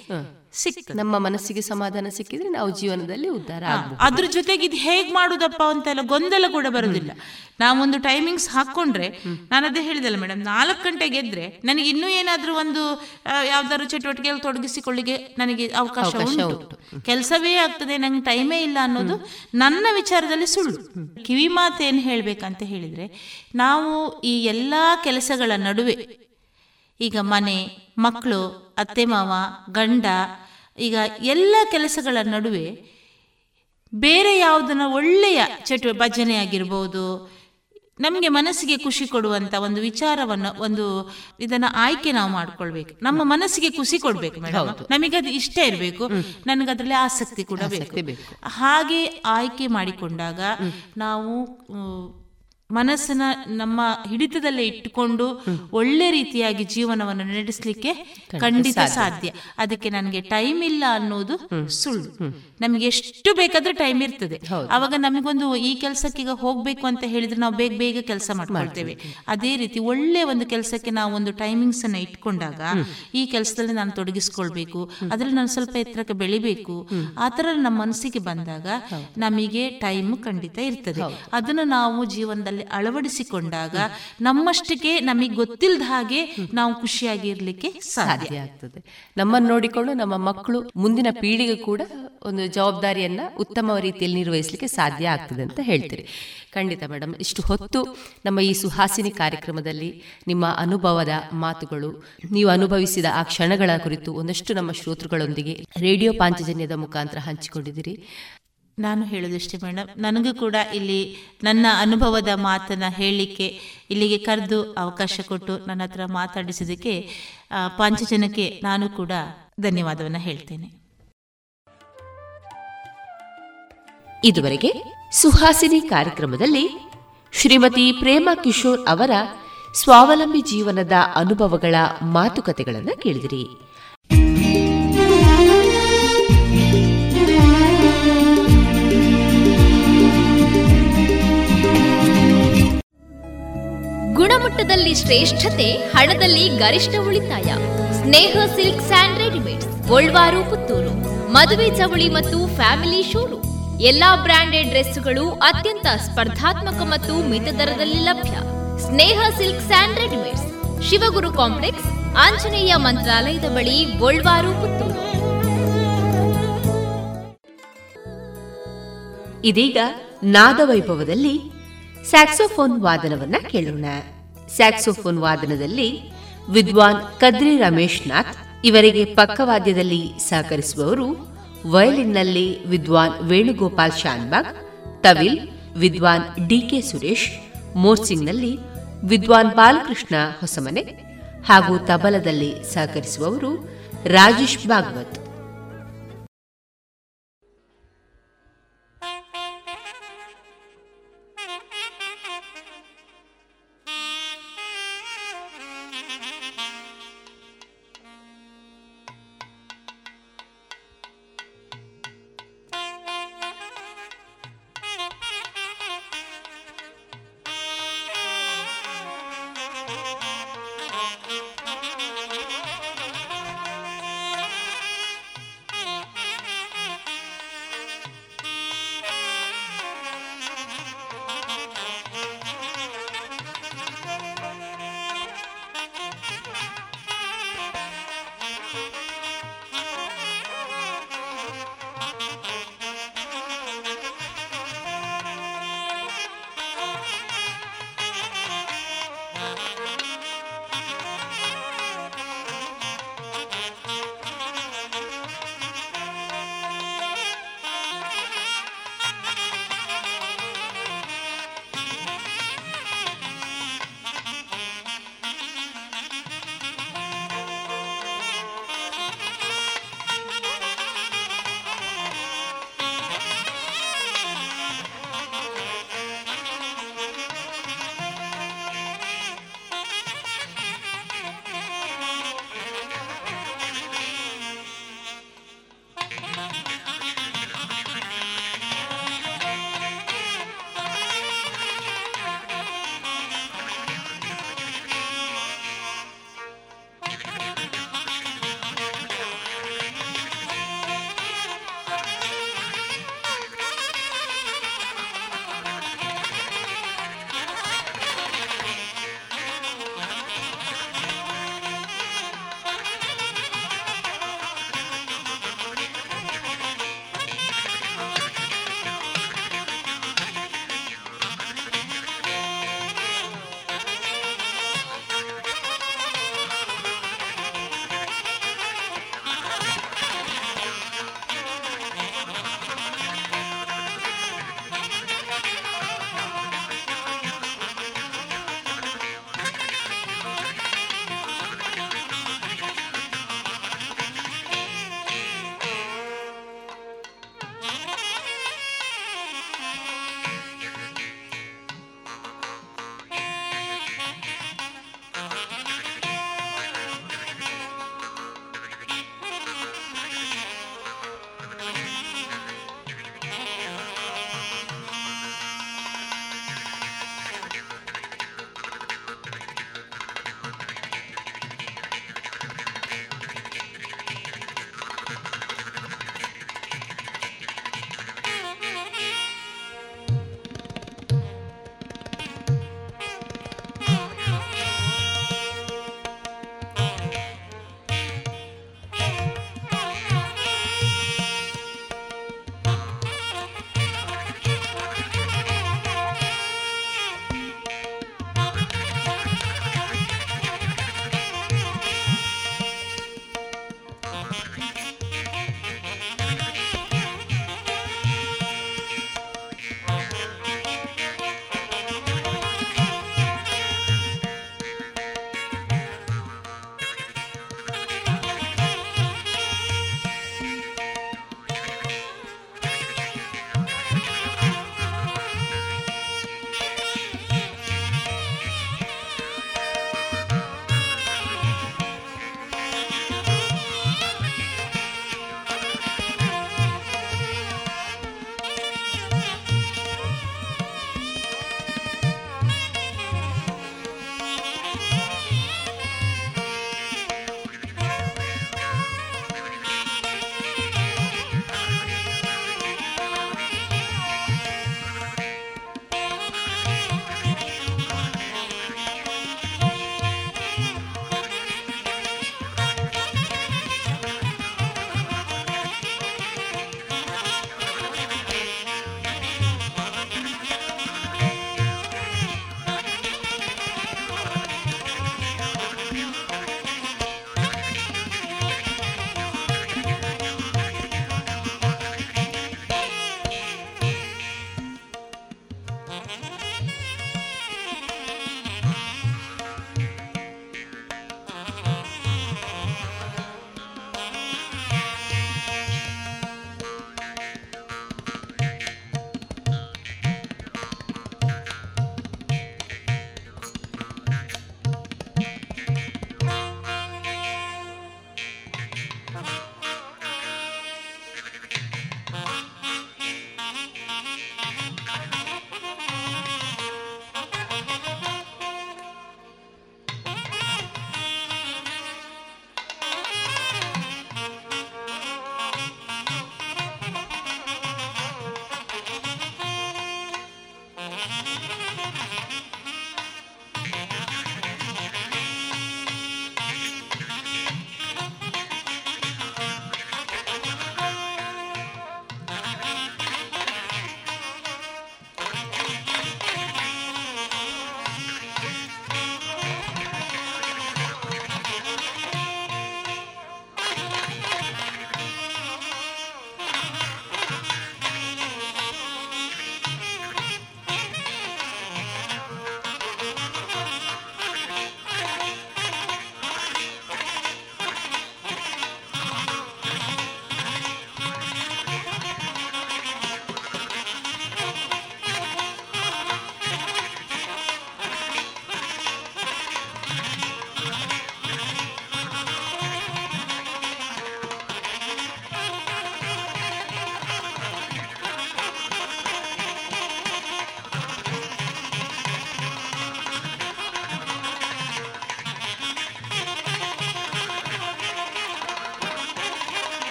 ನಮ್ಮ ಮನಸ್ಸಿಗೆ ಸಮಾಧಾನ ಸಿಕ್ಕಿದ್ರೆ ನಾವು ಜೀವನದಲ್ಲಿ ಉದ್ಧಾರ ಆಗಬಹುದು. ಅದ್ರ ಜೊತೆಗೆ ಇದು ಹೇಗೆ ಮಾಡುದಪ್ಪ ಅಂತೆಲ್ಲ ಗೊಂದಲ ಕೂಡ ಬರೋದಿಲ್ಲ. ನಾವೊಂದು ಟೈಮಿಂಗ್ಸ್ ಹಾಕೊಂಡ್ರೆ, ನಾನು ಅದೇ ಹೇಳಿದಲ್ಲ ಮೇಡಮ್, 4 ಗಂಟೆಗೆ ಎದ್ರೆ ನನಗೆ ಇನ್ನೂ ಏನಾದ್ರೂ ಒಂದು ಯಾವ್ದಾದ್ರು ಚಟುವಟಿಕೆಯಲ್ಲಿ ತೊಡಗಿಸಿಕೊಳ್ಳಿಕ್ಕೆ ನನಗೆ ಅವಕಾಶ ಉಂಟು, ಕೆಲಸವೇ ಆಗ್ತದೆ, ನಂಗೆ ಟೈಮೇ ಇಲ್ಲ ಅನ್ನೋದು ನನ್ನ ವಿಚಾರದಲ್ಲಿ ಸುಳ್ಳು. ಕಿವಿ ಮಾತು ಏನು ಹೇಳ್ಬೇಕಂತ ಹೇಳಿದ್ರೆ, ನಾವು ಈ ಎಲ್ಲ ಕೆಲಸಗಳ ನಡುವೆ ಈಗ ಮನೆ, ಮಕ್ಕಳು, ಅತ್ತೆ ಮಾವ, ಗಂಡ, ಈಗ ಎಲ್ಲ ಕೆಲಸಗಳ ನಡುವೆ ಬೇರೆ ಯಾವುದನ್ನ ಒಳ್ಳೆಯ ಭಜನೆ ಆಗಿರ್ಬೋದು, ನಮಗೆ ಮನಸ್ಸಿಗೆ ಖುಷಿ ಕೊಡುವಂಥ ಒಂದು ವಿಚಾರವನ್ನು, ಒಂದು ಇದನ್ನು ಆಯ್ಕೆ ನಾವು ಮಾಡ್ಕೊಳ್ಬೇಕು. ನಮ್ಮ ಮನಸ್ಸಿಗೆ ಖುಷಿ ಕೊಡಬೇಕು ಮೇಡಮ್, ನಮಗದು ಇಷ್ಟ ಇರಬೇಕು, ನನಗದ್ರಲ್ಲಿ ಆಸಕ್ತಿ ಕೂಡ ಬೇಕು. ಹಾಗೆ ಆಯ್ಕೆ ಮಾಡಿಕೊಂಡಾಗ ನಾವು ಮನಸ್ಸನ್ನ ನಮ್ಮ ಹಿಡಿತದಲ್ಲೇ ಇಟ್ಟುಕೊಂಡು ಒಳ್ಳೆ ರೀತಿಯಾಗಿ ಜೀವನವನ್ನು ನಡೆಸಲಿಕ್ಕೆ ಖಂಡಿತ ಸಾಧ್ಯ. ಅದಕ್ಕೆ ನನಗೆ ಟೈಮ್ ಇಲ್ಲ ಅನ್ನೋದು ಸುಳ್ಳು. ನಮ್ಗೆ ಎಷ್ಟು ಬೇಕಾದ್ರೆ ಟೈಮ್ ಇರ್ತದೆ. ಅವಾಗ ನಮಗೊಂದು ಈ ಕೆಲಸಕ್ಕೆ ಈಗ ಹೋಗ್ಬೇಕು ಅಂತ ಹೇಳಿದ್ರೆ ನಾವು ಬೇಗ ಬೇಗ ಕೆಲಸ ಮಾಡ್ಕೊಳ್ತೇವೆ. ಅದೇ ರೀತಿ ಒಳ್ಳೆ ಒಂದು ಕೆಲಸಕ್ಕೆ ನಾವು ಒಂದು ಟೈಮಿಂಗ್ಸ್ ಅನ್ನ ಇಟ್ಕೊಂಡಾಗ, ಈ ಕೆಲಸದಲ್ಲಿ ನಾನು ತೊಡಗಿಸ್ಕೊಳ್ಬೇಕು, ಅದ್ರಲ್ಲಿ ನಾನು ಸ್ವಲ್ಪ ಎತ್ತರಕ್ಕೆ ಬೆಳಿಬೇಕು, ಆ ತರ ನಮ್ಮ ಮನಸ್ಸಿಗೆ ಬಂದಾಗ ನಮಗೆ ಟೈಮ್ ಖಂಡಿತ ಇರ್ತದೆ. ಅದನ್ನು ನಾವು ಜೀವನದಲ್ಲಿ ಅಳವಡಿಸಿಕೊಂಡಾಗ ನಮ್ಮಷ್ಟಕ್ಕೆ ನಮಗೆ ಗೊತ್ತಿಲ್ಲದ ಹಾಗೆ ನಾವು ಖುಷಿಯಾಗಿ ಇರಲಿಕ್ಕೆ ಸಾಧ್ಯ ಆಗ್ತದೆ. ನಮ್ಮನ್ನು ನೋಡಿಕೊಂಡು ನಮ್ಮ ಮಕ್ಕಳು, ಮುಂದಿನ ಪೀಳಿಗೆ ಕೂಡ ಒಂದು ಜವಾಬ್ದಾರಿಯನ್ನ ಉತ್ತಮ ರೀತಿಯಲ್ಲಿ ನಿರ್ವಹಿಸಲಿಕ್ಕೆ ಸಾಧ್ಯ ಆಗ್ತದೆ ಅಂತ ಹೇಳ್ತೀರಿ. ಖಂಡಿತ ಮೇಡಮ್, ಇಷ್ಟು ಹೊತ್ತು ನಮ್ಮ ಈ ಸುಹಾಸಿನಿ ಕಾರ್ಯಕ್ರಮದಲ್ಲಿ ನಿಮ್ಮ ಅನುಭವದ ಮಾತುಗಳು, ನೀವು ಅನುಭವಿಸಿದ ಆ ಕ್ಷಣಗಳ ಕುರಿತು ಒಂದಷ್ಟು ನಮ್ಮ ಶ್ರೋತೃಗಳೊಂದಿಗೆ ರೇಡಿಯೋ ಪಾಂಚಜನ್ಯದ ಮುಖಾಂತರ ಹಂಚಿಕೊಂಡಿದ್ದೀರಿ. ನಾನು ಹೇಳೋದಷ್ಟೇ ಮೇಡಮ್, ನನಗೂ ಕೂಡ ಇಲ್ಲಿ ನನ್ನ ಅನುಭವದ ಮಾತನ್ನು ಹೇಳಲಿಕ್ಕೆ ಇಲ್ಲಿಗೆ ಕರೆದು ಅವಕಾಶ ಕೊಟ್ಟು ನನ್ನ ಹತ್ರ ಮಾತಾಡಿಸಿದ್ದಕ್ಕೆ ಪಾಂಚಜನಕ್ಕೆ ನಾನು ಕೂಡ ಧನ್ಯವಾದವನ್ನು ಹೇಳ್ತೇನೆ. ಇದುವರೆಗೆ ಸುಹಾಸಿನಿ ಕಾರ್ಯಕ್ರಮದಲ್ಲಿ ಶ್ರೀಮತಿ ಪ್ರೇಮಾ ಕಿಶೋರ್ ಅವರ ಸ್ವಾವಲಂಬಿ ಜೀವನದ ಅನುಭವಗಳ ಮಾತುಕತೆಗಳನ್ನು ಕೇಳಿದಿರಿ. ಗುಣಮಟ್ಟದಲ್ಲಿ ಶ್ರೇಷ್ಠತೆ, ಹಣದಲ್ಲಿ ಗರಿಷ್ಠ ಉಳಿತಾಯ. ಸ್ನೇಹ ಸಿಲ್ಕ್ ಸ್ಯಾಂಡ್ ರೆಡಿಮೇಡ್ಸ್, ಗೋಲ್ವಾರು, ಪುತ್ತೂರು. ಮದುವೆ ಚವಳಿ ಮತ್ತು ಫ್ಯಾಮಿಲಿ ಶೋರೂಮ್. ಎಲ್ಲಾ ಬ್ರಾಂಡೆಡ್ ಡ್ರೆಸ್ಗಳು ಅತ್ಯಂತ ಸ್ಪರ್ಧಾತ್ಮಕ ಮತ್ತು ಮಿತ ದರದಲ್ಲಿ ಲಭ್ಯ. Sneha silk and readymades, Shivaguru complex, Anjaneya ಮಂತ್ರಾಲಯದ ಬಳಿ, ಗೋಲ್ವಾರು, ಪುತ್ತೂರು. ಇದೀಗ ನಾದವೈಭವದಲ್ಲಿ ಸ್ಯಾಕ್ಸೋಫೋನ್ ವಾದನವನ್ನ ಕೇಳೋಣ. ಸ್ಯಾಕ್ಸೋಫೋನ್ ವಾದನದಲ್ಲಿ ವಿದ್ವಾನ್ ಕದ್ರಿ ರಮೇಶ್ನಾಥ್, ಇವರಿಗೆ ಪಕ್ಕವಾದ್ಯದಲ್ಲಿ ಸಹಕರಿಸುವವರು ವಯಲಿನ್ನಲ್ಲಿ ವಿದ್ವಾನ್ ವೇಣುಗೋಪಾಲ್ ಶಾನ್ಬಾಗ್, ತವಿಲ್ ವಿದ್ವಾನ್ ಡಿಕೆ ಸುರೇಶ್, ಮೋರ್ಸಿಂಗ್ನಲ್ಲಿ ವಿದ್ವಾನ್ ಬಾಲಕೃಷ್ಣ ಹೊಸಮನೆ ಹಾಗೂ ತಬಲದಲ್ಲಿ ಸಹಕರಿಸುವವರು ರಾಜೇಶ್ ಭಾಗವತ್.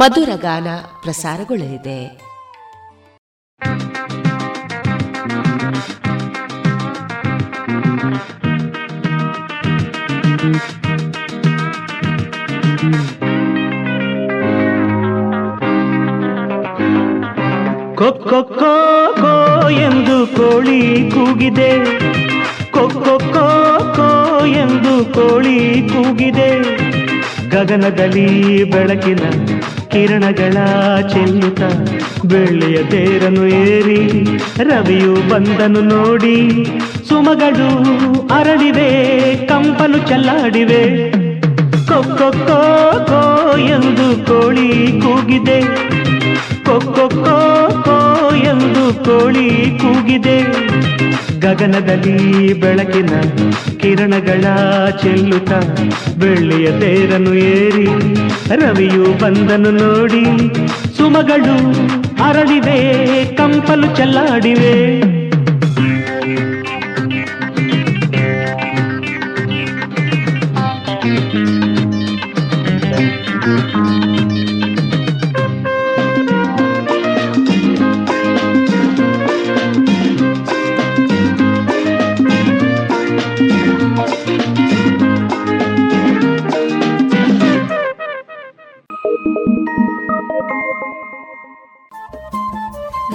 ಮಧುರ ಗಾನ ಪ್ರಸಾರಗೊಳ್ಳಲಿದೆ. ಕೊಕ್ಕೋ ಎಂದು ಕೋಳಿ ಕೂಗಿದೆ, ಕೊಕ್ಕೋ ಎಂದು ಕೋಳಿ ಕೂಗಿದೆ. ಗಗನದಲ್ಲಿ ಬೆಳಕಿನ ಕಿರಣಗಳ ಚೆಲ್ಲುತ್ತ ಬೆಳ್ಳಿಯ ತೇರನ್ನು ಏರಿ ರವಿಯು ಬಂದನು ನೋಡಿ. ಸುಮಗಳು ಅರಳಿವೆ, ಕಂಪನು ಚಲ್ಲಾಡಿವೆ. ಕೊಕ್ಕೋ ಕೋ ಎಂದು ಕೋಳಿ ಕೂಗಿದೆ, ಕೊಕ್ಕೋ ಕೋ ಎಂದು ಕೋಳಿ ಕೂಗಿದೆ. ಗಗನದಲ್ಲಿ ಬೆಳಕಿನ ಕಿರಣಗಳ ಚೆಲ್ಲುತ್ತ ಬೆಳ್ಳಿಯ ತೇರನ್ನು ಏರಿ ರವಿಯು ಬಂದನು ನೋಡಿ. ಸುಮಗಳು ಅರಳಿವೆ, ಕಂಪಲು ಚಲ್ಲಾಡಿವೆ.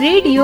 ರೇಡಿಯೋ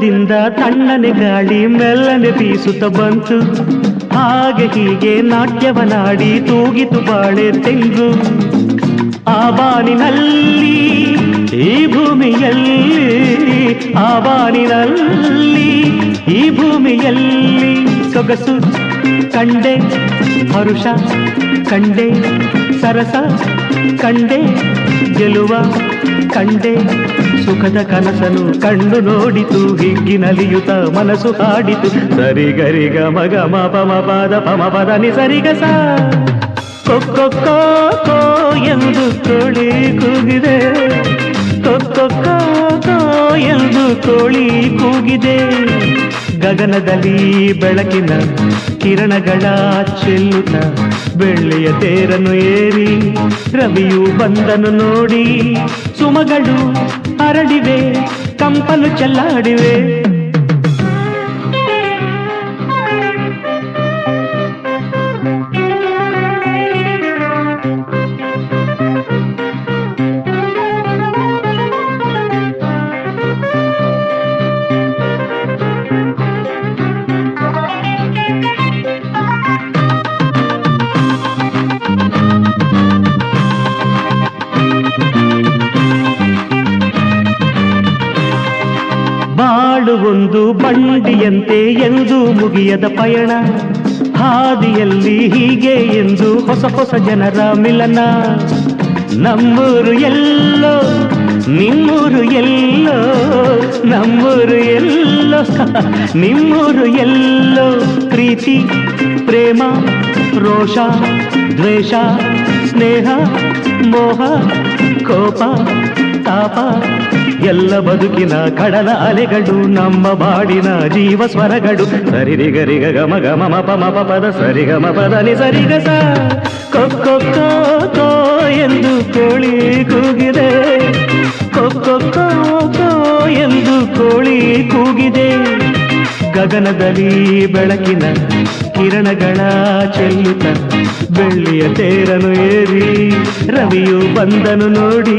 ದಿಂದ ತಣ್ಣನೆ ಗಾಳಿ ಮೆಲ್ಲನೆ ಬೀಸುತ್ತ ಬಂತು. ಹಾಗೆ ಹೀಗೆ ನಾಟ್ಯವನಾಡಿ ತೂಗಿತು ಬಾಳೆ ತೆಂಗು. ಆ ಬಾನಿನಲ್ಲಿ ಈ ಭೂಮಿಯಲ್ಲಿ, ಆ ಬಾನಿನಲ್ಲಿ ಈ ಭೂಮಿಯಲ್ಲಿ ಸೊಗಸು ಕಂಡೆ, ಹರುಷ ಕಂಡೆ, ಸರಸ ಕಂಡೆ, ಗೆಲುವ ಕಂಡೆ, ಸುಖದ ಕನಸನು ಕಂಡು ನೋಡಿತು. ಹಿಗ್ಗಿನಲಿಯುತ ಮನಸ್ಸು ಹಾಡಿತು. ಸರಿಗರಿಗ ಮಗ ಮಮ ಪದ ಪಮ ಪದ ನಿ ಸರಿಗಸ. ಕೊಕ್ಕೋ ಕೋ ಎಂದು ಕೋಳಿ ಕೂಗಿದೆ, ಕೊಕ್ಕೋ ಕೋ ಎಂದು ಕೋಳಿ ಕೂಗಿದೆ. ಗಗನದಲ್ಲಿ ಬೆಳಕಿನ ಕಿರಣಗಳ ಚೆಲ್ಲುತ್ತ ಬೆಳ್ಳಿಯ ತೇರನ್ನು ಏರಿ ರವಿಯು ಬಂದನು ನೋಡಿ. ಸುಮಗಳು ಅರಳಿವೆ, ಕಂಪಲು ಚಲ್ಲಾಡಿವೆ. ಒಂದು ಬಂಡಿಯಂತೆ ಎಂದು ಮುಗಿಯದ ಪಯಣ, ಹಾದಿಯಲ್ಲಿ ಹೀಗೆ ಎಂದು ಹೊಸ ಹೊಸ ಜನರ ಮಿಲನ. ನಮ್ಮೂರು ಎಲ್ಲೋ, ನಿಮ್ಮೂರು ಎಲ್ಲೋ, ನಮ್ಮೂರು ಎಲ್ಲೋ, ನಿಮ್ಮೂರು ಎಲ್ಲೋ. ಪ್ರೀತಿ, ಪ್ರೇಮ, ರೋಷ, ದ್ವೇಷ, ಸ್ನೇಹ, ಮೋಹ, ಕೋಪ, ತಾಪ, ಎಲ್ಲ ಬದುಕಿನ ಕಡಲ ಅಲೆಗಳು ನಮ್ಮ ಬಾಡಿನ ಜೀವ ಸ್ವರಗಳು. ಸರಿ ಗರಿಗ ಗಮ ಗಮ ಮಪ ಮಪ ಪದ ಸರಿ ಗಮ ಪದ ನಿ ಸರಿಗ ಸ ಕೋ ಎಂದು ಕೋಳಿ ಕೂಗಿದೆ, ಕೋ ಎಂದು ಕೋಳಿ ಕೂಗಿದೆ. ಗಗನದಲ್ಲಿ ಬೆಳಕಿನ ಕಿರಣಗಳ ಚೆಲ್ಲುತ್ತ ಬೆಳ್ಳಿಯ ತೇರನು ಏರಿ ರವಿಯು ಬಂದನು ನೋಡಿ.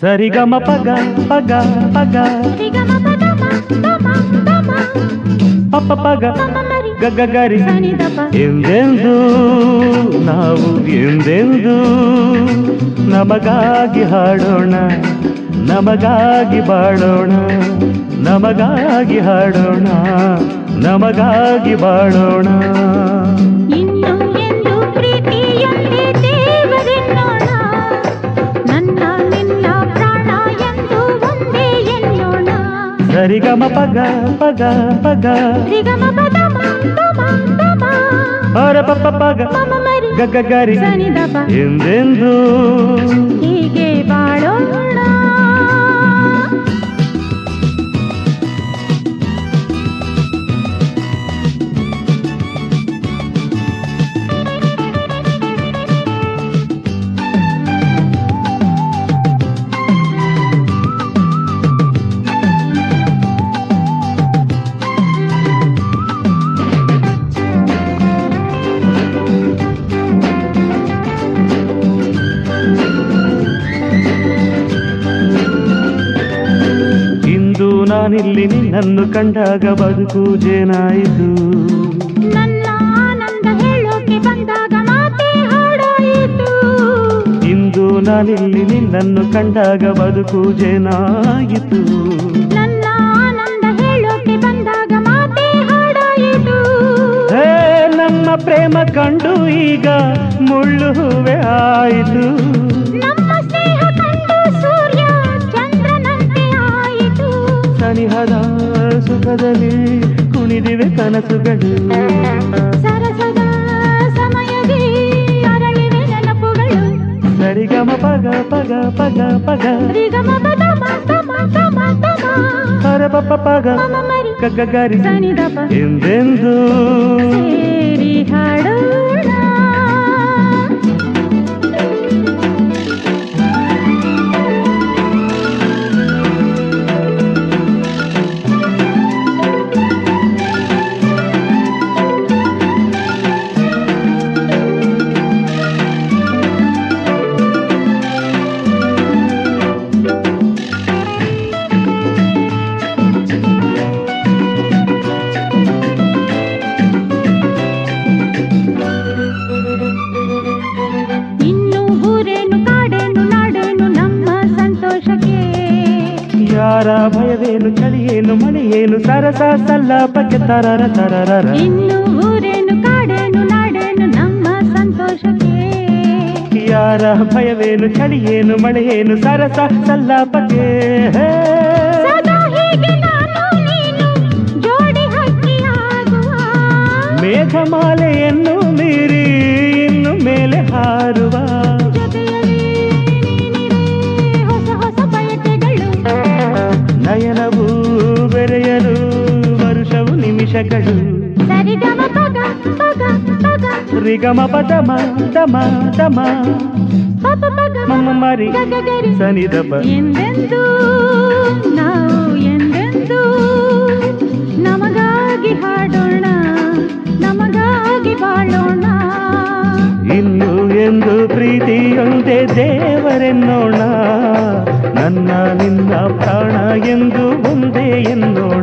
ಸರಿ ಗಮ ಪಗ ಪಗ ಪಗ ಪಪ ಪಗ ಗಗ ಗರಿ ಎಂದೆಂದು ನಾವು ಎಂದೆಂದು ನಮಗಾಗಿ ಹಾಡೋಣ, ನಮಗಾಗಿ ಬಾಳೋಣ, ನಮಗಾಗಿ ಹಾಡೋಣ, ನಮಗಾಗಿ ಬಾಳೋಣ. ಸರಿ ಗಮ ಪಗ ಪಗ ಪಗ ಪರ ಪಪ್ಪ ಪಗ ಗಗ ಗರಿ ಎಂದೆಂದು ಹೀಗೆ ಬಾಳೋಣ. ನಾನಿಲ್ಲಿ ನಿನ್ನನ್ನು ಕಂಡಾಗ ಬದುಕು ಜೇನಾಯಿತು, ನನ್ನ ಆನಂದ ಹೇಳೋಕೆ ಬಂದಾಗ ಮಾತೆ ಹಾಡಾಯಿತು. ಇಂದು ನಾನಿಲ್ಲಿ ನಿನ್ನನ್ನು ಕಂಡಾಗ ಬದುಕು ಜೇನಾಯಿತು, ನನ್ನ ಆನಂದ ಹೇಳೋಕೆ ಬಂದಾಗ ಮಾತೆ ಹಾಡಾಯಿತು. ಹೇ ನಮ್ಮ ಪ್ರೇಮ ಕಂಡು ಈಗ ಮುಳ್ಳು ಹೂವೆ ಆಯಿತು, ಸನಿಹದ ಸುಖದಲ್ಲಿ ಕುಣಿದಿವೆ ಕನಸುಗಳು, ಸರಸದ ಸಮಯದಿ ಅರಳಿವೆ ನೆನಪುಗಳು. ಸರಿಗಮ ಪಗ ಪಗ ಪಗ ಪಗ ಪರ ಪಪ್ಪ ಪಗ ಕಗ್ಗ ಗರಿ ಎಂದೆಂದು ಸೇರಿ ಹಾಡು. ಭಯವೇನು, ಚಳಿಯೇನು, ಮಳೆಯೇನು, ಸರಸ ಸಲ್ಲಾಪಕ್ಕೆ ತರರ ತರರ. ಇನ್ನು ಊರೇನು, ಕಾಡೇನು, ನಾಡೇನು ನಮ್ಮ ಸಂತೋಷಕ್ಕೆ. ಯಾರ ಭಯವೇನು, ಚಳಿಯೇನು, ಮಳೆಯೇನು, ಸರಸ ಸಲ್ಲಾಪಕ್ಕೆ. ಜೋಡಿ ಹಕ್ಕಿಯಾಗುವ ಮೇಘಮಾಲೆಯನ್ನು ಮೀರಿ ಇನ್ನು ಮೇಲೆ ಹಾರುವ ನಯನವು ಬೆರೆಯಲು ವರುಷವು ನಿಮಿಷಗಳು. ಸರಿಗಮ ಪಗ ಪಗ ಪಗ ರಿಗಮ ಪದಮ ತಮ ತಮ ಮಮ ಮರಿ ಸನಿದಪ ಎಂದೆಂದೂ ನಾವು ಎಂದೆಂದೂ ನಮಗಾಗಿ ಹಾಡೋಣ ನಮಗಾಗಿ ಬಾಳೋಣ ಇನ್ನು ಎಂದು ಪ್ರೀತಿಯೊಂದೇ ದೇವರೆನ್ನೋಣ ನನ್ನ ನಿನ್ನ ಪ್ರಾಣ ಎಂದು ಮುಂದೆ ಎನ್ನೋಣ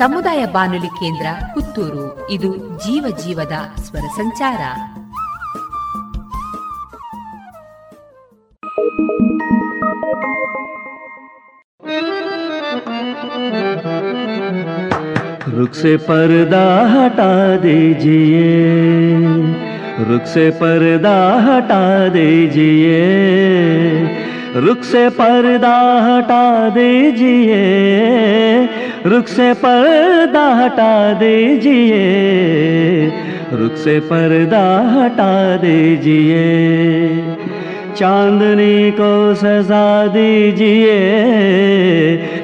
ಸಮುದಾಯ ಬಾನುಲಿ ಕೇಂದ್ರ ಪುತ್ತೂರು. ಇದು ಜೀವ ಜೀವದ ಸ್ವರ ಸಂಚಾರ. रुख से पर्दा हटा दीजिए, रुख से पर्दा हटा दीजिए, रुख से पर्दा हटा दीजिए, रुख से पर्दा हटा दीजिए, रुख से पर्दा हटा दीजिए, चांदनी को सजा दीजिए,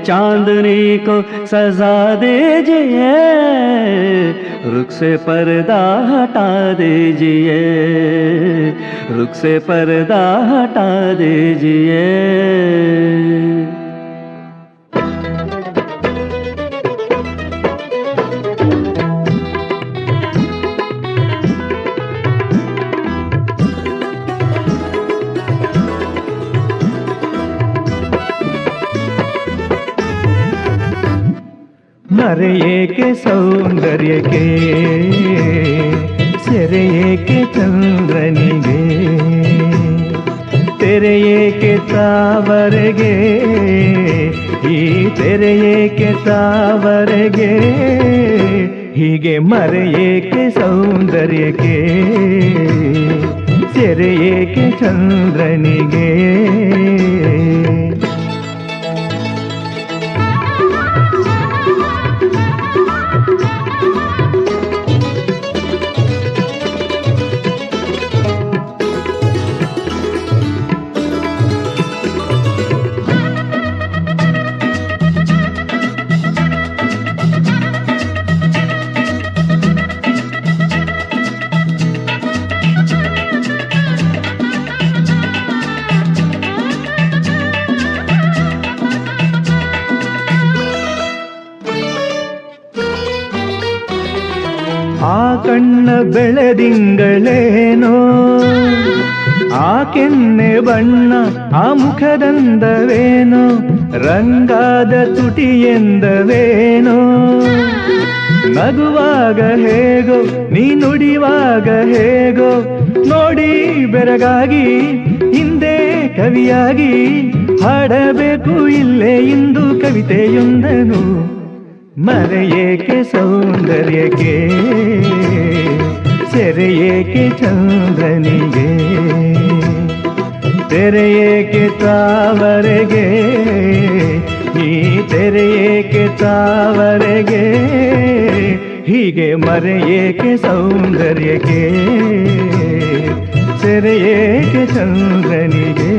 चांदनी को सजा दीजिए, रुख से पर्दा हटा दीजिए, रुख से पर्दा हटा दीजिए. ಮರೆಯೇಕೆ ಸೌಂದರ್ಯಕ್ಕೆ ಸೆರೆಯೇಕೆ ಚಂದ್ರನಿಗೆ ತೆರೆಯೇಕೆ ತಾವರೆಗೆ ಈ ತೆರೆಯೇಕೆ ತಾವರೆಗೆ ಹೀಗೆ ಮರೆಯೇಕೆ ಸೌಂದರ್ಯಕ್ಕೆ ಸೆರೆಯೇಕೆ ಚಂದ್ರನಿಗೆ ಕಣ್ಣ ಬೆಳೆದಿಂಗಳೇನೋ ಆ ಕೆನ್ನೆ ಬಣ್ಣ ಆ ಮುಖದಂದವೇನೋ ರಂಗಾದ ತುಟಿಯೆಂದವೇನೋ ನಗುವಾಗ ಹೇಗೋ ನೀ ನುಡಿವಾಗ ಹೇಗೋ ನೋಡಿ ಬೆರಗಾಗಿ ಹಿಂದೆ ಕವಿಯಾಗಿ ಹಾಡಬೇಕು ಇಲ್ಲೇ ಇಂದು ಕವಿತೆಯೊಂದನು. ಮರೆಯೇಕೆ ಸೌಂದರ್ಯಕ್ಕೆ ಸೆರೆಯೇಕೆ ಚಂದ್ರನಿಗೆ ತೆರೆಯೇಕೆ ತಾವರೆಗೆ ಈ ತೆರೆಯೇಕೆ ತಾವರೆಗೆ ಹೀಗೆ ಮರೆಯೇಕೆ ಸೌಂದರ್ಯಕ್ಕೆ ಸೆರೆಯೇಕೆ ಚಂದ್ರನಿಗೆ.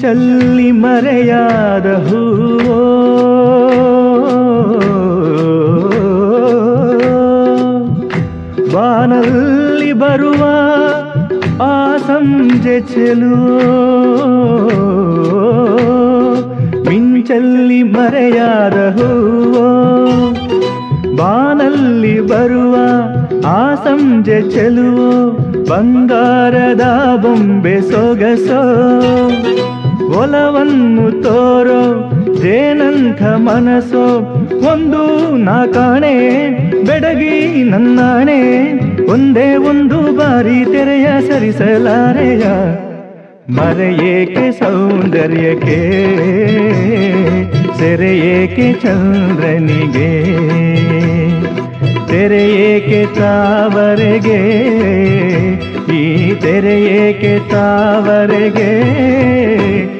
ಚಲ್ಲಿ ಮರೆಯಾದ ಹೂವೋ ಬಾನಲ್ಲಿ ಬರುವ ಆ ಸಂಜೆ ಚೆಲುವೋ ಮಿಂಚಲ್ಲಿ ಮರೆಯಾದ ಹೂವೋ, ಬಾನಲ್ಲಿ ಬರುವ ಆ ಸಂಜೆ ಚೆಲುವೋ, ಬಂಗಾರದ ಬೊಂಬೆ ಸೊಗಸೋ, ಒಲವನ್ನು ತೋರೋ ಜೇನಂಥ ಮನಸ್ಸೋ, ಒಂದು ನಾ ಕಾಣೆ ಬೆಡಗಿ ನನ್ನಾಣೆ, ಒಂದೇ ಒಂದು ಬಾರಿ ತೆರೆಯ ಸರಿಸಲಾರೆಯ, ಮರೆಯೇಕೆ ಸೌಂದರ್ಯಕ್ಕೆ ಸೆರೆಯೇಕೆ ಚಂದ್ರನಿಗೆ, ತೆರೆಯೇಕೆ ತಾವರೆಗೆ ಈ ತೆರೆಯೇಕೆ ತಾವರೆಗೆ,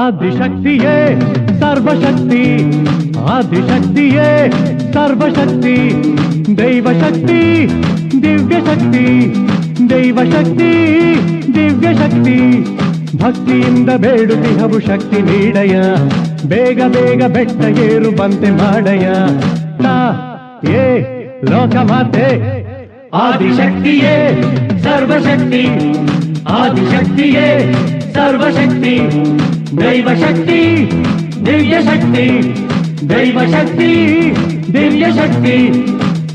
ಆದಿಶಕ್ತಿಯೇ ಸರ್ವಶಕ್ತಿ, ಆದಿಶಕ್ತಿಯೇ ಸರ್ವಶಕ್ತಿ, ದೈವಶಕ್ತಿ ದಿವ್ಯಶಕ್ತಿ, ದೈವಶಕ್ತಿ ದಿವ್ಯಶಕ್ತಿ. ಭಕ್ತಿಯಿಂದ ಬೇಡುತ್ತಿಹವು ಶಕ್ತಿ ನೀಡಯ, ಬೇಗ ಬೇಗ ಬೆಟ್ಟ ಏರು ಬಂತೆ ಮಾಡಯ. ತಾ ಏ ಲೋಕಮಾತೆ ಆದಿಶಕ್ತಿಯೇ ಸರ್ವಶಕ್ತಿ, ಆದಿಶಕ್ತಿಯೇ ಸರ್ವಶಕ್ತಿ, ದೈವಶಕ್ತಿ ದಿವ್ಯಶಕ್ತಿ, ದೈವಶಕ್ತಿ ದಿವ್ಯಶಕ್ತಿ.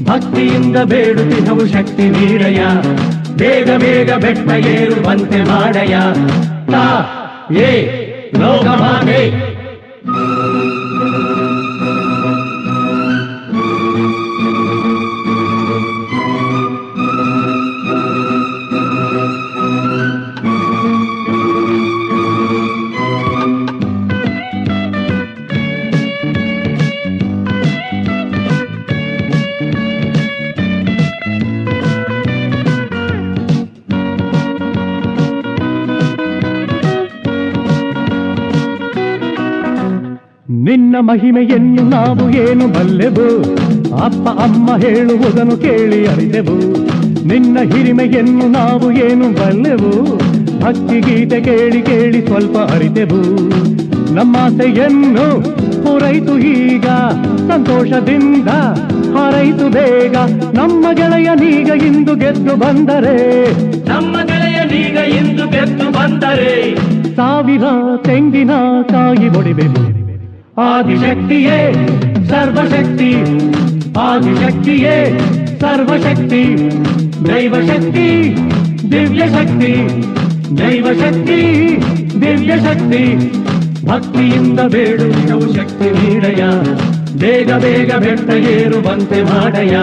ಭಕ್ತಿಯಿಂದ ಬೇಡುತ್ತಿಹವು ಶಕ್ತಿ ನೀಡಯ, ಬೇಗ ಬೇಗ ಬೆಟ್ಟ ಏರುವಂತೆ ಮಾಡಯ. ತಾ ಏ ಲೋಕಮಾತೆ. ನಿನ್ನ ಮಹಿಮೆಯನ್ನು ನಾವು ಏನು ಬಲ್ಲೆವು, ಅಪ್ಪ ಅಮ್ಮ ಹೇಳುವುದನ್ನು ಕೇಳಿ ಅರಿದೆವು. ನಿನ್ನ ಹಿರಿಮೆಯನ್ನು ನಾವು ಏನು ಬಲ್ಲೆವು, ಭಕ್ತಿಗೀತೆ ಕೇಳಿ ಕೇಳಿ ಸ್ವಲ್ಪ ಅರಿದೆವು. ನಮ್ಮಾಸೆಯನ್ನು ಪೂರೈತು ಈಗ, ಸಂತೋಷದಿಂದ ಹಾರೈತು ಬೇಗ. ನಮ್ಮ ಗೆಳೆಯನೀಗ ಇಂದು ಗೆದ್ದು ಬಂದರೆ, ನಮ್ಮ ಗೆಳೆಯನೀಗ ಇಂದು ಗೆದ್ದು ಬಂದರೆ, ಸಾವಿರ ತೆಂಗಿನ ಕಾಯಿ ಹೊಡಿಬೇಕು. ಆದಿಶಕ್ತಿಯೇ ಸರ್ವಶಕ್ತಿ, ಆದಿಶಕ್ತಿಯೇ ಸರ್ವಶಕ್ತಿ, ದೈವಶಕ್ತಿ ದಿವ್ಯಶಕ್ತಿ, ದೈವಶಕ್ತಿ ದಿವ್ಯಶಕ್ತಿ. ಭಕ್ತಿಯಿಂದ ಬೇಡು ನಾವು ಶಕ್ತಿ ನೀಡಯ, ಬೇಗ ಬೇಗ ಬೆಟ್ಟ ಏರುವಂತೆ ಮಾಡಯ.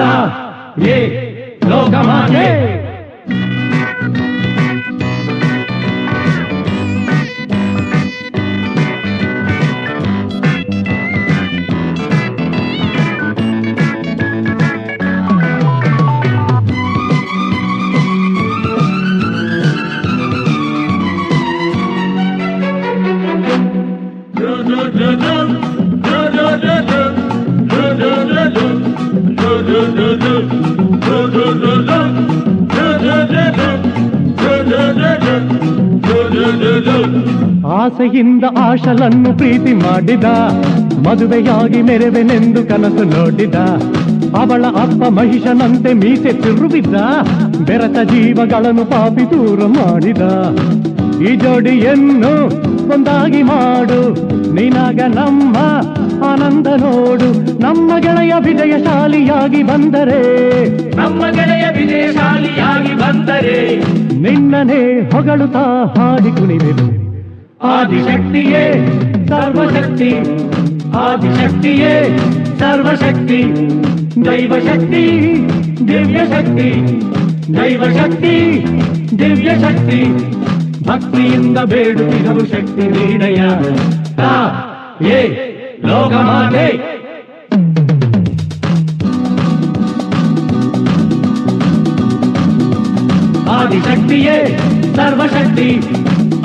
ತಾ ಏ ಲೋಕಮಾತೆ. ಆಸೆಯಿಂದ ಆಶಲನ್ನು ಪ್ರೀತಿ ಮಾಡಿದ, ಮದುವೆಯಾಗಿ ಮೆರೆವೆನೆಂದು ಕನಸು ನೋಡಿದ. ಅವಳ ಅಪ್ಪ ಮಹಿಷನಂತೆ ಮೀಸೆ ತಿರುವಿದ್ದ, ಬೆರತ ಜೀವಗಳನ್ನು ಪಾಪಿ ದೂರ ಮಾಡಿದ. ಈ ಜೋಡಿಯನ್ನು ಒಂದಾಗಿ ಮಾಡು, ನಿನಗ ನಮ್ಮ ಆನಂದ ನೋಡು. ನಮ್ಮ ಗೆಳೆಯ ವಿಜಯಶಾಲಿಯಾಗಿ ಬಂದರೆ, ನಮ್ಮ ಗೆಳೆಯ ವಿಜಯಶಾಲಿಯಾಗಿ ಬಂದರೆ, ನಿನ್ನನೇ ಹೊಗಳುತ್ತಾ ಹಾಡಿ ಕುಣಿವೆನು. ಆದಿಶಕ್ತಿಯೇ ಸರ್ವಶಕ್ತಿ, ಆದಿಶಕ್ತಿಯೇ ಸರ್ವಶಕ್ತಿ, ದೈವಶಕ್ತಿ ದಿವ್ಯಶಕ್ತಿ, ದೈವಶಕ್ತಿ ದಿವ್ಯಶಕ್ತಿ, ಭಕ್ತಿಯಿಂದ ಬೇಡುವಿರವು ಶಕ್ತಿ ನೀಡಯ ತಾ ಯೇ ಲೋಕಮಾತೆ. ಆದಿಶಕ್ತಿಯೇ ಸರ್ವಶಕ್ತಿ,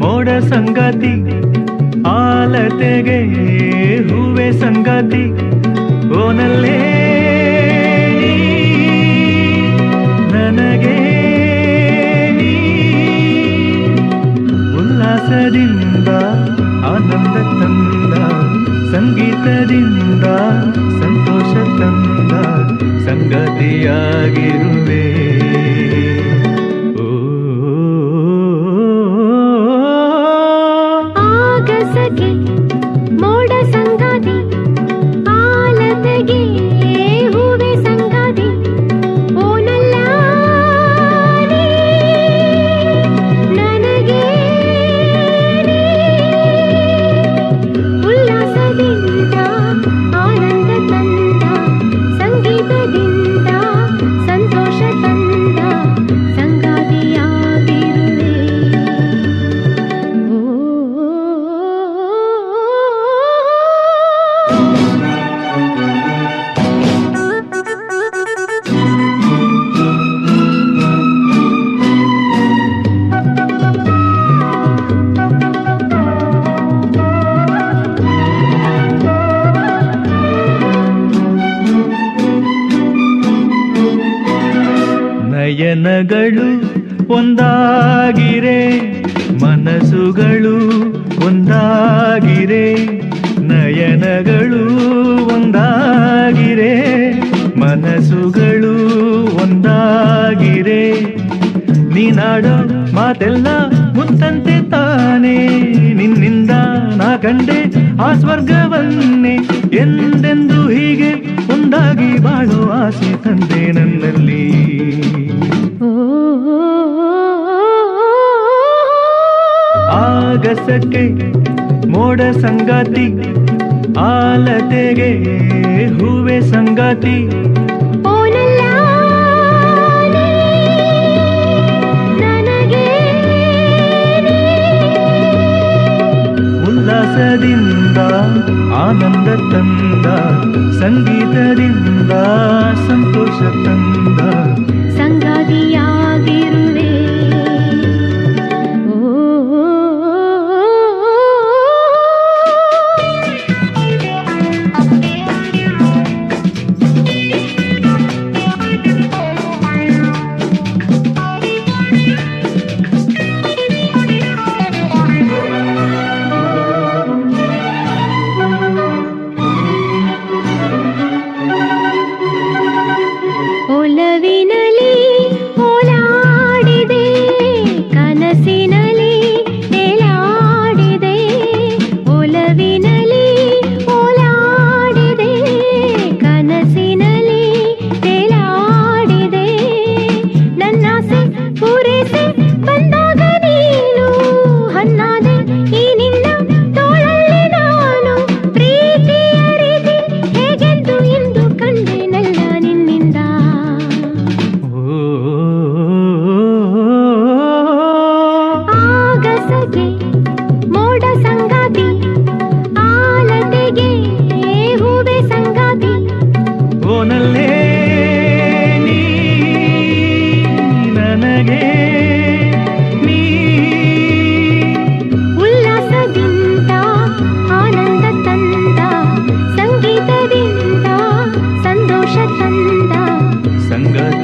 ಮೋಡ ಸಂಗಾತಿ ಆಲತೆಗೆ ಹೂವೆ ಸಂಗಾತಿ, ಓನಲ್ಲೇ ನನಗೆ ಉಲ್ಲಾಸದಿಂದ ಆನಂದ ತಂದ, ಸಂಗೀತದಿಂದ ಸಂತೋಷ ತಂದ, ಸಂಗತಿಯಾಗಿರುವೆ.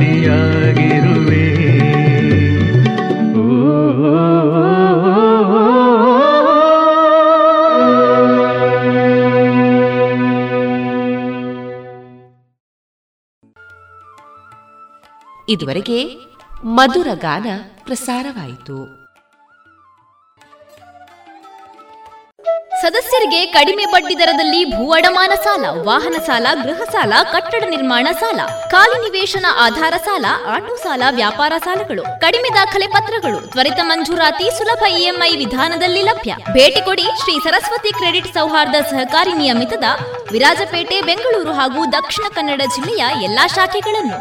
ಧ್ವನಿಯಾಗಿರುವೆ. ಇದುವರೆಗೆ ಮಧುರ ಗಾನ ಪ್ರಸಾರವಾಯಿತು. ಸದಸ್ಯರಿಗೆ ಕಡಿಮೆ ಬಡ್ಡಿ ದರದಲ್ಲಿ ಭೂ ಅಡಮಾನ ಸಾಲ, ವಾಹನ ಸಾಲ, ಗೃಹ ಸಾಲ, ಕಟ್ಟಡ ನಿರ್ಮಾಣ ಸಾಲ, ಖಾಲಿ ನಿವೇಶನ ಆಧಾರ ಸಾಲ, ಆಟೋ ಸಾಲ, ವ್ಯಾಪಾರ ಸಾಲಗಳು, ಕಡಿಮೆ ದಾಖಲೆ ಪತ್ರಗಳು, ತ್ವರಿತ ಮಂಜೂರಾತಿ, ಸುಲಭ ಇಎಂಐ ವಿಧಾನದಲ್ಲಿ ಲಭ್ಯ. ಭೇಟಿ ಕೊಡಿ ಶ್ರೀ ಸರಸ್ವತಿ ಕ್ರೆಡಿಟ್ ಸೌಹಾರ್ದ ಸಹಕಾರಿ ನಿಯಮಿತದ ವಿರಾಜಪೇಟೆ, ಬೆಂಗಳೂರು ಹಾಗೂ ದಕ್ಷಿಣ ಕನ್ನಡ ಜಿಲ್ಲೆಯ ಎಲ್ಲಾ ಶಾಖೆಗಳನ್ನು.